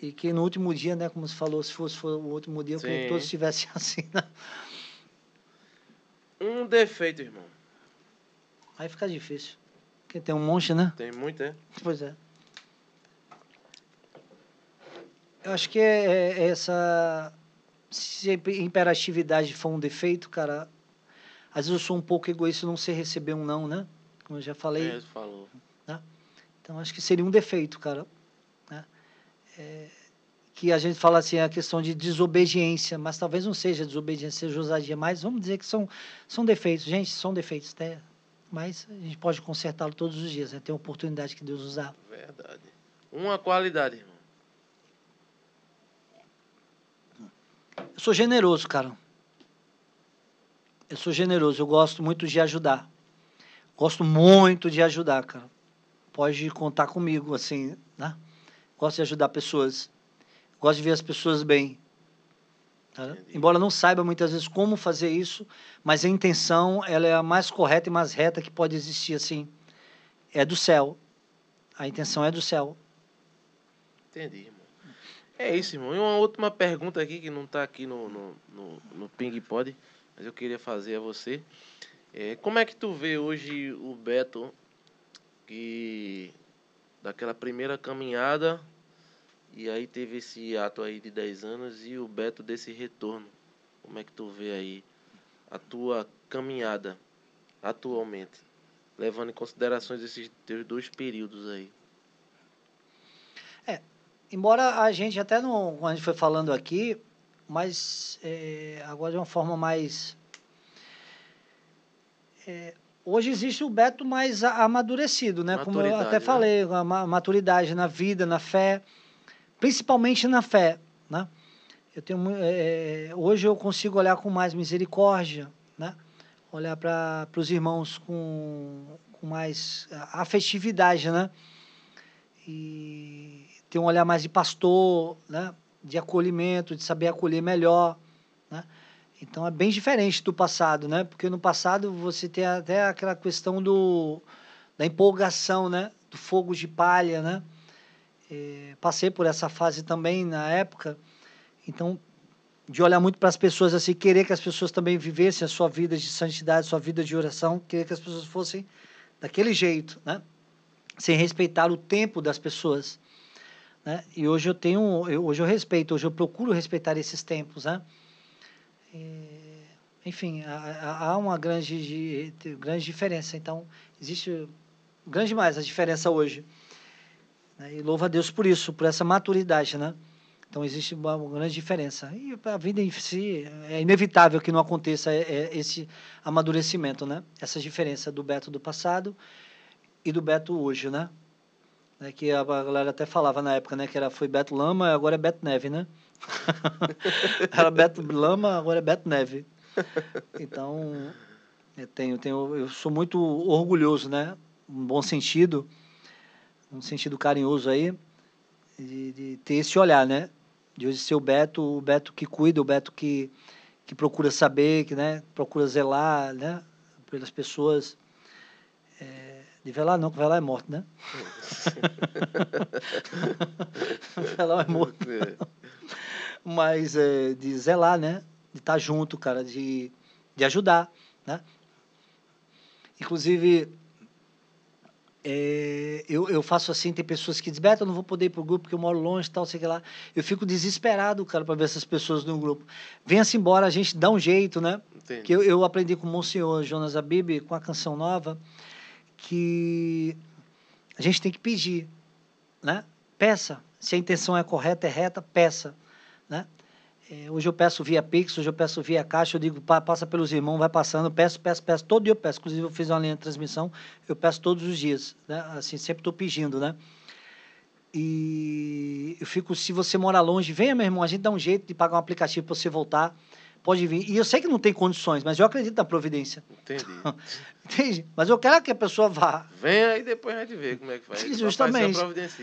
E que no último dia, né, como você falou, se fosse for o último dia, sim, que todos estivessem assim, né? Um defeito, irmão. Aí fica difícil. Porque tem um monte, né? Tem muito, é? Pois é. Eu acho que é, é essa... Se a imperatividade for um defeito, cara... Às vezes eu sou um pouco egoísta, não sei receber um não, né? Como eu já falei. É, falou. Né? Então, acho que seria um defeito, cara. Né? É, que a gente fala assim, a questão de desobediência, mas talvez não seja desobediência, seja ousadia, mas vamos dizer que são, são defeitos. Gente, são defeitos, né? Mas a gente pode consertá-lo todos os dias, né? Tem a oportunidade que Deus usar. Verdade. Uma qualidade, irmão. Eu sou generoso, cara. Eu sou generoso, eu gosto muito de ajudar. Gosto muito de ajudar, cara. Pode contar comigo, assim, né? Gosto de ajudar pessoas. Gosto de ver as pessoas bem. Tá? Embora não saiba muitas vezes como fazer isso, mas a intenção ela é a mais correta e mais reta que pode existir, assim. É do céu. A intenção é do céu. Entendi, irmão. É isso, irmão. E uma última pergunta aqui, que não está aqui no, no, no, no Ping Pod, mas eu queria fazer a você. É, como é que tu vê hoje o Beto, que daquela primeira caminhada... E aí teve esse ato aí de dez anos e o Beto desse retorno. Como é que tu vê aí a tua caminhada atualmente, levando em consideração esses teus dois períodos aí? É, embora a gente até não, a gente foi falando aqui, mas é, agora de uma forma mais... É, Hoje existe o Beto mais amadurecido, né? Maturidade, como eu até falei, né? A maturidade na vida, na fé, principalmente na fé, né? Eu tenho, é, hoje eu consigo olhar com mais misericórdia, né? Olhar para os irmãos com, com mais afetividade, né? E ter um olhar mais de pastor, né? De acolhimento, de saber acolher melhor, né? Então, é bem diferente do passado, né? Porque no passado você tem até aquela questão do, da empolgação, né? Do fogo de palha, né? E passei por essa fase também na época. Então, de olhar muito para as pessoas, assim, querer que as pessoas também vivessem a sua vida de santidade, sua vida de oração, querer que as pessoas fossem daquele jeito, né? Sem respeitar o tempo das pessoas, né? E hoje eu tenho, eu, hoje eu respeito, hoje eu procuro respeitar esses tempos, né? Enfim, há uma grande, grande diferença. Então, existe grande mais a diferença hoje. E louva a Deus por isso, por essa maturidade, né? Então, existe uma grande diferença. E a vida em si, é inevitável que não aconteça esse amadurecimento, né? Essa diferença do Beto do passado e do Beto hoje, né? Que a galera até falava na época, né? Que era, foi Beto Lama, agora é Beto Neve, né? Era Beto Lama, agora é Beto Neve. Então, eu, tenho, tenho, eu sou muito orgulhoso, né? Um bom sentido, um sentido carinhoso aí, de, de ter esse olhar, né? De hoje ser o Beto, o Beto que cuida, o Beto que, que procura saber, que, né? Procura zelar, né? Pelas pessoas. É, de velar não, que velar é morto, né? Velar é morto. Mas é, de zelar, né? De estar junto, cara, de, de ajudar, né? Inclusive, é, eu, eu faço assim, tem pessoas que dizem, Beto, eu não vou poder ir pro grupo porque eu moro longe, tal, sei lá. Eu fico desesperado, cara, para ver essas pessoas no grupo. Venha-se embora, a gente dá um jeito, né? Entendi. Que eu, eu aprendi com o Monsenhor Jonas Abib, com a Canção Nova, que a gente tem que pedir, né? Peça. Se a intenção é correta, é reta, peça. Né? É, hoje eu peço via Pix, hoje eu peço via Caixa, eu digo, pa, passa pelos irmãos, vai passando, peço, peço, peço, todo dia eu peço, inclusive eu fiz uma linha de transmissão, eu peço todos os dias, né? Assim, sempre estou pedindo, né? E eu fico, se você mora longe, venha, meu irmão, a gente dá um jeito de pagar um aplicativo para você voltar, pode vir, e eu sei que não tem condições, mas eu acredito na providência. Entendi. Entendi, mas eu quero que a pessoa vá. Venha e depois a gente vê como é que faz. Justamente.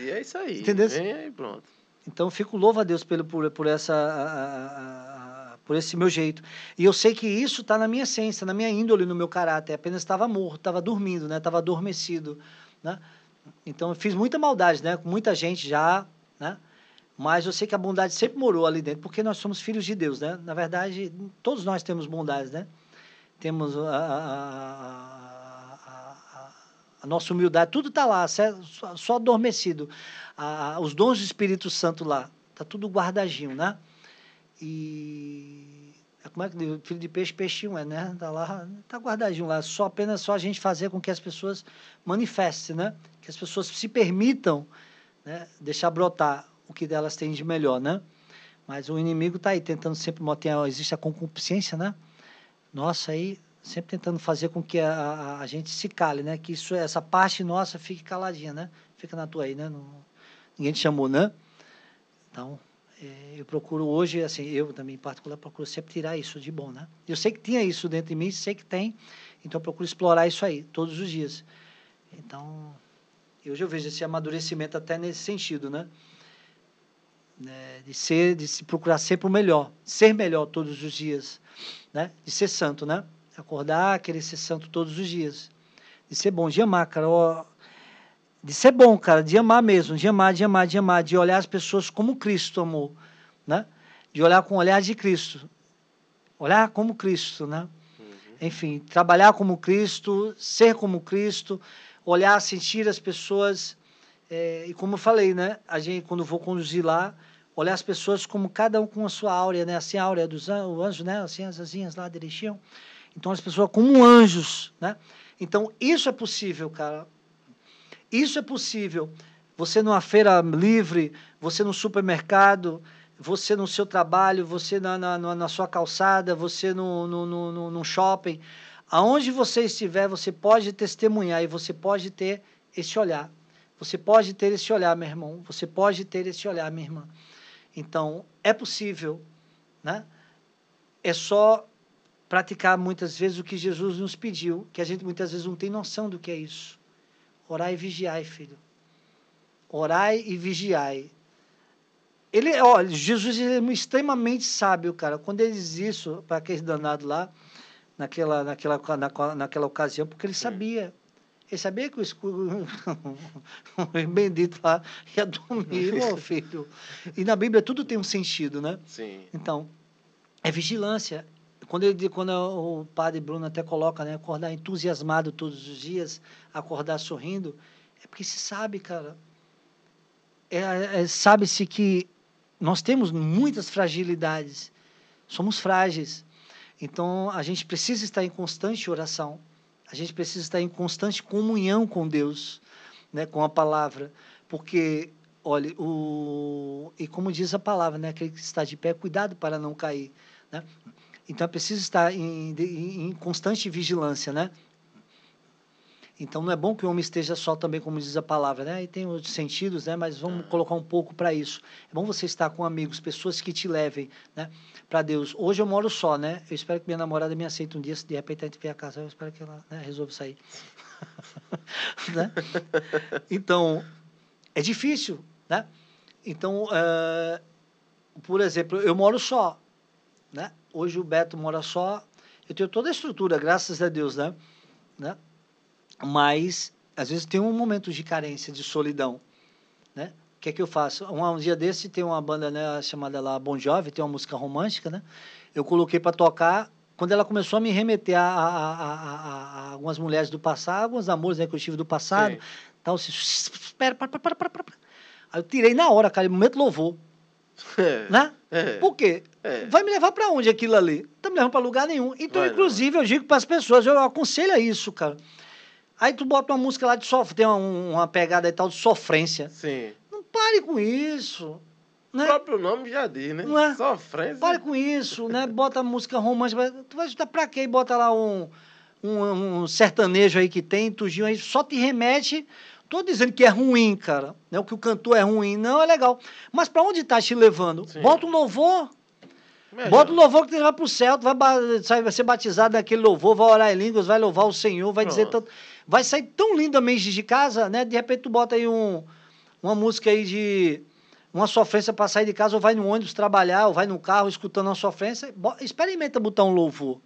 É isso aí, entendeu? Venha e pronto. Então, eu fico, louvo a Deus pelo, por, por, essa, a, a, a, por esse meu jeito. E eu sei que isso está na minha essência, na minha índole, no meu caráter. Apenas estava morto, estava dormindo, né? Estava adormecido, né? Então, eu fiz muita maldade, né? Com muita gente já, né? Mas eu sei que a bondade sempre morou ali dentro, porque nós somos filhos de Deus, né? Na verdade, todos nós temos bondades, né? Temos a, a, a, a, a nossa humildade, tudo está lá, só, só adormecido. Ah, os dons do Espírito Santo lá, tá tudo guardadinho, né? E como é que filho de peixe, peixinho é, né? Tá lá, tá guardadinho lá, só apenas só a gente fazer com que as pessoas manifestem, né? Que as pessoas se permitam, né? Deixar brotar o que delas tem de melhor, né? Mas o inimigo tá aí tentando sempre, tem, existe a concupiscência, né? Nossa, aí sempre tentando fazer com que a, a, a gente se cale, né? Que isso, essa parte nossa fique caladinha, né? Fica na tua aí, né? Não, ninguém te chamou, né? Então, é, eu procuro hoje, assim, eu também em particular, procuro sempre tirar isso de bom, né? Eu sei que tinha isso dentro de mim, sei que tem, então eu procuro explorar isso aí, todos os dias. Então, hoje eu vejo esse amadurecimento até nesse sentido, né? É, de ser, de se procurar sempre o melhor, ser melhor todos os dias, né? De ser santo, né? Acordar, querer ser santo todos os dias. De ser bom, de amar, cara, ó, de ser bom, cara, de amar mesmo, de amar, de amar, de amar, de olhar as pessoas como Cristo amou, né? De olhar com o olhar de Cristo, olhar como Cristo, né? Uhum. Enfim, trabalhar como Cristo, ser como Cristo, olhar, sentir as pessoas, é, e como eu falei, né? A gente, quando vou conduzir lá, olhar as pessoas como cada um com a sua áurea, né? Assim, a áurea dos anjos, né? Assim, as asinhas lá dirigiam. Então, as pessoas como anjos, né? Então, isso é possível, cara. Isso é possível. Você numa feira livre, você num supermercado, você no seu trabalho, você na, na, na sua calçada, você no, no, no, no shopping. Aonde você estiver, você pode testemunhar e você pode ter esse olhar. Você pode ter esse olhar, meu irmão. Você pode ter esse olhar, minha irmã. Então, é possível, né? É só praticar muitas vezes o que Jesus nos pediu, que a gente muitas vezes não tem noção do que é isso. Orai e vigiai, filho. Orai e vigiai. Ele, olha, Jesus é extremamente sábio, cara. Quando ele diz isso para aquele danado lá, naquela, naquela, na, naquela ocasião, porque ele sabia. Ele sabia que o, escuro, o bendito lá ia dormir, ô filho. E na Bíblia tudo tem um sentido, né? Sim. Então, é vigilância. Quando, ele, quando o padre Bruno até coloca, né, acordar entusiasmado todos os dias, acordar sorrindo, é porque se sabe, cara, é, é, sabe-se que nós temos muitas fragilidades, somos frágeis, então a gente precisa estar em constante oração, a gente precisa estar em constante comunhão com Deus, né, com a palavra, porque, olha, o, e como diz a palavra, né, aquele que está de pé, cuidado para não cair, né? Então, é preciso estar em, em, em constante vigilância, né? Então, não é bom que o homem esteja só também, como diz a palavra, né? E tem outros sentidos, né? Mas vamos colocar um pouco para isso. É bom você estar com amigos, pessoas que te levem, né, para Deus. Hoje eu moro só, né? Eu espero que minha namorada me aceite um dia, se de repente a gente vier a casa, eu espero que ela, né, resolva sair. Né? Então, é difícil, né? Então, uh, por exemplo, eu moro só, né? Hoje o Beto mora só, eu tenho toda a estrutura, graças a Deus, né? né? Mas, às vezes, tem um momento de carência, de solidão, né? O que é que eu faço? Um, um dia desse tem uma banda, né, chamada lá Bon Jovi, tem uma música romântica, né? Eu coloquei para tocar, quando ela começou a me remeter a, a, a, a, a algumas mulheres do passado, alguns amores, né, que eu tive do passado, tal, assim, espera, para, para, para, para, para. Aí eu tirei na hora, cara, no momento louvor. É, né? É, por quê? É. Vai me levar para onde aquilo ali? Não tá me levando para lugar nenhum. Então, vai, inclusive, não. Eu digo para as pessoas, eu aconselho isso, cara. Aí tu bota uma música lá de sofrência, tem uma, uma pegada e tal de sofrência. Sim. Não pare com isso. Né? O próprio nome já diz, né? Não é? Sofrência. Pare com isso, né? Bota música romântica. Tu vai escutar pra quê? E bota lá um, um, um sertanejo aí que tem, tudinho aí, só te remete... Estou dizendo que é ruim, cara. Né? O que o cantor é ruim, não é legal. Mas para onde está te levando? Sim. Bota um louvor. Melhor. Bota um louvor que tu vai para o céu, tu vai, vai ser batizado naquele louvor, vai orar em línguas, vai louvar o Senhor, vai Pronto. dizer tanto. Vai sair tão lindamente de casa, né? De repente tu bota aí um, uma música aí de uma sofrência para sair de casa, ou vai no ônibus trabalhar, ou vai no carro escutando uma sofrência. Experimenta botar um louvor.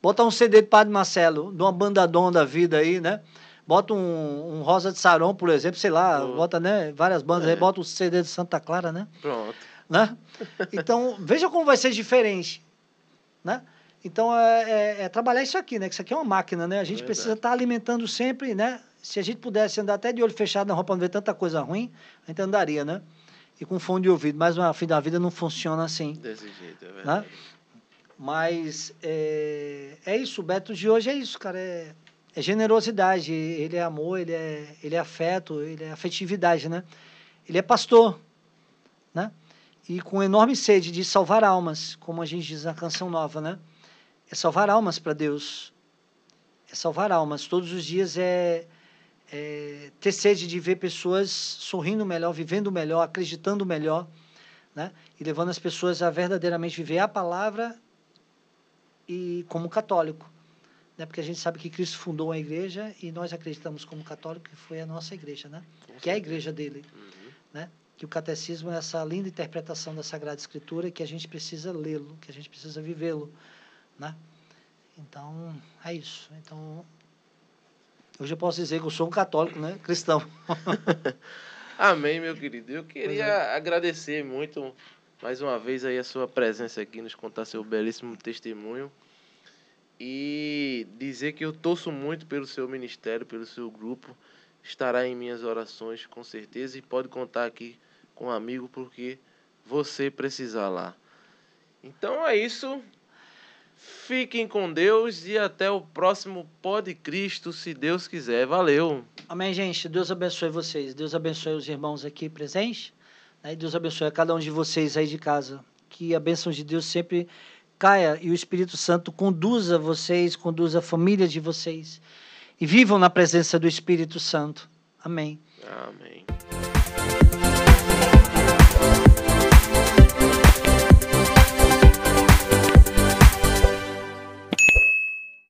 Bota um C D do Padre Marcelo, de uma bandadona da vida aí, né? Bota um, um Rosa de Saron, por exemplo, sei lá, oh. bota, né, várias bandas é. aí, bota o C D de Santa Clara, né? Pronto. Né? Então, veja como vai ser diferente, né? Então, é, é, é trabalhar isso aqui, né? Que isso aqui é uma máquina, né? A gente é precisa estar tá alimentando sempre, né? Se a gente pudesse andar até de olho fechado na roupa, não ver tanta coisa ruim, a gente andaria, né? E com fone de ouvido, mas no fim da vida não funciona assim. Desse jeito, é verdade. Né? Mas, é, é isso, o Beto de hoje é isso, cara, é... É generosidade, ele é amor, ele é, ele é afeto, ele é afetividade, né? Ele é pastor, né? E com enorme sede de salvar almas, como a gente diz na Canção Nova, né? É salvar almas para Deus. É salvar almas. Todos os dias é, é ter sede de ver pessoas sorrindo melhor, vivendo melhor, acreditando melhor, né? E levando as pessoas a verdadeiramente viver a palavra e como católico. Porque a gente sabe que Cristo fundou a igreja e nós acreditamos como católico que foi a nossa igreja, né? Que é a igreja dele. Uhum. Né? Que o catecismo é essa linda interpretação da Sagrada Escritura que a gente precisa lê-lo, que a gente precisa vivê-lo. Né? Então, é isso. Então, hoje eu posso dizer que eu sou um católico, né? Cristão. Amém, meu querido. Eu queria é. agradecer muito, mais uma vez, aí, a sua presença aqui, nos contar seu belíssimo testemunho. E dizer que eu torço muito pelo seu ministério, pelo seu grupo. Estará em minhas orações, com certeza. E pode contar aqui com um amigo, porque você precisar lá. Então é isso. Fiquem com Deus e até o próximo PodCristo, se Deus quiser. Valeu. Amém, gente. Deus abençoe vocês. Deus abençoe os irmãos aqui presentes. Deus abençoe a cada um de vocês aí de casa. Que a bênção de Deus sempre... caia e o Espírito Santo conduza vocês, conduza a família de vocês. E vivam na presença do Espírito Santo. Amém. Amém.